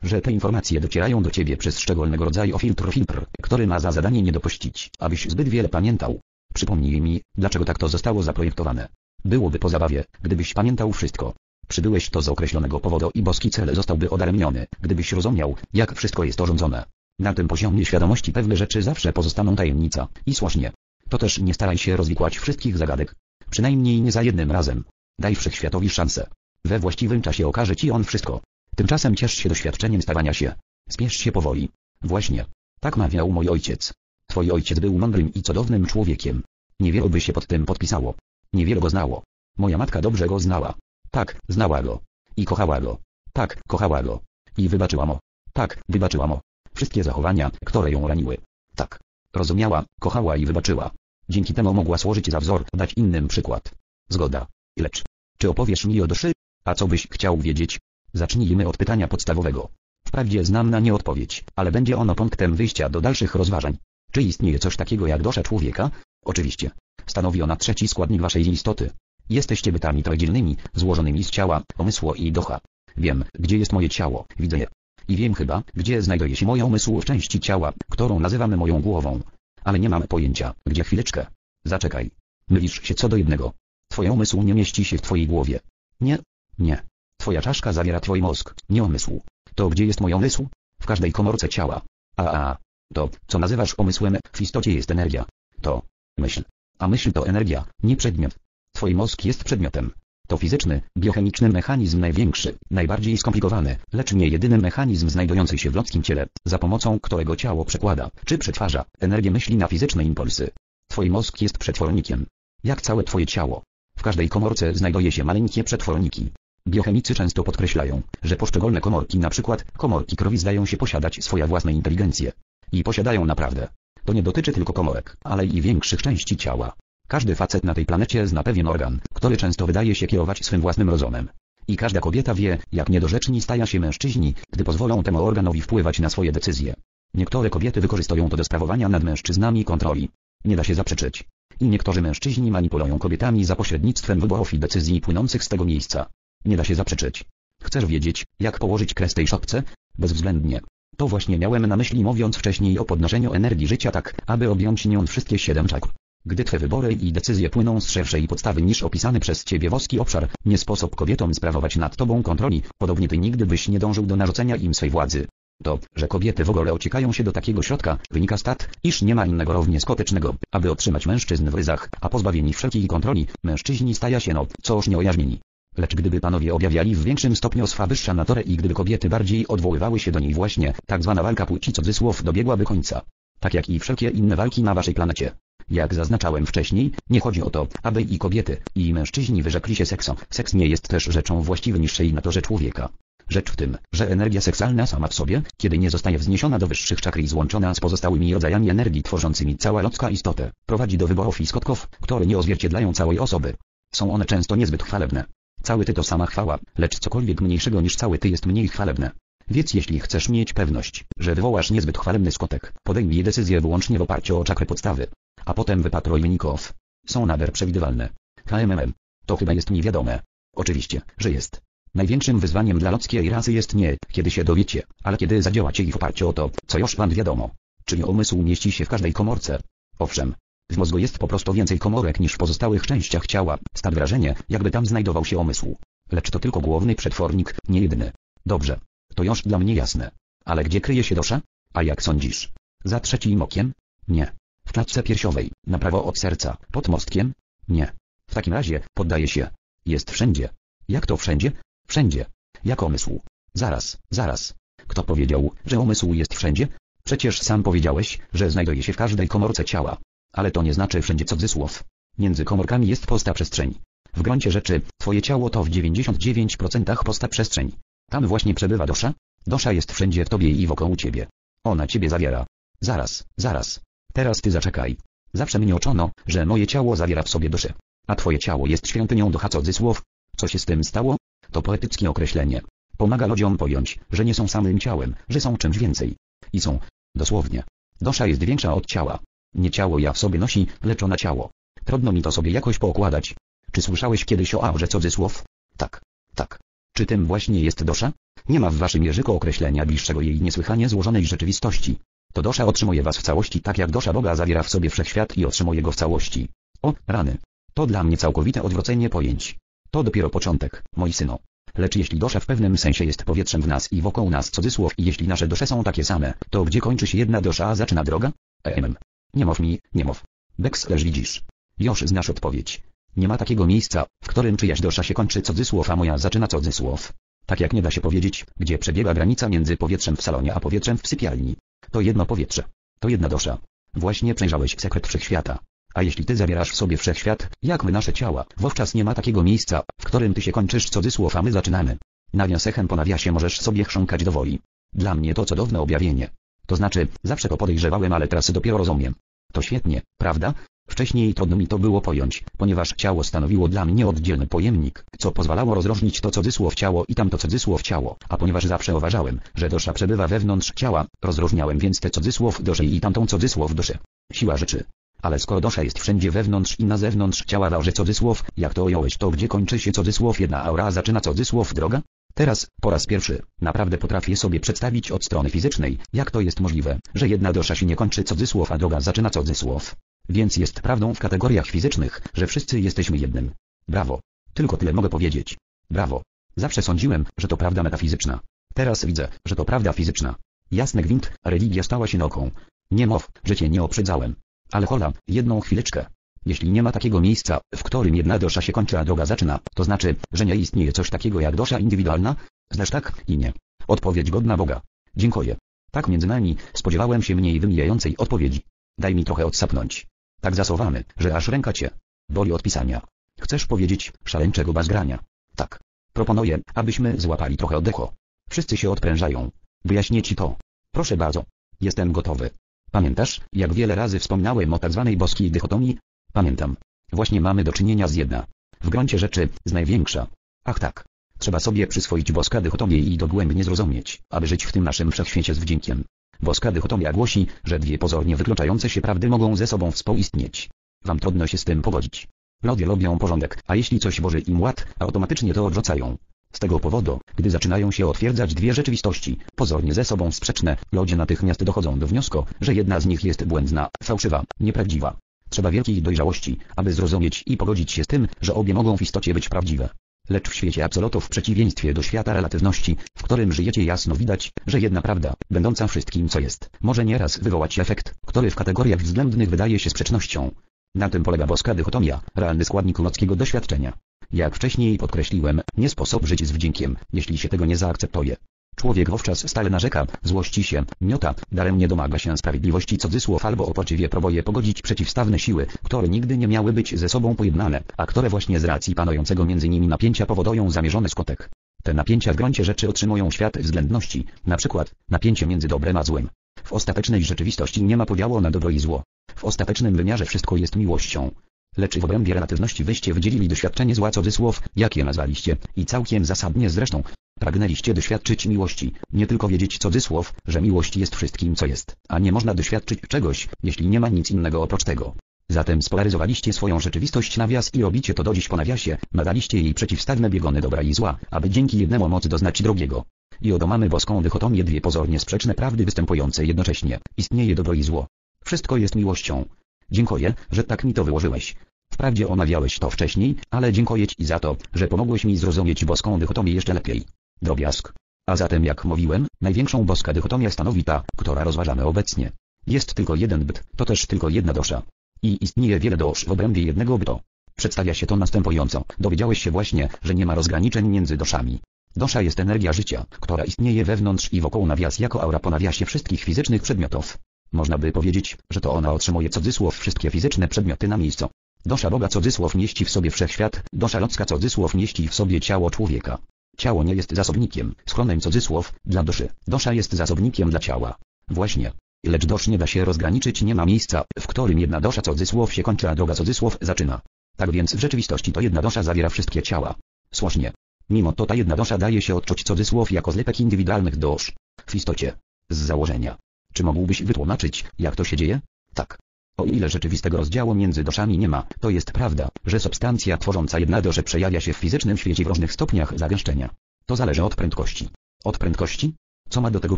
że te informacje docierają do ciebie przez szczególnego rodzaju filtr filtr, który ma za zadanie nie dopuścić, abyś zbyt wiele pamiętał. Przypomnij mi, dlaczego tak to zostało zaprojektowane. Byłoby po zabawie, gdybyś pamiętał wszystko. Przybyłeś to z określonego powodu i boski cel zostałby odaremniony, gdybyś rozumiał, jak wszystko jest urządzone. Na tym poziomie świadomości pewne rzeczy zawsze pozostaną tajemnica, i słusznie. To też nie staraj się rozwikłać wszystkich zagadek. Przynajmniej nie za jednym razem. Daj wszechświatowi szansę. We właściwym czasie okaże ci on wszystko. Tymczasem ciesz się doświadczeniem stawania się. Spiesz się powoli. Właśnie. Tak mawiał mój ojciec. Twój ojciec był mądrym i cudownym człowiekiem. Niewielu by się pod tym podpisało. Niewielu go znało. Moja matka dobrze go znała. Tak, znała go. I kochała go. Tak, kochała go. I wybaczyła mu. Tak, wybaczyła mu. Wszystkie zachowania, które ją raniły. Tak. Rozumiała, kochała i wybaczyła. Dzięki temu mogła służyć za wzór, dać innym przykład. Zgoda. Lecz. Czy opowiesz mi o duszy? A co byś chciał wiedzieć? Zacznijmy od pytania podstawowego. Wprawdzie znam na nie odpowiedź, ale będzie ono punktem wyjścia do dalszych rozważań. Czy istnieje coś takiego jak dusza człowieka? Oczywiście. Stanowi ona trzeci składnik waszej istoty. Jesteście bytami trójdzielnymi, złożonymi z ciała, umysłu i ducha. Wiem, gdzie jest moje ciało, widzę je. I wiem chyba, gdzie znajduje się moje umysł w części ciała, którą nazywamy moją głową. Ale nie mam pojęcia, gdzie chwileczkę. Zaczekaj. Mylisz się co do jednego. Twoje umysł nie mieści się w twojej głowie. Nie. Nie. Twoja czaszka zawiera twój mózg, nie umysł. To gdzie jest mój umysł? W każdej komórce ciała. A, a, to, co nazywasz umysłem, w istocie jest energia. To myśl. A myśl to energia, nie przedmiot. Twój mózg jest przedmiotem. To fizyczny, biochemiczny mechanizm największy, najbardziej skomplikowany, lecz nie jedyny mechanizm znajdujący się w ludzkim ciele, za pomocą którego ciało przekłada, czy przetwarza, energię myśli na fizyczne impulsy. Twój mózg jest przetwornikiem. Jak całe twoje ciało. W każdej komórce znajduje się maleńkie przetworniki. Biochemicy często podkreślają, że poszczególne komórki, na przykład komórki krowi, zdają się posiadać swoje własne inteligencje. I posiadają naprawdę. To nie dotyczy tylko komórek, ale i większych części ciała. Każdy facet na tej planecie zna pewien organ, który często wydaje się kierować swym własnym rozumem. I każda kobieta wie, jak niedorzeczni stają się mężczyźni, gdy pozwolą temu organowi wpływać na swoje decyzje. Niektóre kobiety wykorzystują to do sprawowania nad mężczyznami kontroli. Nie da się zaprzeczyć. I niektórzy mężczyźni manipulują kobietami za pośrednictwem wyborów i decyzji płynących z tego miejsca. Nie da się zaprzeczyć. Chcesz wiedzieć, jak położyć kres tej szopce? Bezwzględnie. To właśnie miałem na myśli, mówiąc wcześniej o podnoszeniu energii życia tak, aby objąć nią wszystkie siedem czakr. Gdy twe wybory i decyzje płyną z szerszej podstawy niż opisany przez ciebie woski obszar, nie sposób kobietom sprawować nad tobą kontroli, podobnie ty nigdy byś nie dążył do narzucenia im swej władzy. To, że kobiety w ogóle uciekają się do takiego środka, wynika stąd, iż nie ma innego równie skutecznego, aby otrzymać mężczyzn w ryzach, a pozbawieni wszelkiej kontroli, mężczyźni stają się no, coż nieojaźnieni. Lecz gdyby panowie objawiali w większym stopniu swą wyższą naturę i gdyby kobiety bardziej odwoływały się do niej właśnie, tak zwana walka płci cudzysłów dobiegłaby końca. Tak jak i wszelkie inne walki na waszej planecie. Jak zaznaczałem wcześniej, nie chodzi o to, aby i kobiety, i mężczyźni wyrzekli się seksu. Seks nie jest też rzeczą właściwą niższej naturze człowieka. Rzecz w tym, że energia seksualna sama w sobie, kiedy nie zostaje wzniesiona do wyższych czakr i złączona z pozostałymi rodzajami energii tworzącymi cała ludzka istotę, prowadzi do wyborów i skutków, które nie odzwierciedlają całej osoby. Są one często niezbyt chwalebne. Cały ty to sama chwała, lecz cokolwiek mniejszego niż cały ty jest mniej chwalebne. Więc jeśli chcesz mieć pewność, że wywołasz niezbyt chwalebny skutek, podejmij decyzję wyłącznie w oparciu o czakrę podstawy. A potem wypatruj wyników. Są nader przewidywalne. H M M. To chyba jest mi wiadome. Oczywiście, że jest. Największym wyzwaniem dla ludzkiej rasy jest nie, kiedy się dowiecie, ale kiedy zadziałacie i w oparciu o to, co już wam wiadomo. Czyli umysł mieści się w każdej komórce. Owszem. W mózgu jest po prostu więcej komórek niż w pozostałych częściach ciała, stąd wrażenie, jakby tam znajdował się umysł. Lecz to tylko główny przetwornik, nie jedyny. Dobrze. To już dla mnie jasne. Ale gdzie kryje się dosza? A jak sądzisz? Za trzecim okiem? Nie. W klatce piersiowej, na prawo od serca, pod mostkiem? Nie. W takim razie, poddaję się. Jest wszędzie. Jak to wszędzie? Wszędzie. Jak umysł. Zaraz, zaraz. Kto powiedział, że umysł jest wszędzie? Przecież sam powiedziałeś, że znajduje się w każdej komórce ciała. Ale to nie znaczy wszędzie cudzysłów. Między komórkami jest pusta przestrzeń. W gruncie rzeczy, twoje ciało to w dziewięćdziesięciu dziewięciu procentach pusta przestrzeń. Tam właśnie przebywa dosza. Dosza jest wszędzie w tobie i wokół ciebie. Ona ciebie zawiera. Zaraz, zaraz. Teraz ty zaczekaj. Zawsze mnie uczono, że moje ciało zawiera w sobie doszę. A twoje ciało jest świątynią ducha cudzysłów. Co się z tym stało? To poetyckie określenie. Pomaga ludziom pojąć, że nie są samym ciałem, że są czymś więcej. I są. Dosłownie. Dosza jest większa od ciała. Nie ciało ja w sobie nosi, lecz ona ciało. Trudno mi to sobie jakoś poukładać. Czy słyszałeś kiedyś o aurze cudzysłów? Tak. Tak. Czy tym właśnie jest dosza? Nie ma w waszym języku określenia bliższego jej niesłychanie złożonej rzeczywistości. To dosza otrzymuje was w całości, tak jak dosza Boga zawiera w sobie wszechświat i otrzymuje go w całości. O, rany. To dla mnie całkowite odwrócenie pojęć. To dopiero początek, moi syno. Lecz jeśli dosza w pewnym sensie jest powietrzem w nas i wokół nas cudzysłów i jeśli nasze dosze są takie same, to gdzie kończy się jedna dosza, a zaczyna droga? Ehm. Nie mów mi, nie mów. Beks, leż widzisz. Już znasz odpowiedź. Nie ma takiego miejsca, w którym czyjaś dosza się kończy cudzysłów, a moja zaczyna cudzysłów. Tak jak nie da się powiedzieć, gdzie przebiega granica między powietrzem w salonie a powietrzem w sypialni. To jedno powietrze. To jedna dosza. Właśnie przejrzałeś sekret wszechświata. A jeśli ty zawierasz w sobie wszechświat, jak my nasze ciała, wówczas nie ma takiego miejsca, w którym ty się kończysz cudzysłów, a my zaczynamy. Nawiasem po nawiasie możesz sobie chrząkać do woli. Dla mnie to cudowne objawienie. To znaczy, zawsze to podejrzewałem, ale teraz dopiero rozumiem. To świetnie, prawda? Wcześniej trudno mi to było pojąć, ponieważ ciało stanowiło dla mnie oddzielny pojemnik, co pozwalało rozróżnić to cudzysłów ciało i tamto cudzysłów ciało, a ponieważ zawsze uważałem, że dosza przebywa wewnątrz ciała, rozróżniałem więc te cudzysłów doszy i tamtą cudzysłów doszy. Siła rzeczy. Ale skoro dosza jest wszędzie wewnątrz i na zewnątrz ciała w aurze cudzysłów, jak to ująłeś, to gdzie kończy się cudzysłów jedna aura, zaczyna cudzysłów droga? Teraz, po raz pierwszy, naprawdę potrafię sobie przedstawić od strony fizycznej, jak to jest możliwe, że jedna dosza się nie kończy cudzysłów, a droga zaczyna cudzysłów. Więc jest prawdą w kategoriach fizycznych, że wszyscy jesteśmy jednym. Brawo. Tylko tyle mogę powiedzieć. Brawo. Zawsze sądziłem, że to prawda metafizyczna. Teraz widzę, że to prawda fizyczna. Jasny gwint, religia stała się nauką. Nie mów, że cię nie oprzedzałem. Ale hola, jedną chwileczkę. Jeśli nie ma takiego miejsca, w którym jedna dosza się kończy, a droga zaczyna, to znaczy, że nie istnieje coś takiego jak dosza indywidualna? Znasz tak i nie. Odpowiedź godna Boga. Dziękuję. Tak między nami, spodziewałem się mniej wymijającej odpowiedzi. Daj mi trochę odsapnąć. Tak zasuwamy, że aż ręka cię boli od pisania. Chcesz powiedzieć, szaleńczego bazgrania? Tak. Proponuję, abyśmy złapali trochę oddechu. Wszyscy się odprężają. Wyjaśnię ci to. Proszę bardzo. Jestem gotowy. Pamiętasz, jak wiele razy wspomniałem o tak zwanej boskiej dychotomii? Pamiętam. Właśnie mamy do czynienia z jedna. W gruncie rzeczy, z największa. Ach tak. Trzeba sobie przyswoić boska dychotomię i dogłębnie zrozumieć, aby żyć w tym naszym wszechświecie z wdziękiem. Boska dychotomia głosi, że dwie pozornie wykluczające się prawdy mogą ze sobą współistnieć. Wam trudno się z tym pogodzić. Ludzie lubią porządek, a jeśli coś boży im ład, automatycznie to odrzucają. Z tego powodu, gdy zaczynają się otwierdzać dwie rzeczywistości, pozornie ze sobą sprzeczne, ludzie natychmiast dochodzą do wniosku, że jedna z nich jest błędna, fałszywa, nieprawdziwa. Trzeba wielkiej dojrzałości, aby zrozumieć i pogodzić się z tym, że obie mogą w istocie być prawdziwe. Lecz w świecie absolutów, w przeciwieństwie do świata relatywności, w którym żyjecie, jasno widać, że jedna prawda, będąca wszystkim co jest, może nieraz wywołać efekt, który w kategoriach względnych wydaje się sprzecznością. Na tym polega boska dychotomia, realny składnik ludzkiego doświadczenia. Jak wcześniej podkreśliłem, nie sposób żyć z wdziękiem, jeśli się tego nie zaakceptuje. Człowiek wówczas stale narzeka, złości się, miota, daremnie domaga się sprawiedliwości cudzysłów albo opoczywie próbuje pogodzić przeciwstawne siły, które nigdy nie miały być ze sobą pojednane, a które właśnie z racji panującego między nimi napięcia powodują zamierzony skutek. Te napięcia w gruncie rzeczy otrzymują świat względności, na przykład napięcie między dobrem a złem. W ostatecznej rzeczywistości nie ma podziału na dobro i zło. W ostatecznym wymiarze wszystko jest miłością. Lecz w obrębie relatywności wyście wydzielili doświadczenie zła cudzysłów, jakie nazwaliście, i całkiem zasadnie zresztą. Pragnęliście doświadczyć miłości, nie tylko wiedzieć cudzysłów, że miłość jest wszystkim co jest, a nie można doświadczyć czegoś, jeśli nie ma nic innego oprócz tego. Zatem spolaryzowaliście swoją rzeczywistość nawias i robicie to do dziś po nawiasie, nadaliście jej przeciwstawne biegony dobra i zła, aby dzięki jednemu móc doznać drugiego. I oto mamy boską dychotomię, dwie pozornie sprzeczne prawdy występujące jednocześnie, istnieje dobro i zło. Wszystko jest miłością. Dziękuję, że tak mi to wyłożyłeś. Wprawdzie omawiałeś to wcześniej, ale dziękuję Ci za to, że pomogłeś mi zrozumieć boską dychotomię jeszcze lepiej. Drobiazg. A zatem jak mówiłem, największą boska dychotomia stanowi ta, która rozważamy obecnie. Jest tylko jeden byt, to też tylko jedna dosza. I istnieje wiele dosz w obrębie jednego bytu. Przedstawia się to następująco. Dowiedziałeś się właśnie, że nie ma rozgraniczeń między doszami. Dosza jest energia życia, która istnieje wewnątrz i wokół nawias jako aura po nawiasie wszystkich fizycznych przedmiotów. Można by powiedzieć, że to ona otrzymuje cudzysłów wszystkie fizyczne przedmioty na miejscu. Dosza Boga cudzysłów mieści w sobie wszechświat, dosza ludzka cudzysłów mieści w sobie ciało człowieka. Ciało nie jest zasobnikiem, schronem cudzysłów, dla doszy. Dosza jest zasobnikiem dla ciała. Właśnie. Lecz dosz nie da się rozgraniczyć, nie ma miejsca, w którym jedna dosza cudzysłów się kończy, a druga cudzysłów zaczyna. Tak więc w rzeczywistości to jedna dosza zawiera wszystkie ciała. Słusznie. Mimo to ta jedna dosza daje się odczuć cudzysłów jako zlepek indywidualnych dosz. W istocie. Z założenia. Czy mógłbyś wytłumaczyć, jak to się dzieje? Tak. O ile rzeczywistego rozdziału między doszami nie ma, to jest prawda, że substancja tworząca jedna doszę przejawia się w fizycznym świecie w różnych stopniach zagęszczenia. To zależy od prędkości. Od prędkości? Co ma do tego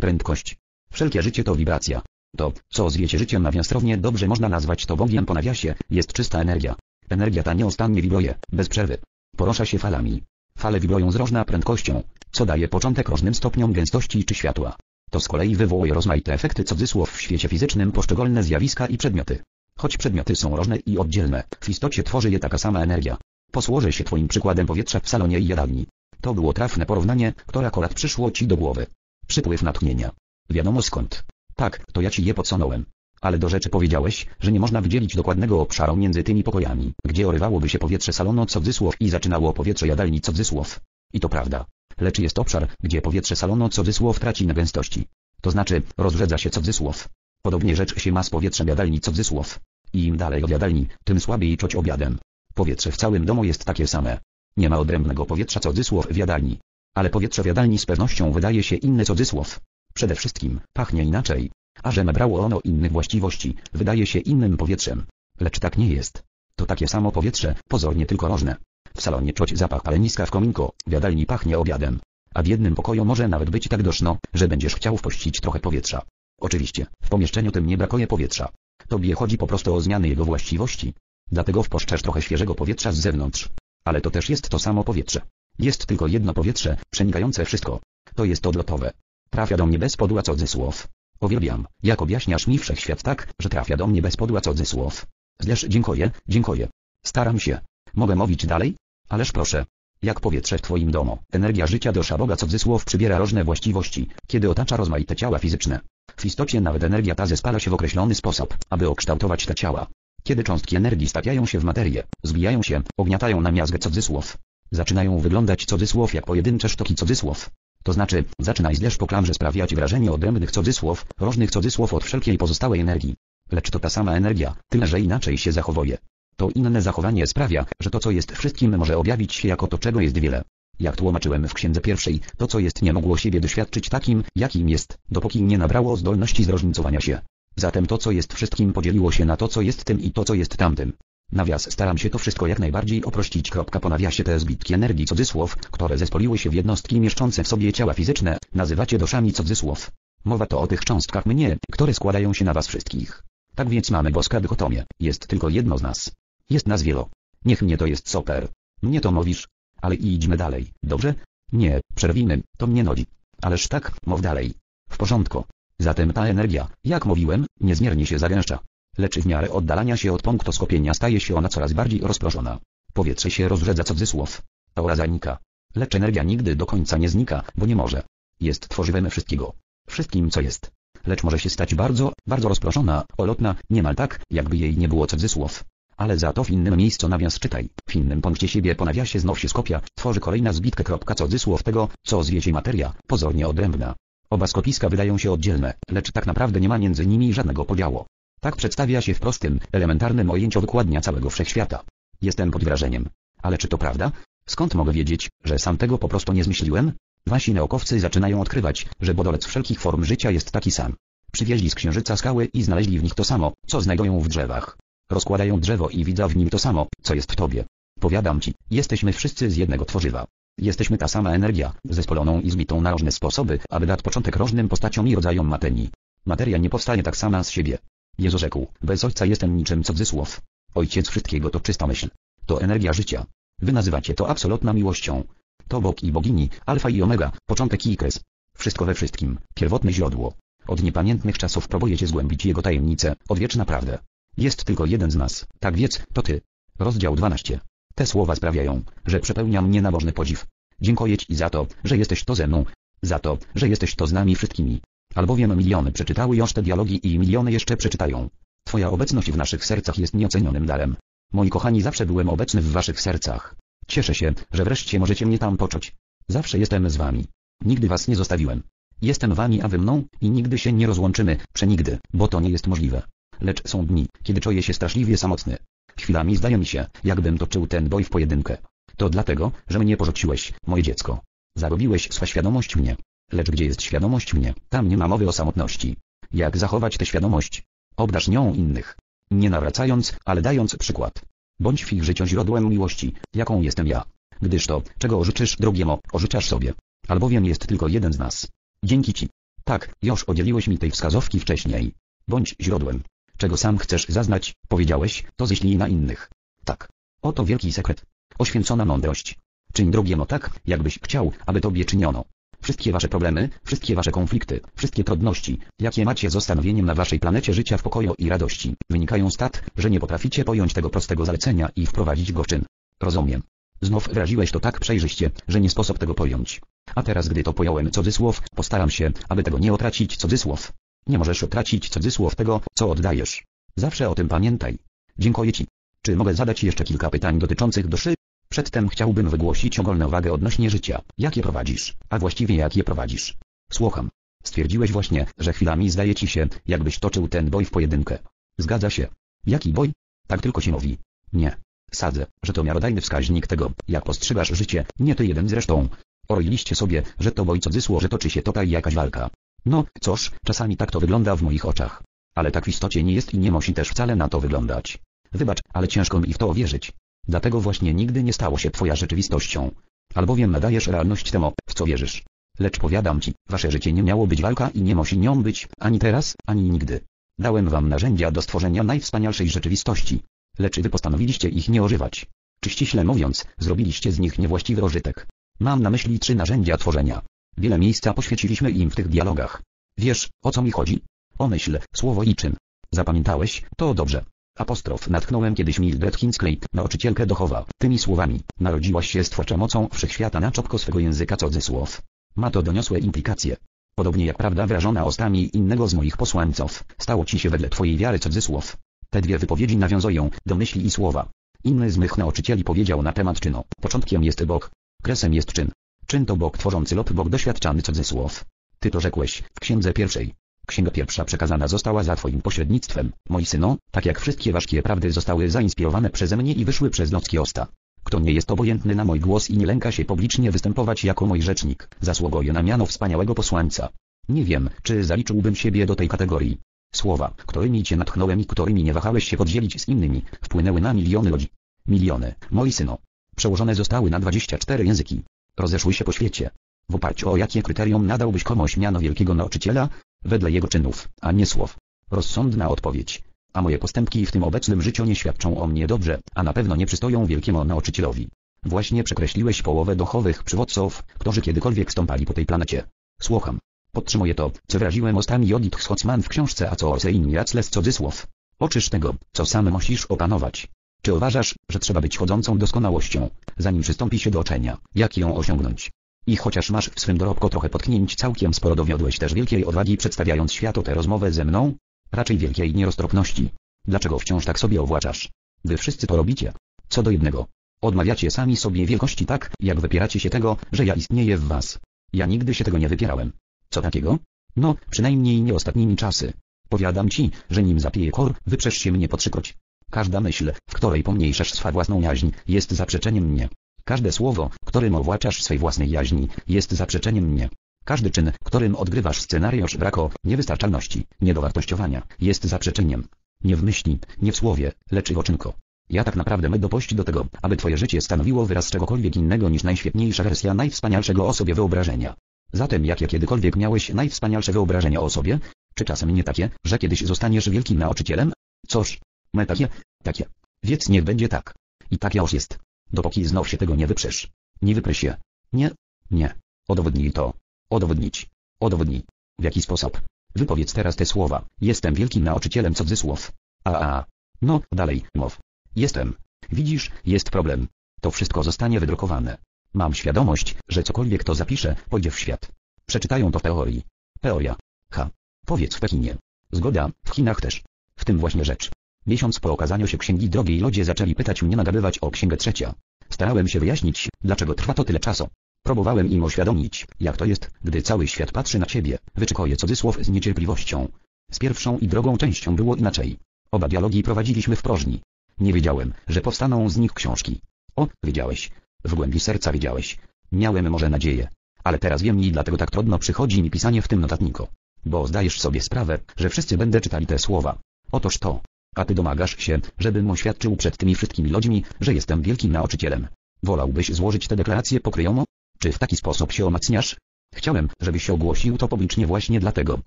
prędkość? Wszelkie życie to wibracja. To, co zwiecie życiem nawiasrownie dobrze można nazwać to Bogiem po nawiasie, jest czysta energia. Energia ta nieustannie wibruje, bez przerwy. Porusza się falami. Fale wibrują z różną prędkością, co daje początek różnym stopniom gęstości czy światła. To z kolei wywołuje rozmaite efekty cudzysłów w świecie fizycznym, poszczególne zjawiska i przedmioty. Choć przedmioty są różne i oddzielne, w istocie tworzy je taka sama energia. Posłużę się Twoim przykładem powietrza w salonie i jadalni. To było trafne porównanie, które akurat przyszło Ci do głowy. Przypływ natchnienia. Wiadomo skąd. Tak, to ja Ci je podsunąłem. Ale do rzeczy powiedziałeś, że nie można wydzielić dokładnego obszaru między tymi pokojami, gdzie orywałoby się powietrze salonu cudzysłów i zaczynało powietrze jadalni cudzysłów. I to prawda. Lecz jest obszar, gdzie powietrze salonu cudzysłów traci na gęstości. To znaczy, rozrzedza się cudzysłów. Podobnie rzecz się ma z powietrzem jadalni cudzysłów. I im dalej od jadalni, tym słabiej czuć obiadem. Powietrze w całym domu jest takie same. Nie ma odrębnego powietrza cudzysłów w jadalni. Ale powietrze w jadalni z pewnością wydaje się inne cudzysłów. Przede wszystkim, pachnie inaczej. A że nabrało ono innych właściwości, wydaje się innym powietrzem. Lecz tak nie jest. To takie samo powietrze, pozornie tylko różne. W salonie czuć zapach paleniska w kominku, w jadalni pachnie obiadem. A w jednym pokoju może nawet być tak doszno, że będziesz chciał wpuścić trochę powietrza. Oczywiście, w pomieszczeniu tym nie brakuje powietrza. Tobie chodzi po prostu o zmiany jego właściwości. Dlatego wpuszczasz trochę świeżego powietrza z zewnątrz. Ale to też jest to samo powietrze. Jest tylko jedno powietrze, przenikające wszystko. To jest odlotowe. Trafia do mnie bez podła cudzysłów. Uwielbiam, jak objaśniasz mi wszechświat tak, że trafia do mnie bez podła cudzysłów. Zleż dziękuję, dziękuję. Staram się. Mogę mówić dalej? Ależ proszę. Jak powietrze w Twoim domu, energia życia dosza Boga cudzysłów przybiera różne właściwości, kiedy otacza rozmaite ciała fizyczne. W istocie nawet energia ta zespala się w określony sposób, aby okształtować te ciała. Kiedy cząstki energii stawiają się w materię, zbijają się, ogniatają na miazgę cudzysłów. Zaczynają wyglądać cudzysłów jak pojedyncze sztuki cudzysłów. To znaczy, zaczyna i zleż po klamrze sprawiać wrażenie odrębnych cudzysłów, różnych cudzysłów od wszelkiej pozostałej energii. Lecz to ta sama energia, tyle że inaczej się zachowuje. To inne zachowanie sprawia, że to co jest wszystkim może objawić się jako to czego jest wiele. Jak tłumaczyłem w Księdze Pierwszej, to co jest nie mogło siebie doświadczyć takim, jakim jest, dopóki nie nabrało zdolności zróżnicowania się. Zatem to co jest wszystkim podzieliło się na to co jest tym i to co jest tamtym. Nawias staram się to wszystko jak najbardziej uprościć. Kropka po nawiasie te zbitki energii cudzysłów, które zespoliły się w jednostki mieszczące w sobie ciała fizyczne, nazywacie doszami cudzysłów. Mowa to o tych cząstkach mnie, które składają się na was wszystkich. Tak więc mamy boska dychotomię, jest tylko jedno z nas. Jest nas wielo. Niech mnie to jest super. Mnie to mówisz. Ale idźmy dalej, dobrze? Nie, przerwijmy, to mnie nudzi. Ależ tak, mów dalej. W porządku. Zatem ta energia, jak mówiłem, niezmiernie się zagęszcza. Lecz w miarę oddalania się od punktu skupienia staje się ona coraz bardziej rozproszona. Powietrze się rozrzedza cudzysłów. Aura zanika. Lecz energia nigdy do końca nie znika, bo nie może. Jest tworzywem wszystkiego. Wszystkim co jest. Lecz może się stać bardzo, bardzo rozproszona, olotna, niemal tak, jakby jej nie było cudzysłów. ale za to w innym miejscu nawias czytaj, w innym punkcie siebie po nawiasie znów się skopia, tworzy kolejna zbitkę. Cudzysłów tego, co zwieci materia, pozornie odrębna. Oba skopiska wydają się oddzielne, lecz tak naprawdę nie ma między nimi żadnego podziału. Tak przedstawia się w prostym, elementarnym ojęciu wykładnia całego wszechświata. Jestem pod wrażeniem. Ale czy to prawda? Skąd mogę wiedzieć, że sam tego po prostu nie zmyśliłem? Wasi naukowcy zaczynają odkrywać, że bodolec wszelkich form życia jest taki sam. Przywieźli z księżyca skały i znaleźli w nich to samo, co znajdują w drzewach. Rozkładają drzewo i widzą w nim to samo, co jest w tobie. Powiadam ci, jesteśmy wszyscy z jednego tworzywa. Jesteśmy ta sama energia, zespoloną i zbitą na różne sposoby, aby dać początek różnym postaciom i rodzajom materii. Materia nie powstanie tak sama z siebie. Jezus rzekł, bez ojca jestem niczym, cudzysłów. Ojciec wszystkiego to czysta myśl. To energia życia. Wy nazywacie to absolutna miłością. To Bóg i bogini, alfa i omega, początek i kres. Wszystko we wszystkim, pierwotne źródło. Od niepamiętnych czasów próbujecie zgłębić jego tajemnicę, odwieczna prawdę. Jest tylko jeden z nas, tak więc, to ty. Rozdział dwanaście. Te słowa sprawiają, że przepełnia mnie nabożny podziw. Dziękuję ci za to, że jesteś to ze mną. Za to, że jesteś to z nami wszystkimi. Albowiem miliony przeczytały już te dialogi i miliony jeszcze przeczytają. Twoja obecność w naszych sercach jest nieocenionym darem. Moi kochani, zawsze byłem obecny w waszych sercach. Cieszę się, że wreszcie możecie mnie tam poczuć. Zawsze jestem z wami. Nigdy was nie zostawiłem. Jestem wami, a wy mną, i nigdy się nie rozłączymy, przenigdy, bo to nie jest możliwe. Lecz są dni, kiedy czuję się straszliwie samotny. Chwilami zdaje mi się, jakbym toczył ten boj w pojedynkę. To dlatego, że mnie porzuciłeś, moje dziecko. Zarobiłeś swą świadomość mnie. Lecz gdzie jest świadomość mnie, tam nie ma mowy o samotności. Jak zachować tę świadomość? Obdarz nią innych. Nie nawracając, ale dając przykład. Bądź w ich życiu źródłem miłości, jaką jestem ja. Gdyż to, czego życzysz drugiemu, ożyczasz sobie. Albowiem jest tylko jeden z nas. Dzięki ci. Tak, już udzieliłeś mi tej wskazówki wcześniej. Bądź źródłem. Czego sam chcesz zaznać, powiedziałeś, to ześlij na innych. Tak. Oto wielki sekret. Oświęcona mądrość. Czyń drugiemu tak, jakbyś chciał, aby tobie czyniono. Wszystkie wasze problemy, wszystkie wasze konflikty, wszystkie trudności, jakie macie z ostanowieniem na waszej planecie życia w pokoju i radości, wynikają z tak, że nie potraficie pojąć tego prostego zalecenia i wprowadzić go w czyn. Rozumiem. Znów wyraziłeś to tak przejrzyście, że nie sposób tego pojąć. A teraz, gdy to pojąłem, cudzysłów, postaram się, aby tego nie utracić, cudzysłów. Nie możesz utracić, cudzysłów, tego, co oddajesz. Zawsze o tym pamiętaj. Dziękuję ci. Czy mogę zadać jeszcze kilka pytań dotyczących duszy? Przedtem chciałbym wygłosić ogólną uwagę odnośnie życia, jakie prowadzisz, a właściwie jak je prowadzisz. Słucham. Stwierdziłeś właśnie, że chwilami zdaje ci się, jakbyś toczył ten boj w pojedynkę. Zgadza się. Jaki boj? Tak tylko się mówi. Nie. Sadzę, że to miarodajny wskaźnik tego, jak postrzegasz życie, nie ty jeden zresztą. Oroiliście sobie, że to boj, cudzysłów, że toczy się tutaj jakaś walka. No, cóż, czasami tak to wygląda w moich oczach. Ale tak w istocie nie jest i nie musi też wcale na to wyglądać. Wybacz, ale ciężko mi w to uwierzyć. Dlatego właśnie nigdy nie stało się twoja rzeczywistością. Albowiem nadajesz realność temu, w co wierzysz. Lecz powiadam ci, wasze życie nie miało być walka i nie musi nią być, ani teraz, ani nigdy. Dałem wam narzędzia do stworzenia najwspanialszej rzeczywistości. Lecz wy postanowiliście ich nie używać. Czy ściśle mówiąc, zrobiliście z nich niewłaściwy użytek. Mam na myśli trzy narzędzia tworzenia. Wiele miejsca poświęciliśmy im w tych dialogach. Wiesz, o co mi chodzi? O myśl, słowo i czyn. Zapamiętałeś, to dobrze. Apostrof natknąłem kiedyś Mildred Hinskleid, nauczycielkę Dochowa, tymi słowami. Narodziłaś się z twórczą mocą wszechświata na czopko swego języka, cudzysłów. Ma to doniosłe implikacje. Podobnie jak prawda wyrażona ustami innego z moich posłańców, stało ci się wedle twojej wiary, cudzysłów. Te dwie wypowiedzi nawiązują do myśli i słowa. Inny z mych nauczycieli powiedział na temat czynu. Początkiem jest Bóg. Kresem jest czyn. Czyn to Bóg tworzący lub Bóg doświadczany, cudzysłów. Ty to rzekłeś w Księdze Pierwszej. Księga Pierwsza przekazana została za twoim pośrednictwem, moi syno, tak jak wszystkie ważkie prawdy zostały zainspirowane przeze mnie i wyszły przez ludzkie usta. Kto nie jest obojętny na mój głos i nie lęka się publicznie występować jako mój rzecznik, zasługuje na miano wspaniałego posłańca. Nie wiem, czy zaliczyłbym siebie do tej kategorii. Słowa, którymi cię natchnąłem i którymi nie wahałeś się podzielić z innymi, wpłynęły na miliony ludzi. Miliony, moi syno. Przełożone zostały na dwadzieścia cztery języki. Rozeszły się po świecie. W oparciu o jakie kryterium nadałbyś komuś miano wielkiego nauczyciela? Wedle jego czynów, a nie słów. Rozsądna odpowiedź. A moje postępki w tym obecnym życiu nie świadczą o mnie dobrze, a na pewno nie przystoją wielkiemu nauczycielowi. Właśnie przekreśliłeś połowę duchowych przywódców, którzy kiedykolwiek stąpali po tej planecie. Słucham. Podtrzymuję to, co wyraziłem ustami Judith Scotsman w książce A co Orse in Miracles, cudzysłów. Oczysz tego, co sam musisz opanować. Czy uważasz, że trzeba być chodzącą doskonałością, zanim przystąpi się do uczenia, jak ją osiągnąć? I chociaż masz w swym dorobku trochę potknięć, całkiem sporo dowiodłeś też wielkiej odwagi, przedstawiając światu tę rozmowę ze mną? Raczej wielkiej nieroztropności. Dlaczego wciąż tak sobie owłaczasz? Wy wszyscy to robicie. Co do jednego. Odmawiacie sami sobie wielkości tak, jak wypieracie się tego, że ja istnieję w was. Ja nigdy się tego nie wypierałem. Co takiego? No, przynajmniej nie ostatnimi czasy. Powiadam ci, że nim zapieje kor, wyprzesz się mnie po trzykroć. Każda myśl, w której pomniejszasz swą własną jaźń, jest zaprzeczeniem mnie. Każde słowo, którym owłaczasz swej własnej jaźni, jest zaprzeczeniem mnie. Każdy czyn, którym odgrywasz scenariusz braku, niewystarczalności, niedowartościowania, jest zaprzeczeniem. Nie w myśli, nie w słowie, lecz i w oczynku. Ja tak naprawdę mę dopuść do tego, aby twoje życie stanowiło wyraz czegokolwiek innego niż najświetniejsza wersja najwspanialszego o sobie wyobrażenia. Zatem jakie kiedykolwiek miałeś najwspanialsze wyobrażenia o sobie? Czy czasem nie takie, że kiedyś zostaniesz wielkim nauczycielem? Cóż, me takie, takie. Więc niech będzie tak. I tak już jest. Dopóki znów się tego nie wyprzesz. Nie wyprę się. Nie. Nie. Udowodnij to. Udowodnić. Udowodnij. W jaki sposób? Wypowiedz teraz te słowa. Jestem wielkim nauczycielem cudzysłów. A, a, a. No, dalej, mów. Jestem. Widzisz, jest problem. To wszystko zostanie wydrukowane. Mam świadomość, że cokolwiek to zapiszę, pójdzie w świat. Przeczytają to w teorii. Teoria. Ha. Powiedz w Pekinie. Zgoda, w Chinach też. W tym właśnie rzecz. Miesiąc po okazaniu się księgi drogiej ludzie zaczęli pytać mnie nagadywać o księgę trzecia. Starałem się wyjaśnić, dlaczego trwa to tyle czasu. Próbowałem im oświadomić, jak to jest, gdy cały świat patrzy na ciebie, wyczekuje cudzysłów z niecierpliwością. Z pierwszą i drugą częścią było inaczej. Oba dialogi prowadziliśmy w próżni. Nie wiedziałem, że powstaną z nich książki. O, wiedziałeś. W głębi serca wiedziałeś. Miałem może nadzieję. Ale teraz wiem i dlatego tak trudno przychodzi mi pisanie w tym notatniku. Bo zdajesz sobie sprawę, że wszyscy będę czytali te słowa. Otoż to. A ty domagasz się, żebym oświadczył przed tymi wszystkimi ludźmi, że jestem wielkim nauczycielem. Wolałbyś złożyć tę deklarację pokryjomo? Czy w taki sposób się umacniasz? Chciałem, żebyś ogłosił to publicznie właśnie dlatego,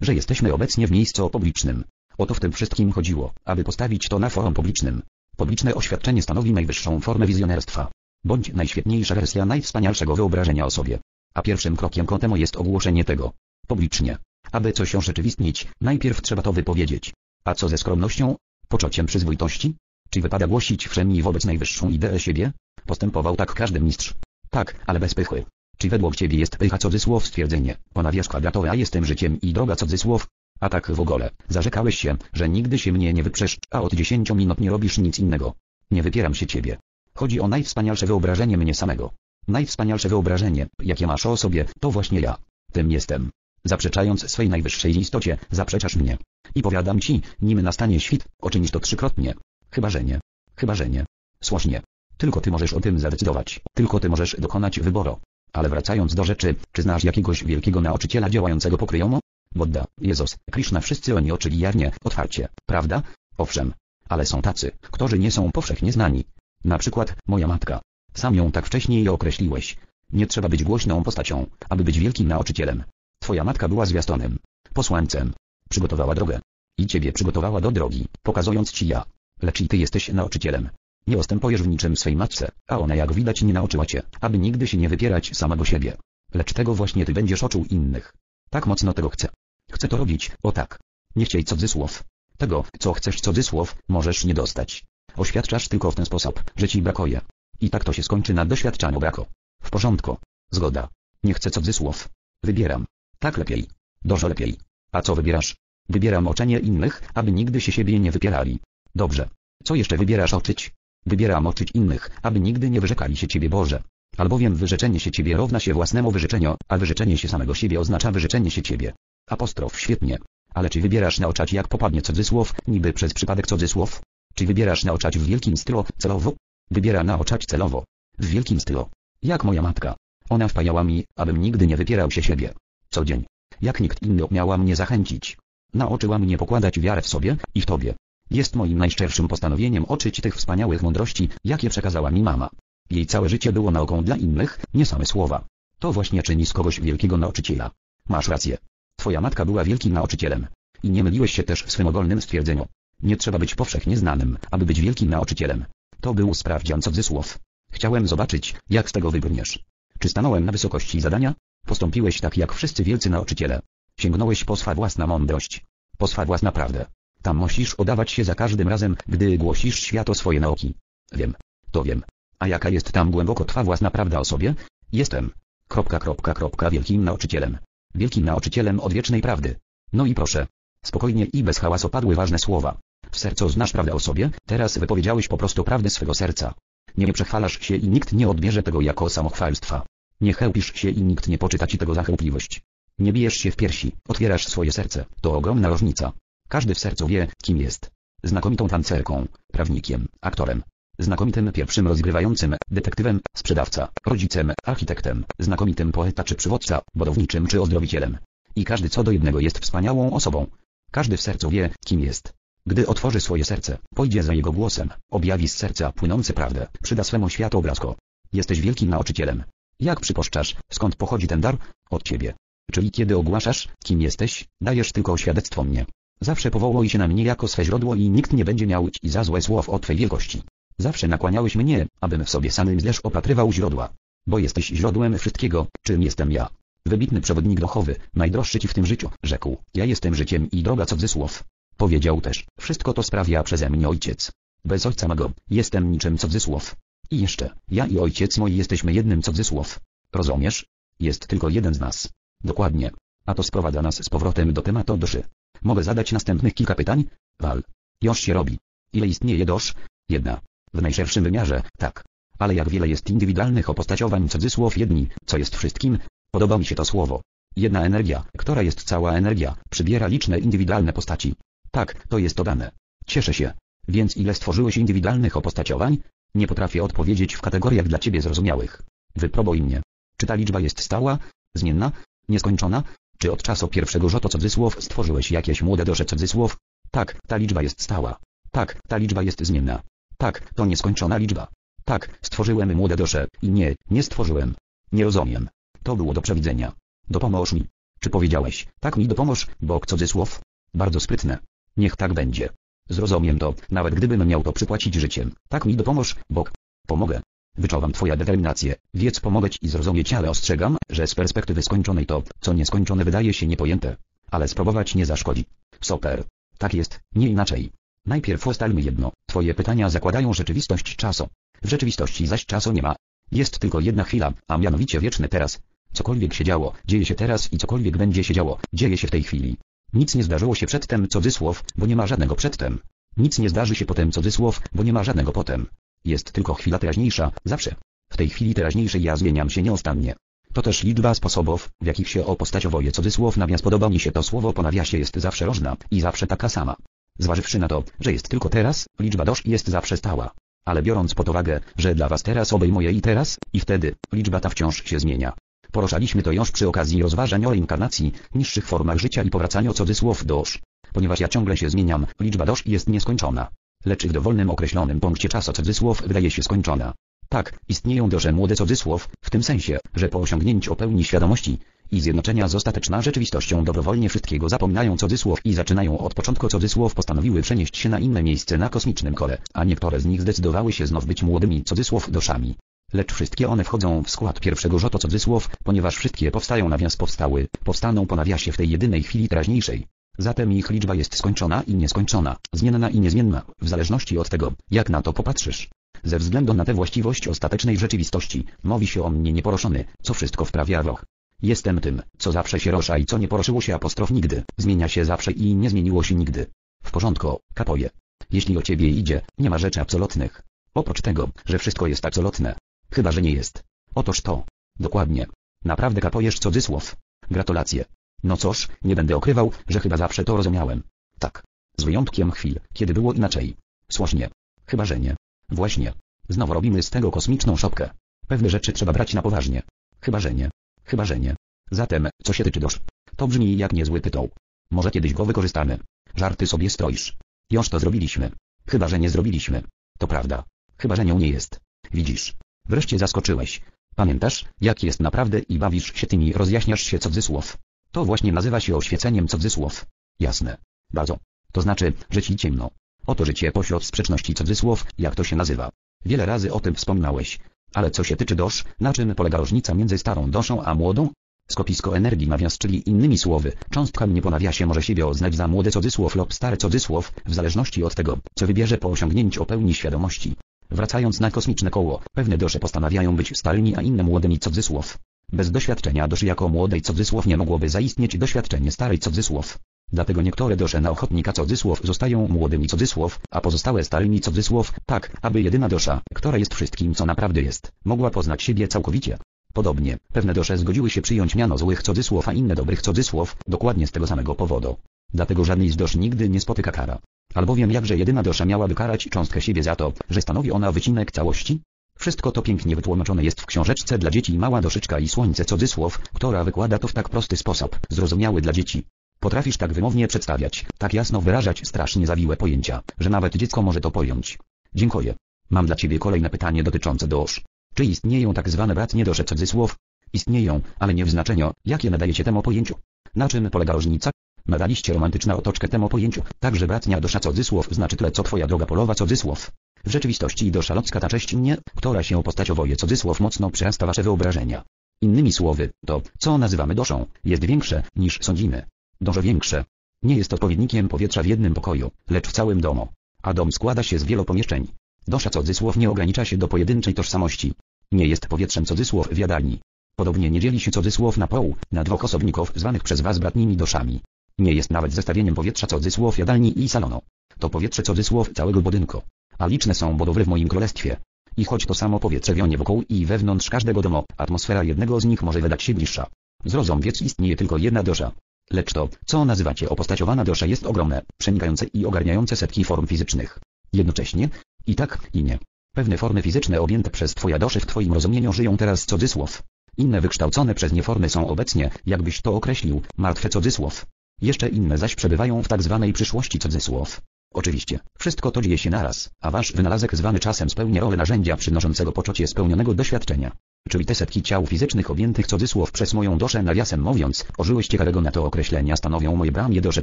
że jesteśmy obecnie w miejscu publicznym. O to w tym wszystkim chodziło, aby postawić to na forum publicznym. Publiczne oświadczenie stanowi najwyższą formę wizjonerstwa. Bądź najświetniejsza wersja najwspanialszego wyobrażenia o sobie. A pierwszym krokiem ku temu jest ogłoszenie tego. Publicznie. Aby coś urzeczywistnić, najpierw trzeba to wypowiedzieć. A co ze skromnością? Poczuciem przyzwoitości? Czy wypada głosić wszędzie wobec najwyższą ideę siebie? Postępował tak każdy mistrz. Tak, ale bez pychy. Czy według ciebie jest pycha cudzysłów stwierdzenie, ponawiasz kwadratowa jestem życiem i droga cudzysłów? A tak w ogóle, zarzekałeś się, że nigdy się mnie nie wyprzesz, a od dziesięciu minut nie robisz nic innego. Nie wypieram się ciebie. Chodzi o najwspanialsze wyobrażenie mnie samego. Najwspanialsze wyobrażenie, jakie masz o sobie, to właśnie ja. Tym jestem. Zaprzeczając swej najwyższej istocie, zaprzeczasz mnie. I powiadam ci, nim nastanie świt, uczynisz to trzykrotnie. Chyba, że nie. Chyba, że nie. Słusznie. Tylko ty możesz o tym zadecydować. Tylko ty możesz dokonać wyboru. Ale wracając do rzeczy, czy znasz jakiegoś wielkiego nauczyciela działającego po kryjomu? Buddha, Jezus, Krishna, wszyscy oni oczyli jawnie, otwarcie, prawda? Owszem. Ale są tacy, którzy nie są powszechnie znani. Na przykład, moja matka. Sam ją tak wcześniej określiłeś. Nie trzeba być głośną postacią, aby być wielkim nauczycielem. Twoja matka była zwiastunem, posłańcem. Przygotowała drogę. I ciebie przygotowała do drogi, pokazując ci ja. Lecz i ty jesteś nauczycielem. Nie ostępujesz w niczym swej matce, a ona jak widać nie nauczyła cię, aby nigdy się nie wypierać samego siebie. Lecz tego właśnie ty będziesz uczył innych. Tak mocno tego chcę. Chcę to robić, o tak. Nie chciej cudzysłów. Tego, co chcesz cudzysłów, możesz nie dostać. Oświadczasz tylko w ten sposób, że ci brakuje. I tak to się skończy na doświadczaniu braku. W porządku. Zgoda. Nie chcę cudzysłów. Wybieram. Tak lepiej. Dużo lepiej. A co wybierasz? Wybieram oczenie innych, aby nigdy się siebie nie wypierali. Dobrze. Co jeszcze wybierasz oczyć? Wybieram oczyć innych, aby nigdy nie wyrzekali się ciebie Boże. Albowiem wyrzeczenie się ciebie równa się własnemu wyrzeczeniu, a wyrzeczenie się samego siebie oznacza wyrzeczenie się ciebie. Apostrof świetnie. Ale czy wybierasz nauczać jak popadnie cudzysłów, niby przez przypadek cudzysłów? Czy wybierasz nauczać w wielkim stylu, celowo? Wybiera nauczać celowo. W wielkim stylu. Jak moja matka. Ona wpajała mi, abym nigdy nie wypierał się siebie. Co dzień. Jak nikt inny miała mnie zachęcić. Nauczyła mnie pokładać wiarę w sobie i w tobie. Jest moim najszczerszym postanowieniem uczyć tych wspaniałych mądrości, jakie przekazała mi mama. Jej całe życie było nauką dla innych, nie same słowa. To właśnie czyni z kogoś wielkiego nauczyciela. Masz rację. Twoja matka była wielkim nauczycielem. I nie myliłeś się też w swym ogólnym stwierdzeniu. Nie trzeba być powszechnie znanym, aby być wielkim nauczycielem. To był sprawdzian cudzysłów. Chciałem zobaczyć, jak z tego wybrniesz. Czy stanąłem na wysokości zadania? Postąpiłeś tak jak wszyscy wielcy nauczyciele. Sięgnąłeś po swą własną mądrość. Po swą własną prawdę. Tam musisz oddawać się za każdym razem, gdy głosisz światu swoje nauki. Wiem. To wiem. A jaka jest tam głęboko twa własna prawda o sobie? Jestem. Kropka, kropka, kropka, wielkim nauczycielem. Wielkim nauczycielem odwiecznej prawdy. No i proszę. Spokojnie i bez hałasu padły ważne słowa. Serco, znasz prawdę o sobie, teraz wypowiedziałeś po prostu prawdę swego serca. Nie przechwalasz się i nikt nie odbierze tego jako samochwalstwa. Nie chełpisz się i nikt nie poczyta ci tego za chełpliwość. Nie bijesz się w piersi, otwierasz swoje serce, to ogromna różnica. Każdy w sercu wie, kim jest. Znakomitą tancerką, prawnikiem, aktorem. Znakomitym pierwszym rozgrywającym, detektywem, sprzedawca, rodzicem, architektem, znakomitym poeta czy przywódca, budowniczym czy ozdrowicielem. I każdy co do jednego jest wspaniałą osobą. Każdy w sercu wie, kim jest. Gdy otworzy swoje serce, pójdzie za jego głosem, objawi z serca płynący prawdę, przyda swemu światu obrazko. Jesteś wielkim nauczycielem. Jak przypuszczasz, skąd pochodzi ten dar? Od ciebie. Czyli kiedy ogłaszasz, kim jesteś, dajesz tylko świadectwo mnie. Zawsze powołuj się na mnie jako swe źródło i nikt nie będzie miał ci za złe słow o twej wielkości. Zawsze nakłaniałeś mnie, abym w sobie samym też opatrywał źródła. Bo jesteś źródłem wszystkiego, czym jestem ja. Wybitny przewodnik duchowy, najdroższy ci w tym życiu, rzekł, ja jestem życiem i droga cudzysłów. Powiedział też, wszystko to sprawia przeze mnie Ojciec. Bez Ojca mego, jestem niczym cudzysłów. I jeszcze, ja i Ojciec moi jesteśmy jednym cudzysłów. Rozumiesz? Jest tylko jeden z nas. Dokładnie. A to sprowadza nas z powrotem do tematu duszy. Mogę zadać następnych kilka pytań? Wal. Już się robi. Ile istnieje dosz? Jedna. W najszerszym wymiarze, tak. Ale jak wiele jest indywidualnych opostaciowań cudzysłów jedni, co jest wszystkim? Podoba mi się to słowo. Jedna energia, która jest cała energia, przybiera liczne indywidualne postaci. Tak, to jest to dane. Cieszę się. Więc ile stworzyłeś indywidualnych opostaciowań? Nie potrafię odpowiedzieć w kategoriach dla ciebie zrozumiałych. Wypróbuj mnie. Czy ta liczba jest stała? Zmienna? Nieskończona? Czy od czasu pierwszego rzutu cudzysłów stworzyłeś jakieś młode dosze cudzysłów? Tak, ta liczba jest stała. Tak, ta liczba jest zmienna. Tak, to nieskończona liczba. Tak, stworzyłem młode dosze i nie, nie stworzyłem. Nie rozumiem. To było do przewidzenia. Dopomóż mi. Czy powiedziałeś, tak mi dopomóż, bo cudzysłów? Bardzo sprytne. Niech tak będzie. Zrozumiem to, nawet gdybym miał to przypłacić życiem. Tak mi dopomóż, Bóg. Pomogę. Wyczuwam twoja determinację, więc pomogę ci i zrozumieć, ale ostrzegam, że z perspektywy skończonej to, co nieskończone wydaje się niepojęte. Ale spróbować nie zaszkodzi. Super. Tak jest, nie inaczej. Najpierw ustalmy jedno. Twoje pytania zakładają rzeczywistość czasu. W rzeczywistości zaś czasu nie ma. Jest tylko jedna chwila, a mianowicie wieczne teraz. Cokolwiek się działo, dzieje się teraz i cokolwiek będzie się działo, dzieje się w tej chwili. Nic nie zdarzyło się przedtem cudzysłów, bo nie ma żadnego przedtem. Nic nie zdarzy się potem cudzysłów, bo nie ma żadnego potem. Jest tylko chwila teraźniejsza, zawsze. W tej chwili teraźniejszej ja zmieniam się nieustannie. To też liczba sposobów, w jakich się opostaciowoje cudzysłów, nawias podoba mi się to słowo po nawiasie jest zawsze różna i zawsze taka sama. Zważywszy na to, że jest tylko teraz, liczba dosz jest zawsze stała. Ale biorąc pod uwagę, że dla was teraz obejmuje i teraz, i wtedy, liczba ta wciąż się zmienia. Poruszaliśmy to już przy okazji rozważań o reinkarnacji, niższych formach życia i powracaniu cudzysłów dosz. Ponieważ ja ciągle się zmieniam, liczba dosz jest nieskończona. Lecz w dowolnym określonym punkcie czasu cudzysłów wydaje się skończona. Tak, istnieją dosze młode cudzysłów, w tym sensie, że po osiągnięciu pełni świadomości i zjednoczenia z ostateczną rzeczywistością dobrowolnie wszystkiego zapominają cudzysłów i zaczynają od początku cudzysłów postanowiły przenieść się na inne miejsce na kosmicznym kole, a niektóre z nich zdecydowały się znów być młodymi cudzysłów doszami. Lecz wszystkie one wchodzą w skład pierwszego rzutu cudzysłów, ponieważ wszystkie powstają nawias powstały, powstaną po nawiasie w tej jedynej chwili teraźniejszej. Zatem ich liczba jest skończona i nieskończona, zmienna i niezmienna, w zależności od tego, jak na to popatrzysz. Ze względu na tę właściwość ostatecznej rzeczywistości, mówi się o mnie nieporoszony, co wszystko wprawia w loch. Jestem tym, co zawsze się rusza i co nie poruszyło się apostrof nigdy, zmienia się zawsze i nie zmieniło się nigdy. W porządku, kapoje. Jeśli o ciebie idzie, nie ma rzeczy absolutnych. Oprócz tego, że wszystko jest absolutne. Chyba, że nie jest. Otoż to. Dokładnie. Naprawdę kapujesz cudzysłów. Gratulacje. No cóż, nie będę okrywał, że chyba zawsze to rozumiałem. Tak. Z wyjątkiem chwil, kiedy było inaczej. Słusznie. Chyba, że nie. Właśnie. Znowu robimy z tego kosmiczną szopkę. Pewne rzeczy trzeba brać na poważnie. Chyba, że nie. Chyba, że nie. Zatem, co się tyczy dosz? To brzmi jak niezły tytuł. Może kiedyś go wykorzystamy. Żarty sobie stroisz. Już to zrobiliśmy. Chyba, że nie zrobiliśmy. To prawda. Chyba, że nią nie jest. Widzisz. Wreszcie zaskoczyłeś. Pamiętasz, jak jest naprawdę i bawisz się tymi, rozjaśniasz się cudzysłów. To właśnie nazywa się oświeceniem cudzysłów. Jasne. Bardzo. To znaczy, że ci ciemno. Oto życie pośród sprzeczności cudzysłów, jak to się nazywa. Wiele razy o tym wspominałeś. Ale co się tyczy dosz, na czym polega różnica między starą doszą a młodą? Skopisko energii nawias, czyli innymi słowy, cząstka mnie po nawiasie może siebie oznać za młode cudzysłów lub stare cudzysłów, w zależności od tego, co wybierze po osiągnięciu pełni świadomości. Wracając na kosmiczne koło, pewne dosze postanawiają być starymi, a inne młodymi cudzysłów. Bez doświadczenia doszy jako młodej cudzysłów nie mogłoby zaistnieć doświadczenie starej cudzysłów. Dlatego niektóre dosze na ochotnika cudzysłów zostają młodymi cudzysłów, a pozostałe starymi cudzysłów, tak, aby jedyna dosza, która jest wszystkim co naprawdę jest, mogła poznać siebie całkowicie. Podobnie, pewne dosze zgodziły się przyjąć miano złych cudzysłów, a inne dobrych cudzysłów, dokładnie z tego samego powodu. Dlatego żadnej z dosz nigdy nie spotyka kara. Albowiem jakże jedyna dosza miałaby karać cząstkę siebie za to, że stanowi ona wycinek całości? Wszystko to pięknie wytłumaczone jest w książeczce dla dzieci Mała doszyczka i słońce cudzysłów, która wykłada to w tak prosty sposób, zrozumiały dla dzieci. Potrafisz tak wymownie przedstawiać, tak jasno wyrażać strasznie zawiłe pojęcia, że nawet dziecko może to pojąć. Dziękuję. Mam dla Ciebie kolejne pytanie dotyczące dosz. Czy istnieją tak zwane bratnie dosze cudzysłów? Istnieją, ale nie w znaczeniu, jakie nadajecie temu pojęciu. Na czym polega różnica? Nadaliście romantyczną otoczkę temu pojęciu, także bratnia dosza cudzysłów znaczy tyle co Twoja droga polowa cudzysłów. W rzeczywistości dosza ludzka ta cześć nie, która się postaciowoje cudzysłów mocno przerasta Wasze wyobrażenia. Innymi słowy, to, co nazywamy doszą, jest większe, niż sądzimy. Dużo większe. Nie jest odpowiednikiem powietrza w jednym pokoju, lecz w całym domu. A dom składa się z wielu pomieszczeń. Dosza cudzysłów nie ogranicza się do pojedynczej tożsamości. Nie jest powietrzem cudzysłów w jadalni. Podobnie nie dzieli się cudzysłów na pół, na dwóch osobników zwanych przez Was bratnimi doszami. Nie jest nawet zestawieniem powietrza cudzysłów jadalni i salonu. To powietrze cudzysłów całego budynku. A liczne są budowle w moim królestwie. I choć to samo powietrze wionie wokół i wewnątrz każdego domu, atmosfera jednego z nich może wydać się bliższa. Zrozum więc istnieje tylko jedna dosza. Lecz to, co nazywacie opostaciowana dosza jest ogromne, przenikające i ogarniające setki form fizycznych. Jednocześnie, i tak, i nie. Pewne formy fizyczne objęte przez Twoja doszę w Twoim rozumieniu żyją teraz cudzysłów. Inne wykształcone przez nie formy są obecnie, jakbyś to określił, martwe cudzysłów. Jeszcze inne zaś przebywają w tak zwanej przyszłości cudzysłów. Oczywiście, wszystko to dzieje się naraz, a Wasz wynalazek zwany czasem spełnia rolę narzędzia przynoszącego poczucie spełnionego doświadczenia. Czyli te setki ciał fizycznych objętych cudzysłów przez moją doszę nawiasem mówiąc, ożyłość ciekawego na to określenia stanowią moje bramie dosze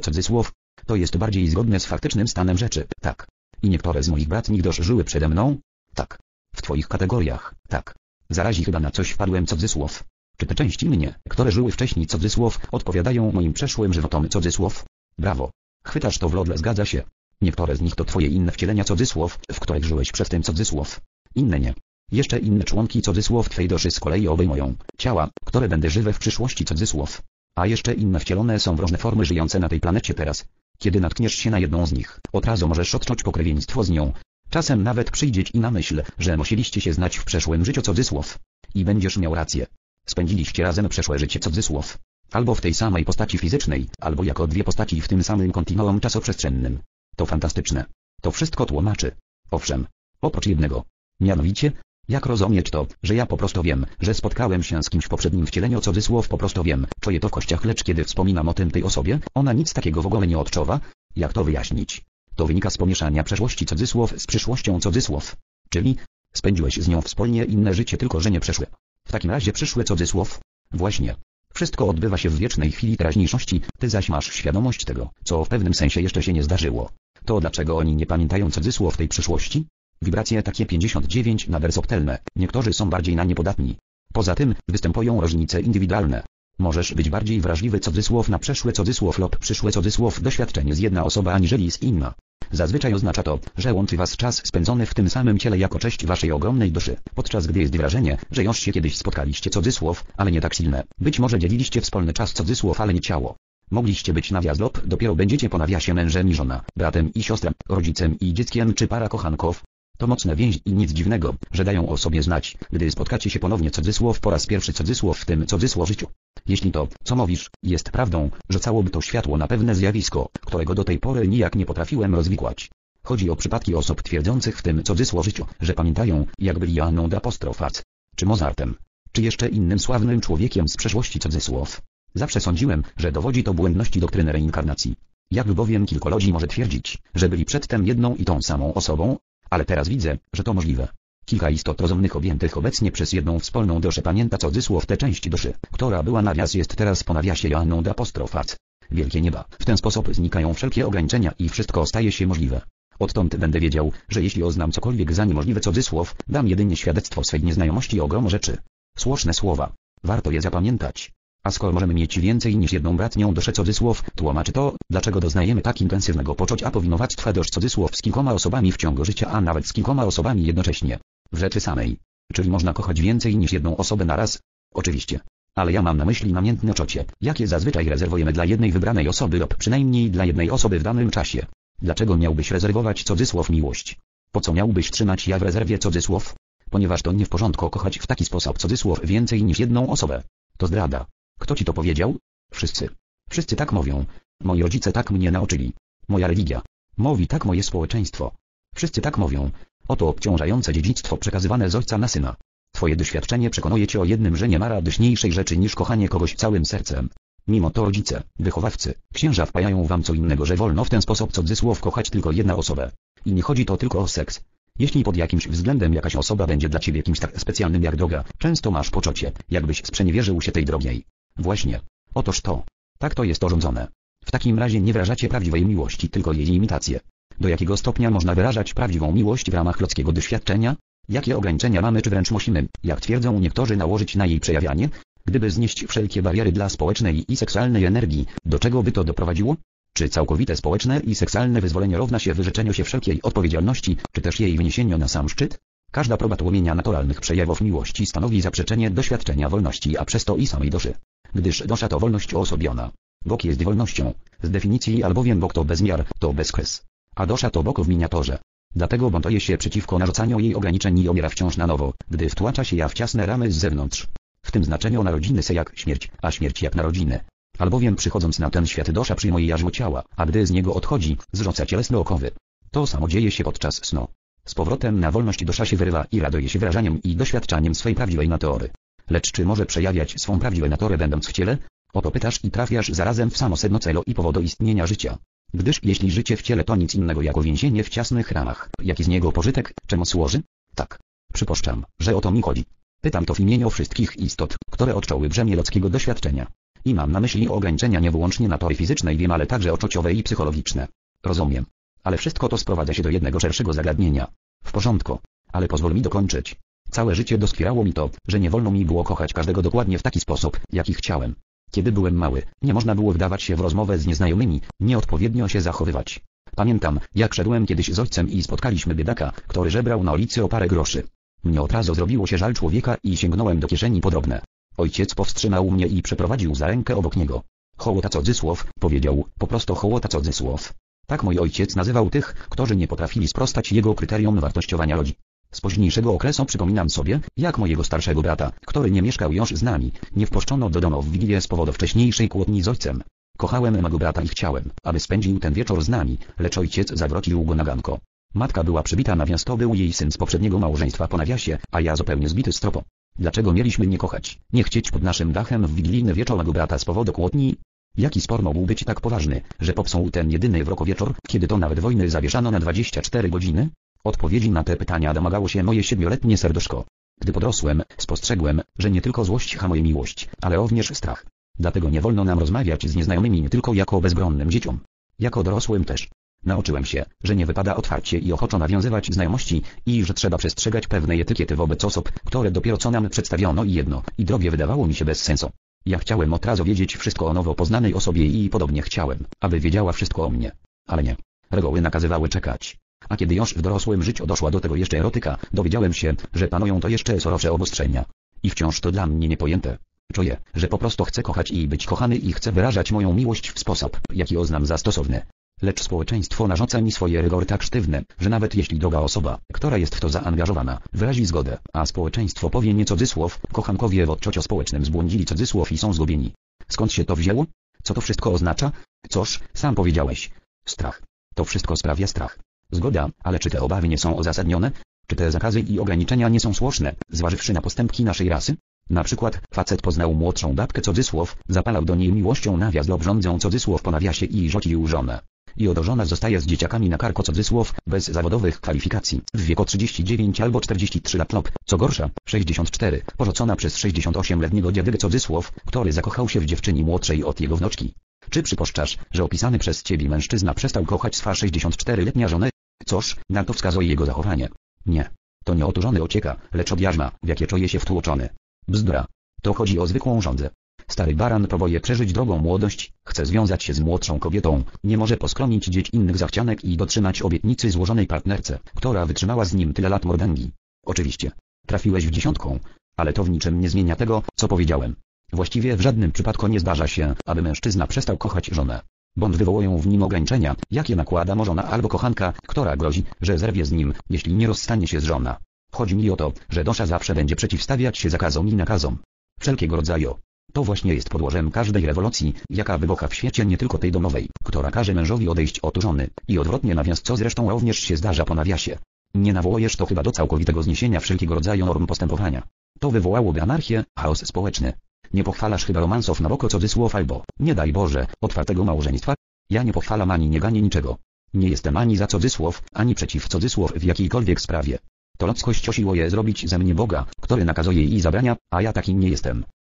cudzysłów, to jest bardziej zgodne z faktycznym stanem rzeczy, tak. I niektóre z moich bratnich dosz żyły przede mną? Tak. W Twoich kategoriach, tak. Zarazi chyba na coś wpadłem cudzysłów. Czy te części mnie, które żyły wcześniej cudzysłów, odpowiadają moim przeszłym żywotom cudzysłów? Brawo. Chwytasz to w lodle, zgadza się. Niektóre z nich to Twoje inne wcielenia cudzysłów, w których żyłeś przed tym cudzysłów. Inne nie. Jeszcze inne członki cudzysłów Twojej doszy z kolei obejmują ciała, które będę żywe w przyszłości cudzysłów. A jeszcze inne wcielone są w różne formy żyjące na tej planecie teraz. Kiedy natkniesz się na jedną z nich, od razu możesz odczuć pokrewieństwo z nią. Czasem nawet przyjdzie Ci na myśl, że musieliście się znać w przeszłym życiu cudzysłów. I będziesz miał rację. Spędziliście razem przeszłe życie cudzysłów. Albo w tej samej postaci fizycznej, albo jako dwie postaci w tym samym kontinuum czasoprzestrzennym. To fantastyczne. To wszystko tłumaczy. Owszem. Oprócz jednego. Mianowicie, jak rozumieć to, że ja po prostu wiem, że spotkałem się z kimś w poprzednim wcieleniu cudzysłów, po prostu wiem, czuję to w kościach, lecz kiedy wspominam o tym tej osobie, ona nic takiego w ogóle nie odczuwa? Jak to wyjaśnić? To wynika z pomieszania przeszłości cudzysłów z przyszłością cudzysłów. Czyli, spędziłeś z nią wspólnie inne życie, tylko że nie przeszłe. W takim razie przyszłe cudzysłów? Właśnie. Wszystko odbywa się w wiecznej chwili teraźniejszości, Ty zaś masz świadomość tego, co w pewnym sensie jeszcze się nie zdarzyło. To dlaczego oni nie pamiętają cudzysłów tej przyszłości? Wibracje takie pięćdziesiąt dziewięć nader subtelne, niektórzy są bardziej na nie podatni. Poza tym, występują różnice indywidualne. Możesz być bardziej wrażliwy cudzysłów na przeszłe cudzysłów lub przyszłe cudzysłów doświadczenie z jedna osoba aniżeli z inna. Zazwyczaj oznacza to, że łączy Was czas spędzony w tym samym ciele jako część Waszej ogromnej duszy, podczas gdy jest wrażenie, że już się kiedyś spotkaliście cudzysłów, ale nie tak silne. Być może dzieliliście wspólny czas cudzysłów, ale nie ciało. Mogliście być nawias lub dopiero będziecie po nawiasie mężem i żona, bratem i siostrą, rodzicem i dzieckiem czy para kochanków. To mocne więzi i nic dziwnego, że dają o sobie znać, gdy spotkacie się ponownie cudzysłów po raz pierwszy cudzysłów w tym cudzysłów życiu. Jeśli to, co mówisz, jest prawdą, rzucałoby to światło na pewne zjawisko, którego do tej pory nijak nie potrafiłem rozwikłać. Chodzi o przypadki osób twierdzących w tym cudzysłów życiu, że pamiętają, jak byli Joanną d'Apostrofac, czy Mozartem, czy jeszcze innym sławnym człowiekiem z przeszłości cudzysłów. Zawsze sądziłem, że dowodzi to błędności doktryny reinkarnacji. Jak bowiem kilku ludzi może twierdzić, że byli przedtem jedną i tą samą osobą, ale teraz widzę, że to możliwe. Kilka istot rozumnych objętych obecnie przez jedną wspólną doszę pamięta cudzysłów tę część doszy, która była nawias jest teraz po nawiasie Joanną d'Apostrofac. Wielkie nieba, w ten sposób znikają wszelkie ograniczenia i wszystko staje się możliwe. Odtąd będę wiedział, że jeśli oznam cokolwiek za niemożliwe cudzysłów, dam jedynie świadectwo swej nieznajomości ogromu rzeczy. Słuszne słowa. Warto je zapamiętać. A skoro możemy mieć więcej niż jedną bratnią doszę cudzysłów, tłumaczy to, dlaczego doznajemy tak intensywnego poczucia powinowactwa dosz cudzysłów z kilkoma osobami w ciągu życia, a nawet z kilkoma osobami jednocześnie. W rzeczy samej. Czyli można kochać więcej niż jedną osobę naraz? Oczywiście. Ale ja mam na myśli namiętne czocie, jakie zazwyczaj rezerwujemy dla jednej wybranej osoby lub przynajmniej dla jednej osoby w danym czasie. Dlaczego miałbyś rezerwować cudzysłów miłość? Po co miałbyś trzymać ja w rezerwie cudzysłów? Ponieważ to nie w porządku kochać w taki sposób cudzysłów więcej niż jedną osobę. To zdrada. Kto ci to powiedział? Wszyscy. Wszyscy tak mówią. Moi rodzice tak mnie nauczyli. Moja religia. Mówi tak moje społeczeństwo. Wszyscy tak mówią. Oto obciążające dziedzictwo przekazywane z ojca na syna. Twoje doświadczenie przekonuje cię o jednym, że nie ma radośniejszej rzeczy niż kochanie kogoś całym sercem. Mimo to rodzice, wychowawcy, księża wpajają wam co innego, że wolno w ten sposób cudzysłów kochać tylko jedna osobę. I nie chodzi to tylko o seks. Jeśli pod jakimś względem jakaś osoba będzie dla ciebie kimś tak specjalnym jak droga, często masz poczucie, jakbyś sprzeniewierzył się tej drogiej. Właśnie. Otóż to. Tak to jest urządzone. W takim razie nie wyrażacie prawdziwej miłości, tylko jej imitację. Do jakiego stopnia można wyrażać prawdziwą miłość w ramach ludzkiego doświadczenia? Jakie ograniczenia mamy, czy wręcz musimy, jak twierdzą niektórzy, nałożyć na jej przejawianie? Gdyby znieść wszelkie bariery dla społecznej i seksualnej energii, do czego by to doprowadziło? Czy całkowite społeczne i seksualne wyzwolenie równa się wyrzeczeniu się wszelkiej odpowiedzialności, czy też jej wyniesieniu na sam szczyt? Każda próba tłumienia naturalnych przejawów miłości stanowi zaprzeczenie doświadczenia wolności, a przez to i samej duszy. Gdyż dusza to wolność osobiona. Bóg jest wolnością, z definicji, albowiem Bóg to bezmiar, to bezkres. A dusza to Bóg w miniaturze. Dlatego buntoje się przeciwko narzucaniu jej ograniczeń i omiera wciąż na nowo, gdy wtłacza się ja w ciasne ramy z zewnątrz. W tym znaczeniu narodziny se jak śmierć, a śmierć jak narodziny. Albowiem przychodząc na ten świat dusza przyjmuje jarzmo ciała, a gdy z niego odchodzi, zrzuca cielesne okowy. To samo dzieje się podczas snu. Z powrotem na wolność dusza się wyrywa i raduje się wyrażaniem i doświadczaniem swej prawdziwej natury. Lecz czy może przejawiać swą prawdziwą naturę będąc w ciele? Oto pytasz i trafiasz zarazem w samo sedno celu i powodu istnienia życia. Gdyż jeśli życie w ciele to nic innego jak uwięzienie w ciasnych ramach, jaki z niego pożytek, czemu służy? Tak. Przypuszczam, że o to mi chodzi. Pytam to w imieniu wszystkich istot, które odczuły brzemię ludzkiego doświadczenia. I mam na myśli ograniczenia nie wyłącznie natury fizycznej, wiem, ale także odczuciowe i psychologiczne. Rozumiem. Ale wszystko to sprowadza się do jednego szerszego zagadnienia. W porządku. Ale pozwól mi dokończyć. Całe życie doskwierało mi to, że nie wolno mi było kochać każdego dokładnie w taki sposób, jaki chciałem. Kiedy byłem mały, nie można było wdawać się w rozmowę z nieznajomymi, nieodpowiednio się zachowywać. Pamiętam, jak szedłem kiedyś z ojcem i spotkaliśmy biedaka, który żebrał na ulicy o parę groszy. Mnie od razu zrobiło się żal człowieka i sięgnąłem do kieszeni po drobne. Ojciec powstrzymał mnie i przeprowadził za rękę obok niego. Hołota cudzysłów, powiedział, po prostu hołota cudzysłów. Tak mój ojciec nazywał tych, którzy nie potrafili sprostać jego kryterium wartościowania ludzi. Z późniejszego okresu przypominam sobie, jak mojego starszego brata, który nie mieszkał już z nami, nie wpuszczono do domu w Wigilię z powodu wcześniejszej kłótni z ojcem. Kochałem mego brata i chciałem, aby spędził ten wieczór z nami, lecz ojciec zawrócił go naganko. Matka była przybita, nawias to był jej syn z poprzedniego małżeństwa po nawiasie, a ja zupełnie zbity z tropu. Dlaczego mieliśmy nie kochać, nie chcieć pod naszym dachem w wigilijny wieczór mego brata z powodu kłótni? Jaki spor mógł być tak poważny, że popsuł ten jedyny w roku wieczór, kiedy to nawet wojny zawieszano na dwadzieścia cztery godziny? Odpowiedzi na te pytania domagało się moje siedmioletnie serduszko. Gdy podrosłem, spostrzegłem, że nie tylko złość hamuje miłość, ale również strach. Dlatego nie wolno nam rozmawiać z nieznajomymi nie tylko jako bezbronnym dzieciom. Jako dorosłym też. Nauczyłem się, że nie wypada otwarcie i ochoczo nawiązywać znajomości i że trzeba przestrzegać pewnej etykiety wobec osób, które dopiero co nam przedstawiono i jedno, i drogie wydawało mi się bez sensu. Ja chciałem od razu wiedzieć wszystko o nowo poznanej osobie i podobnie chciałem, aby wiedziała wszystko o mnie. Ale nie. Reguły nakazywały czekać. A kiedy już w dorosłym życiu doszła do tego jeszcze erotyka, dowiedziałem się, że panują to jeszcze surowsze obostrzenia. I wciąż to dla mnie niepojęte. Czuję, że po prostu chcę kochać i być kochany i chcę wyrażać moją miłość w sposób, jaki uznam za stosowny. Lecz społeczeństwo narzuca mi swoje rygory tak sztywne, że nawet jeśli druga osoba, która jest w to zaangażowana, wyrazi zgodę, a społeczeństwo powie nie cudzysłów, kochankowie w odczuciu społecznym zbłądzili cudzysłów i są zgubieni. Skąd się to wzięło? Co to wszystko oznacza? Cóż, sam powiedziałeś. Strach. To wszystko sprawia strach. Zgoda, ale czy te obawy nie są uzasadnione? Czy te zakazy i ograniczenia nie są słuszne, zważywszy na postępki naszej rasy? Na przykład, facet poznał młodszą babkę cudzysłów, zapalał do niej miłością nawias lub rządzą cudzysłów po nawiasie i rzucił żonę. I oto żona zostaje z dzieciakami na karku cudzysłów, bez zawodowych kwalifikacji, w wieku trzydzieści dziewięć albo czterdzieści trzy lat lub, co gorsza, sześćdziesiąt cztery, porzucona przez sześćdziesiątośmioletniego dziadygę cudzysłów, który zakochał się w dziewczyni młodszej od jego wnuczki. Czy przypuszczasz, że opisany przez ciebie mężczyzna przestał kochać swa sześćdziesięcioczteroletnią żonę? Cóż, na to wskazuje jego zachowanie. Nie. To nie oturzony ocieka, lecz od jarzma, w jakie czuje się wtłoczony. Bzdura. To chodzi o zwykłą żądzę. Stary baran próbuje przeżyć drogą młodość, chce związać się z młodszą kobietą, nie może poskromnić dzieć innych zachcianek i dotrzymać obietnicy złożonej partnerce, która wytrzymała z nim tyle lat mordęgi. Oczywiście. Trafiłeś w dziesiątkę, ale to w niczym nie zmienia tego, co powiedziałem. Właściwie w żadnym przypadku nie zdarza się, aby mężczyzna przestał kochać żonę. Bądź wywołują w nim ograniczenia, jakie nakłada mu żona albo kochanka, która grozi, że zerwie z nim, jeśli nie rozstanie się z żona. Chodzi mi o to, że dosza zawsze będzie przeciwstawiać się zakazom i nakazom. Wszelkiego rodzaju. To właśnie jest podłożem każdej rewolucji, jaka wybucha w świecie, nie tylko tej domowej, która każe mężowi odejść od żony, i odwrotnie nawias, co zresztą również się zdarza po nawiasie. Nie nawołujesz to chyba do całkowitego zniesienia wszelkiego rodzaju norm postępowania. To wywołałoby anarchię, chaos społeczny. Nie pochwalasz chyba romansów na boko cudzysłów albo, nie daj Boże, otwartego małżeństwa? Ja nie pochwalam ani nie ganię niczego. Nie jestem ani za cudzysłów, ani przeciw cudzysłów w jakiejkolwiek sprawie. To ludzkość osiłuje zrobić ze mnie Boga, który nakazuje i zabrania, a ja taki nie jestem.